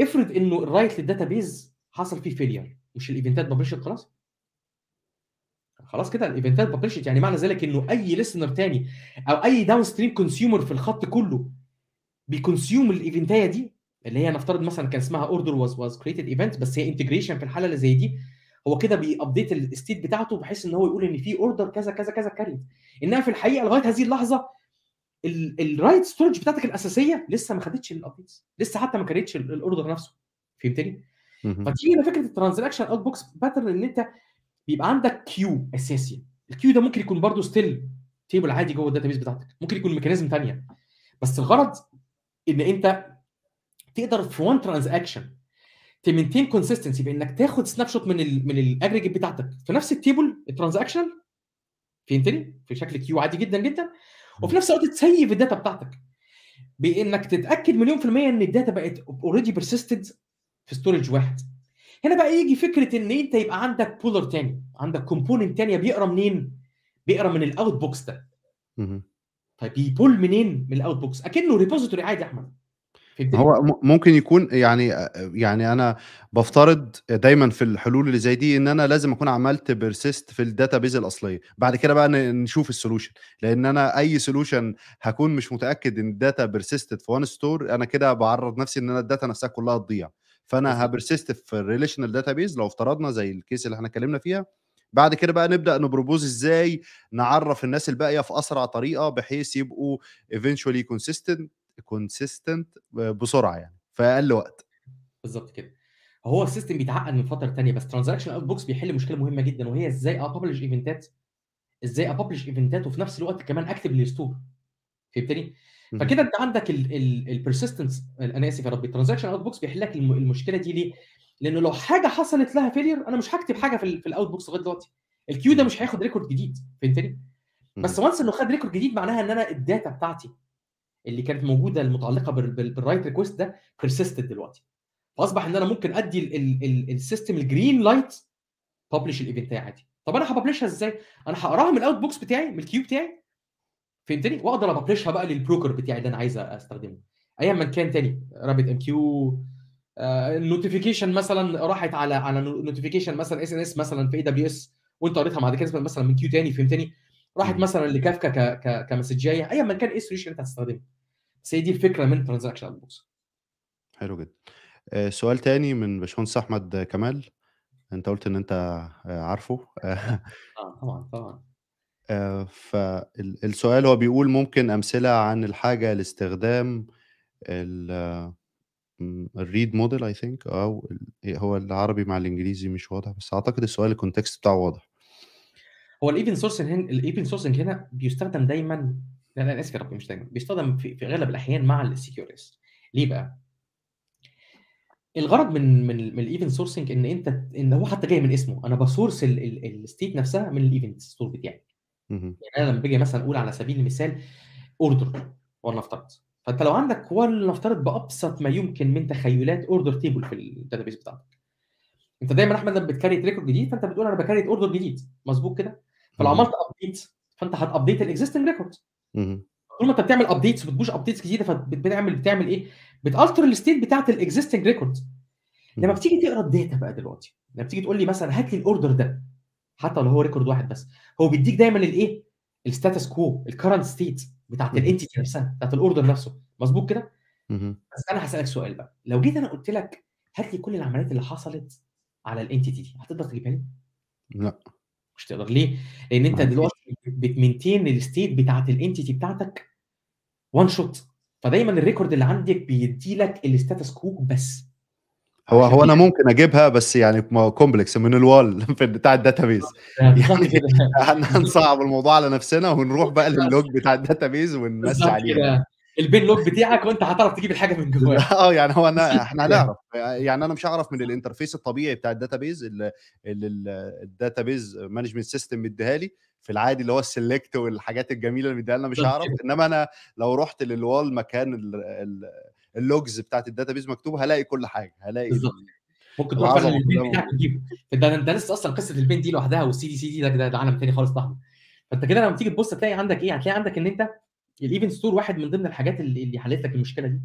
افرض انه الرايت للداتابيز حصل فيه فيلير، مش الايفنتات ببلشت خلاص؟ خلاص كده الايفنتات ببلشت، يعني معنى ذلك انه اي ليسنر تاني او اي داون ستريم كونسيومر في الخط كله بيكونسيوم الايفنتايه دي اللي هي نفترض مثلا كان اسمها اوردر واز واز كريتد ايفنت، بس هي انتجريشن في الحاله اللي زي دي. هو كده بيابديت الستيت بتاعته بحيث ان هو يقول ان في اوردر كذا كذا كذا كاريد، انها في الحقيقه لغايه هذه اللحظه الرايت ستورج بتاعتك الاساسيه لسه ما خدتش الابديتس، لسه حتى ما كريتش الاوردر نفسه. فهمتني؟ فتيجي هنا فكره الترانزاكشن اوت بوكس باترن ان انت بيبقى عندك كيو اساسي. الكيو ده ممكن يكون برضو ستيل تيبل عادي جوه الداتابيس بتاعتك، ممكن يكون ميكانيزم ثانيه، بس الغرض ان انت تقدر في وان ترانزاكشن تمنتين كونسستنسي بانك تاخد سناب شوت من ال من الاجريجيت بتاعتك في نفس التيبل الترانزاكشن، فهمتني؟ في شكل كيو عادي جدا جدا، وفي نفس الوقت تسيف الداتا بتاعتك بانك تتاكد مليون في الميه ان الداتا بقت اوريدي بيرسيستد في ستورج واحد. هنا بقى يجي فكره ان انت يبقى عندك بولر ثاني، عندك كومبوننت ثانيه بيقرا منين؟ بيقرا من الاوت بوكس ده. طيب بيبول منين؟ من الاوت بوكس، اكنه ريبوزيتوري عادي يا احمد. هو ممكن يكون يعني يعني انا بفترض دايما في الحلول اللي زي دي ان انا لازم اكون عملت بيرسيست في الداتابيز الاصليه، بعد كده بقى نشوف السولوشن، لان انا اي سولوشن هكون مش متاكد ان الداتا بيرسيستد في وان ستور انا كده بعرض نفسي ان انا الداتا نفسها كلها تضيع. فانا هبرسيست في الريليشنال داتابيز لو افترضنا زي الكيس اللي احنا اتكلمنا فيها، بعد كده بقى نبدا نبروبوز ازاي نعرف الناس الباقيه في اسرع طريقه بحيث يبقوا ايفينشولي كونسيستنت كونسيستنت بسرعه، يعني في اقل وقت. بالظبط كده. هو السيستم بيتعقد من فتره ثانيه، بس ترانزاكشن اوت بوكس بيحل مشكله مهمه جدا، وهي ازاي ابلش ايفنتات، ازاي ابلش ايفنتات وفي نفس الوقت كمان اكتب للستور. فهمتني؟ فكده انت عندك البرسيستنس، انا اسف يا رب، الترانزاكشن اوت بوكس بيحل لك المشكله دي. ليه؟ لانه لو حاجه حصلت لها فيلير انا مش هكتب حاجه في الاوت بوكس لغايه دلوقتي، الكيو ده مش هياخد ريكورد جديد. فهمتني؟ بس وانس انه خد ريكورد جديد معناها ان انا الداتا بتاعتي اللي كانت موجوده المتعلقه بالرايت ريكوست ده بيرسيستد دلوقتي، فاصبح ان انا ممكن ادي السيستم الجرين لايت ببلش الايفنت عادي. طب انا هببلشها ازاي؟ انا هقراها من الاوت بوكس بتاعي، من الكيو بتاعي، فهمتني؟ واقدر اببلشها بقى للبروكر بتاعي اللي انا عايز استخدمه ايا من كان. تاني رابط ام كيو نوتيفيكيشن مثلا راحت على على نوتيفيكيشن مثلا اس ان اس مثلا في اي دبليو اس، وانت قريتها بعد كده مثلا من كيو تاني، فهمتني؟ راحت مثلا لكافكا ك كمسجيه ايا ما كان ايه السوليوشن انت هتستخدمه. بس هي دي الفكره من ترانزاكشن اوت بوكس. حلو جدا. آه سؤال تاني من باشمهندس احمد كمال، انت قلت ان انت آه عارفه. اه طبعا طبعا. آه فالسؤال هو بيقول ممكن امثله عن الحاجه لاستخدام الريد موديل اي ثينك، او هو العربي مع الانجليزي مش واضح، بس اعتقد السؤال الكونتكست بتاعه واضح. هو الايفنت سورسنج هنا الايفنت سورسنج هنا بيستخدم دايما، لا لا اسف يا رب مش دايما، بيستخدم في, في غالب الاحيان مع السي كيو اس. ليه بقى؟ الغرض من من الايفنت سورسنج ان انت ان هو حتى جاي من اسمه، انا بسورس الستيت نفسها من الايفنت ستور بتاعي. يعني انا لما باجي مثلا اقول على سبيل المثال اوردر، ولنفترض، فانت لو عندك ولنفترض بابسط ما يمكن من تخيلات اوردر تيبل في الداتابيس بتاعتك، انت دايما احمد لما بتكريت ريكورد جديد فانت بتقول انا بكريت اوردر جديد، مظبوط كده؟ فلو عملت ابديت فانت هتابديت الاكزيستنج ريكورد. طول ما انت بتعمل ابديتس ما بتجيبش ابديتس جديده، فبتعمل بتعمل ايه؟ بتالتر الستيت بتاعه الاكزيستنج ريكورد. لما بتيجي تقرا الداتا بقى دلوقتي، لما بتيجي تقول لي مثلا هات لي الاوردر ده، حتى لو هو ريكورد واحد بس، هو بيديك دايما الايه؟ الستاتس كو، الكرنت ستيت بتاعه الانتيتي نفسها، بتاعه الاوردر نفسه، مظبوط كده؟ بس انا هسالك سؤال بقى، لو جيت انا قلت لك هات لي كل العمليات اللي حصلت على الانتيتي دي، هتقدر تجيبها لي؟ لا مش تقدر. ليه؟ لان انت دلوقتي بتمنتين الستيت بتاعه الانتيتي بتاعتك وان شوت، فدايما الريكورد اللي عندك بيدي لك الستاتس كو بس. هو هو انا ممكن اجيبها بس يعني كومبلكس من الوال بتاع الداتابيز، يعني هنصعب الموضوع على نفسنا ونروح بقى لللوج بتاع الداتابيز ونمسي عليه البين لوج بتاعك، وانت هتعرف تجيب الحاجه من جواه. اه يعني هو انا احنا هنعرف، يعني انا مش هعرف من الانترفيس الطبيعي بتاع الداتابيز اللي الداتابيز مانجمنت سيستم مديها لي في العادي اللي هو السلكت والحاجات الجميله اللي مديها لنا، مش هعرف. انما انا لو رحت للوال مكان اللوجز بتاعت الداتابيز مكتوبه هلاقي كل حاجه، هلاقي بالظبط. ممكن تروح على البين بتاعك تجيبه. ده ده لسه اصلا قصه البين دي لوحدها، والسي دي سي دي ده ده عالم ثاني خالص طبعا. فانت كده لما تيجي تبص تلاقي عندك ايه؟ هتلاقي عندك ان انت الايفنت ستور واحد من ضمن الحاجات اللي, اللي حلت لك المشكله دي،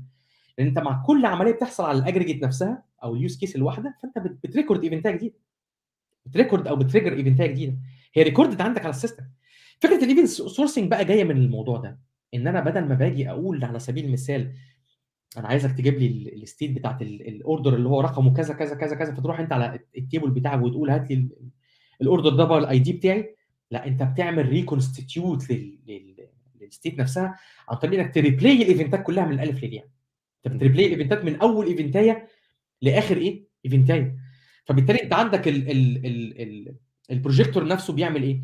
لان انت مع كل عمليه بتحصل على الاجريجيت نفسها او اليوز كيس الواحده، فانت بتريكورد ايفنتات جديده، بتريكورد او بتريجر ايفنتات جديده، هي ريكوردد عندك على السيستم. فكره الايفنت سورسنج بقى جايه من الموضوع ده، ان انا بدل ما باجي اقول على سبيل المثال انا عايزك تجيب لي الستيت بتاعت الاوردر اللي هو رقمه كذا كذا كذا كذا، فتروح انت على التيبل بتاعك وتقول هات لي الاوردر ده بقى الاي دي بتاعي، لا انت بتعمل ريكونستيتيوت لل الستيت نفسها عن طريق انك تريبلاي الايفنتات كلها من الالف للياء. انت بتريبلاي الايفنتات من اول ايفنتايه لاخر ايه؟ ايفنتايه. فبالتالي انت عندك ال ال ال ال البروجيكتور نفسه بيعمل ايه؟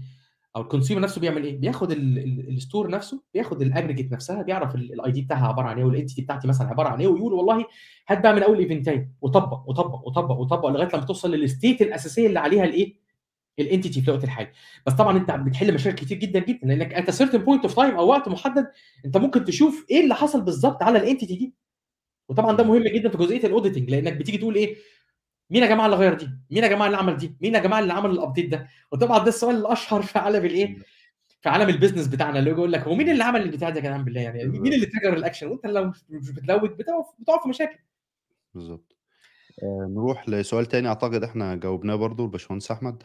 او الكونسيومر نفسه بيعمل ايه؟ بياخد الستور نفسه، بياخد الاجريجيت نفسها، بيعرف الاي دي بتاعها عباره عن ايه، والانتيتي بتاعتي مثلا عباره عن ايه، ويقول والله هات بقى من اول ايفنتايه وطبق وطبق وطبق وطبق لغايه لما توصل للستيت الاساسيه اللي عليها الايه؟ الانتيتي في الوقت الحالي. بس طبعا انت بتحل مشاكل كتير جدا جدا، لانك انت سيرتن بوينت اوف تايم او وقت محدد انت ممكن تشوف ايه اللي حصل بالظبط على الانتيتي دي. وطبعا ده مهم جدا في جزئيه الاوديتنج، لانك بتيجي تقول ايه؟ مين يا جماعه اللي غير دي؟ مين يا جماعه اللي عمل دي؟ مين يا جماعه اللي عمل الابديت ده؟ وطبعا ده السؤال الاشهر في عالم الايه؟ في عالم البيزنس بتاعنا، اللي يقول لك هو مين اللي عمل البتاع ده يا جدعان بالله؟ يعني مين اللي تريجر الاكشن؟ وانت لو مش بتلود بتقف بتقف في مشاكل. بالظبط. نروح لسؤال تاني اعتقد احنا جاوبناه برضو. الباشمهندس احمد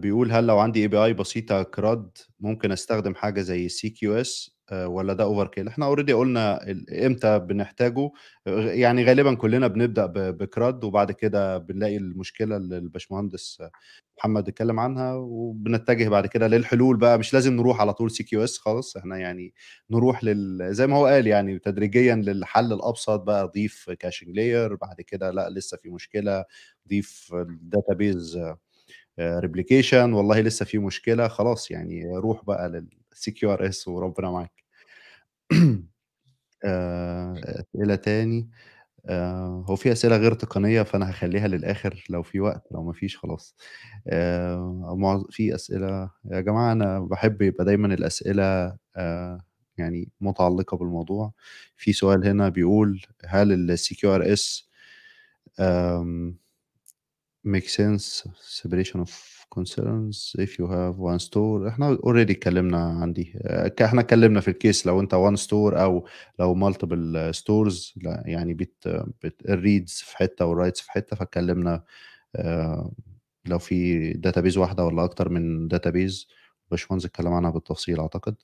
بيقول هل لو عندي اي بي اي بسيطه كراد ممكن استخدم حاجه زي سي كيو اس ولا ده اوفر كيل؟ احنا اوريدي قلنا امتى بنحتاجه، يعني غالبا كلنا بنبدا بكراد وبعد كده بنلاقي المشكله اللي الباشمهندس محمد اتكلم عنها وبنتجه بعد كده للحلول بقى. مش لازم نروح على طول سي كيو اس خالص، احنا يعني نروح لل زي ما هو قال يعني تدريجيا للحل الابسط بقى، ضيف كاشنج لاير، بعد كده لا لسه في مشكله، ضيف داتابيز ريبليكيشن، والله لسه في مشكله، خلاص يعني روح بقى للسي كيو ار اس وربنا معاك. اسئله تاني، آه هو في اسئله غير تقنيه فانا هخليها للاخر لو في وقت، لو ما فيش خلاص. آه في اسئله يا جماعه، انا بحب يبقى دايما الاسئله آه يعني متعلقه بالموضوع. في سؤال هنا بيقول هل السي كيو ار اس make sense separation of concerns if you have one store؟ احنا already اتكلمنا عن دي، احنا اتكلمنا في الكيس لو انت one store او لو multiple stores، لا يعني بت الريدز في حته والرايتس في حته، فاتكلمنا لو في داتابيز واحده ولا اكتر من داتابيز. باشمهندس اتكلم عنها بالتفصيل اعتقد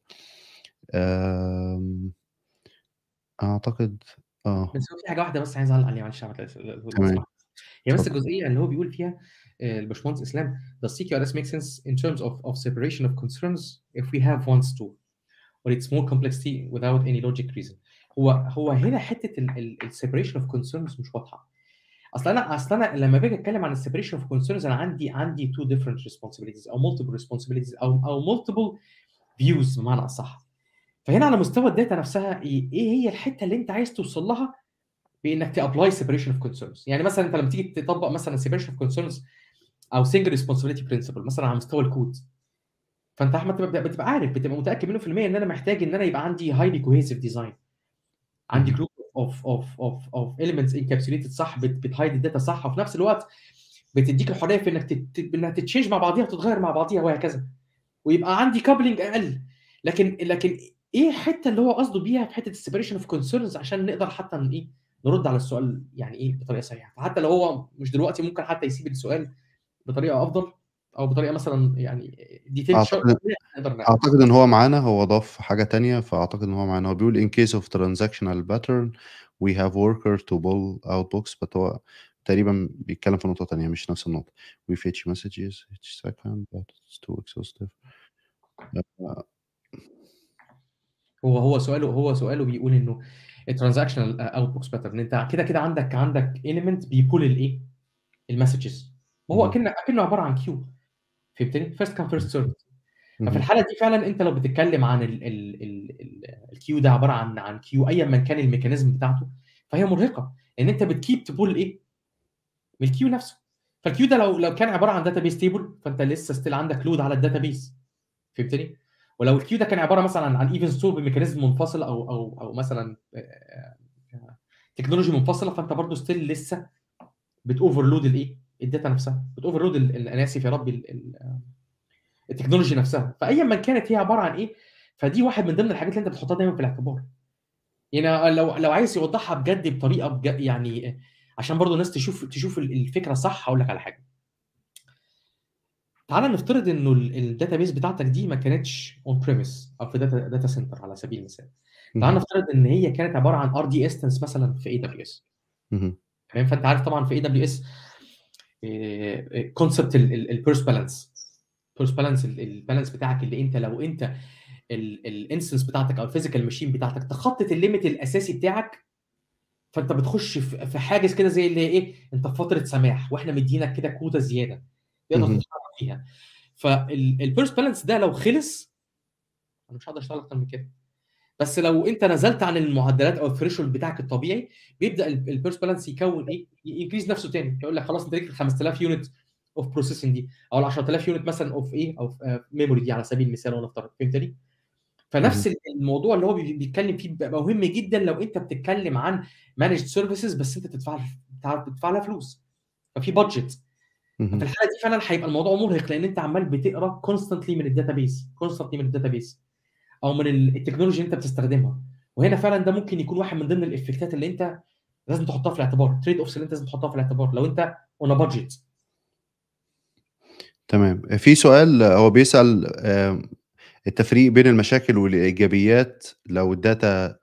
اعتقد اه بس في حاجه واحده بس عايز اعلق عليها معلش، هي بس الجزئيه اللي هو بيقول فيها الباشمهندس اسلام does سي كيو آر إس make sense in terms of of separation of concerns if we have one store or it's more complexity without any logic reason. هو هو هنا حته السيبريشن اوف كونسيرنز مش واضحه. اصل انا اصل انا لما باجي اتكلم عن السيبريشن اوف كونسيرنز انا عندي عندي تو ديفرنت ريسبونسبيلتيز او مالتيبل ريسبونسبيلتيز او او مالتيبل فيوز بمعنى اصح. فهنا على مستوى الداتا نفسها ايه هي الحته اللي انت عايز توصل لها بانك تابلاي سيبريشن اوف كونسيرنز. يعني مثلا انت لما تيجي تطبق مثلا سيبريشن اوف كونسيرنز او سنجل ريسبونسبيلتي برنسبل مثلا على مستوى الكود، فانت يا احمد بتبقى عارف، بتبقى متاكد منه في المية ان انا محتاج ان انا يبقى عندي هايلي كوهيسيف ديزاين، عندي جروب اوف اوف اوف اوف اليمنتس انكابسوليتد صح، بتهايد الداتا صح، وفي نفس الوقت بتديك الحريه في انك تت... انها تتشينج مع بعضيها وتتغير مع بعضيها وهكذا، ويبقى عندي كابلنج اقل. لكن لكن ايه الحته اللي هو قصده بيها في حته السيبريشن اوف كونسيرنز عشان نقدر حتى من ايه نرد على السؤال يعني ايه بطريقه صحيحه، حتى لو هو مش دلوقتي ممكن حتى يسيب السؤال بطريقه افضل او بطريقه مثلا يعني ديتيل. أعتقد, اعتقد ان هو معانا، هو ضاف حاجه ثانيه فاعتقد ان هو معانا. هو بيقول in case of transactional pattern we have worker to pull outbox، but هو تقريبا بيتكلم في نقطه ثانيه مش نفس النقطه. we fetch messages each second but it's too exhaustive. هو هو سؤاله هو سؤاله بيقول انه الترانزاكشنال اوتبوكس باترن انت كده كده عندك عندك ايليمنت بيبول الايه المسجز، ما هو اكنه اكنه عباره عن كيو، فهمتني؟ فيرست كام فيرست سيرف. ففي الحاله دي فعلا انت لو بتتكلم عن الكيو ده عباره عن عن كيو ايا من كان الميكانيزم بتاعته، فهي مرهقه ان انت بتكيب تبول ايه من الكيو نفسه. فالكيو ده لو لو كان عباره عن داتابيس تيبل فانت لسه ستيل عندك لود على الداتابيس، فهمتني؟ ولو الكيو ده كان عباره مثلا عن ايفنت ستور بميكانيزم منفصل او او او مثلا تكنولوجي منفصله، فانت برضو ستيل لسه بتوفرلود الايه الداتا نفسها، بتوفرلود انا اسف يا ربي التكنولوجي نفسها. فايا ما كانت هي عباره عن ايه، فدي واحد من ضمن الحاجات اللي انت بتحطها دايما في الاعتبار. يعني لو لو عايز يوضحها بجد بطريقه بجد يعني عشان برضو الناس تشوف تشوف الفكره صح، هقول لك على حاجه. تعال نفترض انه الداتابيس بتاعتك دي ما كانتش اون بريميس او في داتا داتا سنتر على سبيل المثال. تعال نفترض ان هي كانت عباره عن ار دي انستنس مثلا في اي دبليو اس. تمام، فانت عارف طبعا في اي دبليو اس كونسبت البيرس بالانس. البيرس بالانس البالانس بتاعك اللي انت لو انت الانستنس بتاعتك او الفيزيكال ماشين بتاعتك تخطت الليميت الاساسي بتاعك، فانت بتخش في حاجز كده زي اللي هي ايه انت في فتره سماح، واحنا مدينك كده كوتا زياده تقدر تشتغل فيها. فالبيرس بالانس ده لو خلص انا مش هقدر اشتغل اكتر من كده، بس لو انت نزلت عن المعدلات او الثريشولد بتاعك الطبيعي بيبدا البيرس بالانس يكون ايه ينكريز نفسه تاني، يقول لك خلاص انت ليك خمسة آلاف يونت اوف بروسيسنج دي او عشرة آلاف يونت مثلا اوف ايه او ميموري دي على سبيل المثال ولا افترض، فهمتني؟ فنفس الموضوع اللي هو بيتكلم فيه بيبقى مهم جدا لو انت بتتكلم عن مانجد سيرفيسز بس انت تدفع تدفع لها فلوس ففي بادجت. في الحاله دي فعلا هيبقى الموضوع مرهق لان انت عمال بتقرا كونستنتلي من الداتابيس كونستنتلي من الداتابيس او من التكنولوجيا اللي انت بتستخدمها. وهنا فعلا ده ممكن يكون واحد من ضمن الافكتات اللي انت لازم تحطها في الاعتبار، تريد اوفس اللي انت لازم تحطها في الاعتبار لو انت اون بادجت. تمام، في سؤال هو بيسال التفريق بين المشاكل والايجابيات لو الداتا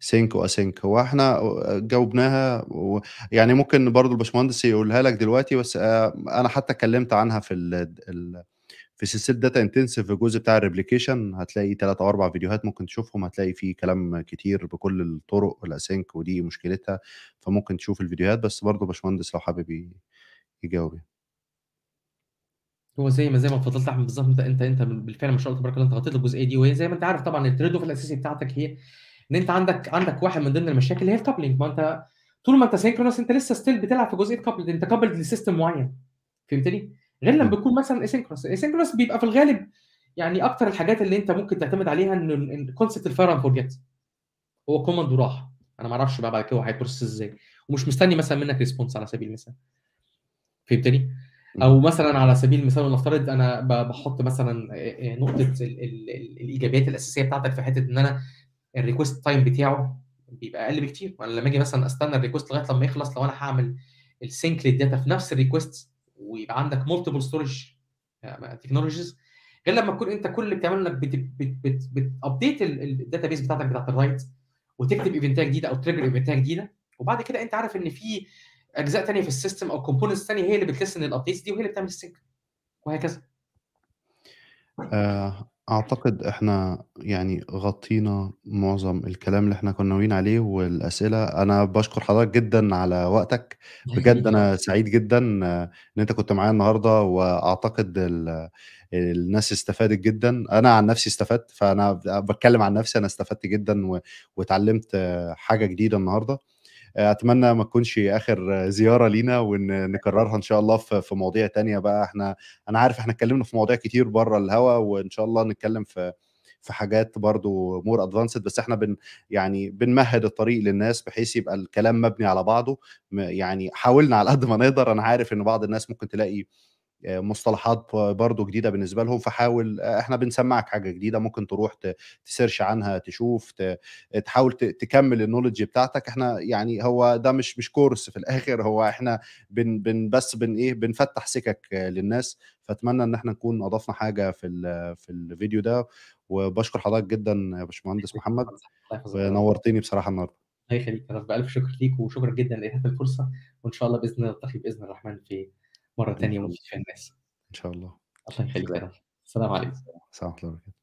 سينك واسينك، هو احنا جاوبناها و... يعني ممكن برضو الباشمهندس يقولها لك دلوقتي، بس انا حتى اتكلمت عنها في ال... ال... في سلسله داتا انتنسيف في الجزء بتاع الريبليكيشن، هتلاقي ثلاثة او اربع فيديوهات ممكن تشوفهم، هتلاقي فيه كلام كتير بكل الطرق الاسينك ودي مشكلتها، فممكن تشوف الفيديوهات. بس برضو باشمهندس لو حابب يجاوب. هو زي ما زي ما اتفضلت احمد بالظبط، انت انت انت بالفعل ما شاء الله تبارك الله انت غطيت الجزئيه دي، وهي زي ما انت عارف طبعا التريد اوف الاساسي بتاعتك هي ان انت عندك عندك واحد من ضمن المشاكل اللي هي الكابلنج. ما انت طول ما انت سينكرونس انت لسه ستيل بتلعب في جزئيه كابلد، انت كابلد لسيستم معين، فهمتني؟ غير لما بيكون مثلا اسينكرونس. اسينكرونس بيبقى في الغالب يعني اكتر الحاجات اللي انت ممكن تعتمد عليها ان كونسبت الفاير اند فورجيت، هو كوماند وراح انا ما اعرفش بقى بعد كده هو هيبروسس ازاي ومش مستني مثلا منك ريسبونس على سبيل المثال، فهمتني؟ او مثلا على سبيل المثال نفترض انا بحط مثلا نقطه الايجابيات الاساسيه بتاعتك في حته ان انا الريكوست تايم بتاعه بيبقى اقل بكتير، وانا لما اجي مثلا استنى الريكوست لغايه لما يخلص، لو انا هعمل السينك للداتا في نفس الريكوست ويبقى عندك مالتيبل ستورج تكنولوجيز، غير لما تكون انت كل اللي بتعمله انك بتابديت الداتا بيس بتاعتك بتاعت الرايت وتكتب ايفنتات جديده او تريجر ايفنتات جديده، وبعد كده انت عارف ان في اجزاء ثانيه في السيستم او كومبوننتس ثانيه هي اللي بتلسن الابديتس دي وهي اللي بتعمل السينك وهكذا. اعتقد احنا يعني غطينا معظم الكلام اللي احنا كنا ناويين عليه والاسئله. انا بشكر حضرتك جدا على وقتك بجد، انا سعيد جدا ان انت كنت معايا النهارده، واعتقد الناس استفادت جدا، انا عن نفسي استفدت، فانا بتكلم عن نفسي انا استفدت جدا واتعلمت حاجه جديده النهارده. اتمنى ما تكونش اخر زياره لينا، ونكررها ان شاء الله في مواضيع تانية بقى. احنا انا عارف احنا اتكلمنا في مواضيع كتير بره الهوا، وان شاء الله نتكلم في في حاجات برضو مور ادفانسد، بس احنا بن يعني بنمهد الطريق للناس بحيث يبقى الكلام مبني على بعضه. يعني حاولنا على قد ما نقدر، انا عارف ان بعض الناس ممكن تلاقي مصطلحات برضو جديدة بالنسبة لهم، فحاول احنا بنسمعك حاجة جديدة ممكن تروح تسيرش عنها، تشوف، تحاول تكمل النولج بتاعتك. احنا يعني هو ده مش مش كورس في الاخر، هو احنا بن بن بس بن ايه بنفتح سكك للناس. فاتمنى ان احنا نكون اضافنا حاجة في في الفيديو ده، وبشكر حضرتك جدا يا باشمهندس محمد، ونورتني بصراحة النهارده. الله يخليك، ألف شكر ليك، وشكرا جدا لإتاحة الفرصة، وإن شاء الله بإذن الله نلتقي بإذن الرحمن في مرة تانية ومفيد في الناس إن شاء الله. الله يخليك. السلام عليكم. السلام عليكم.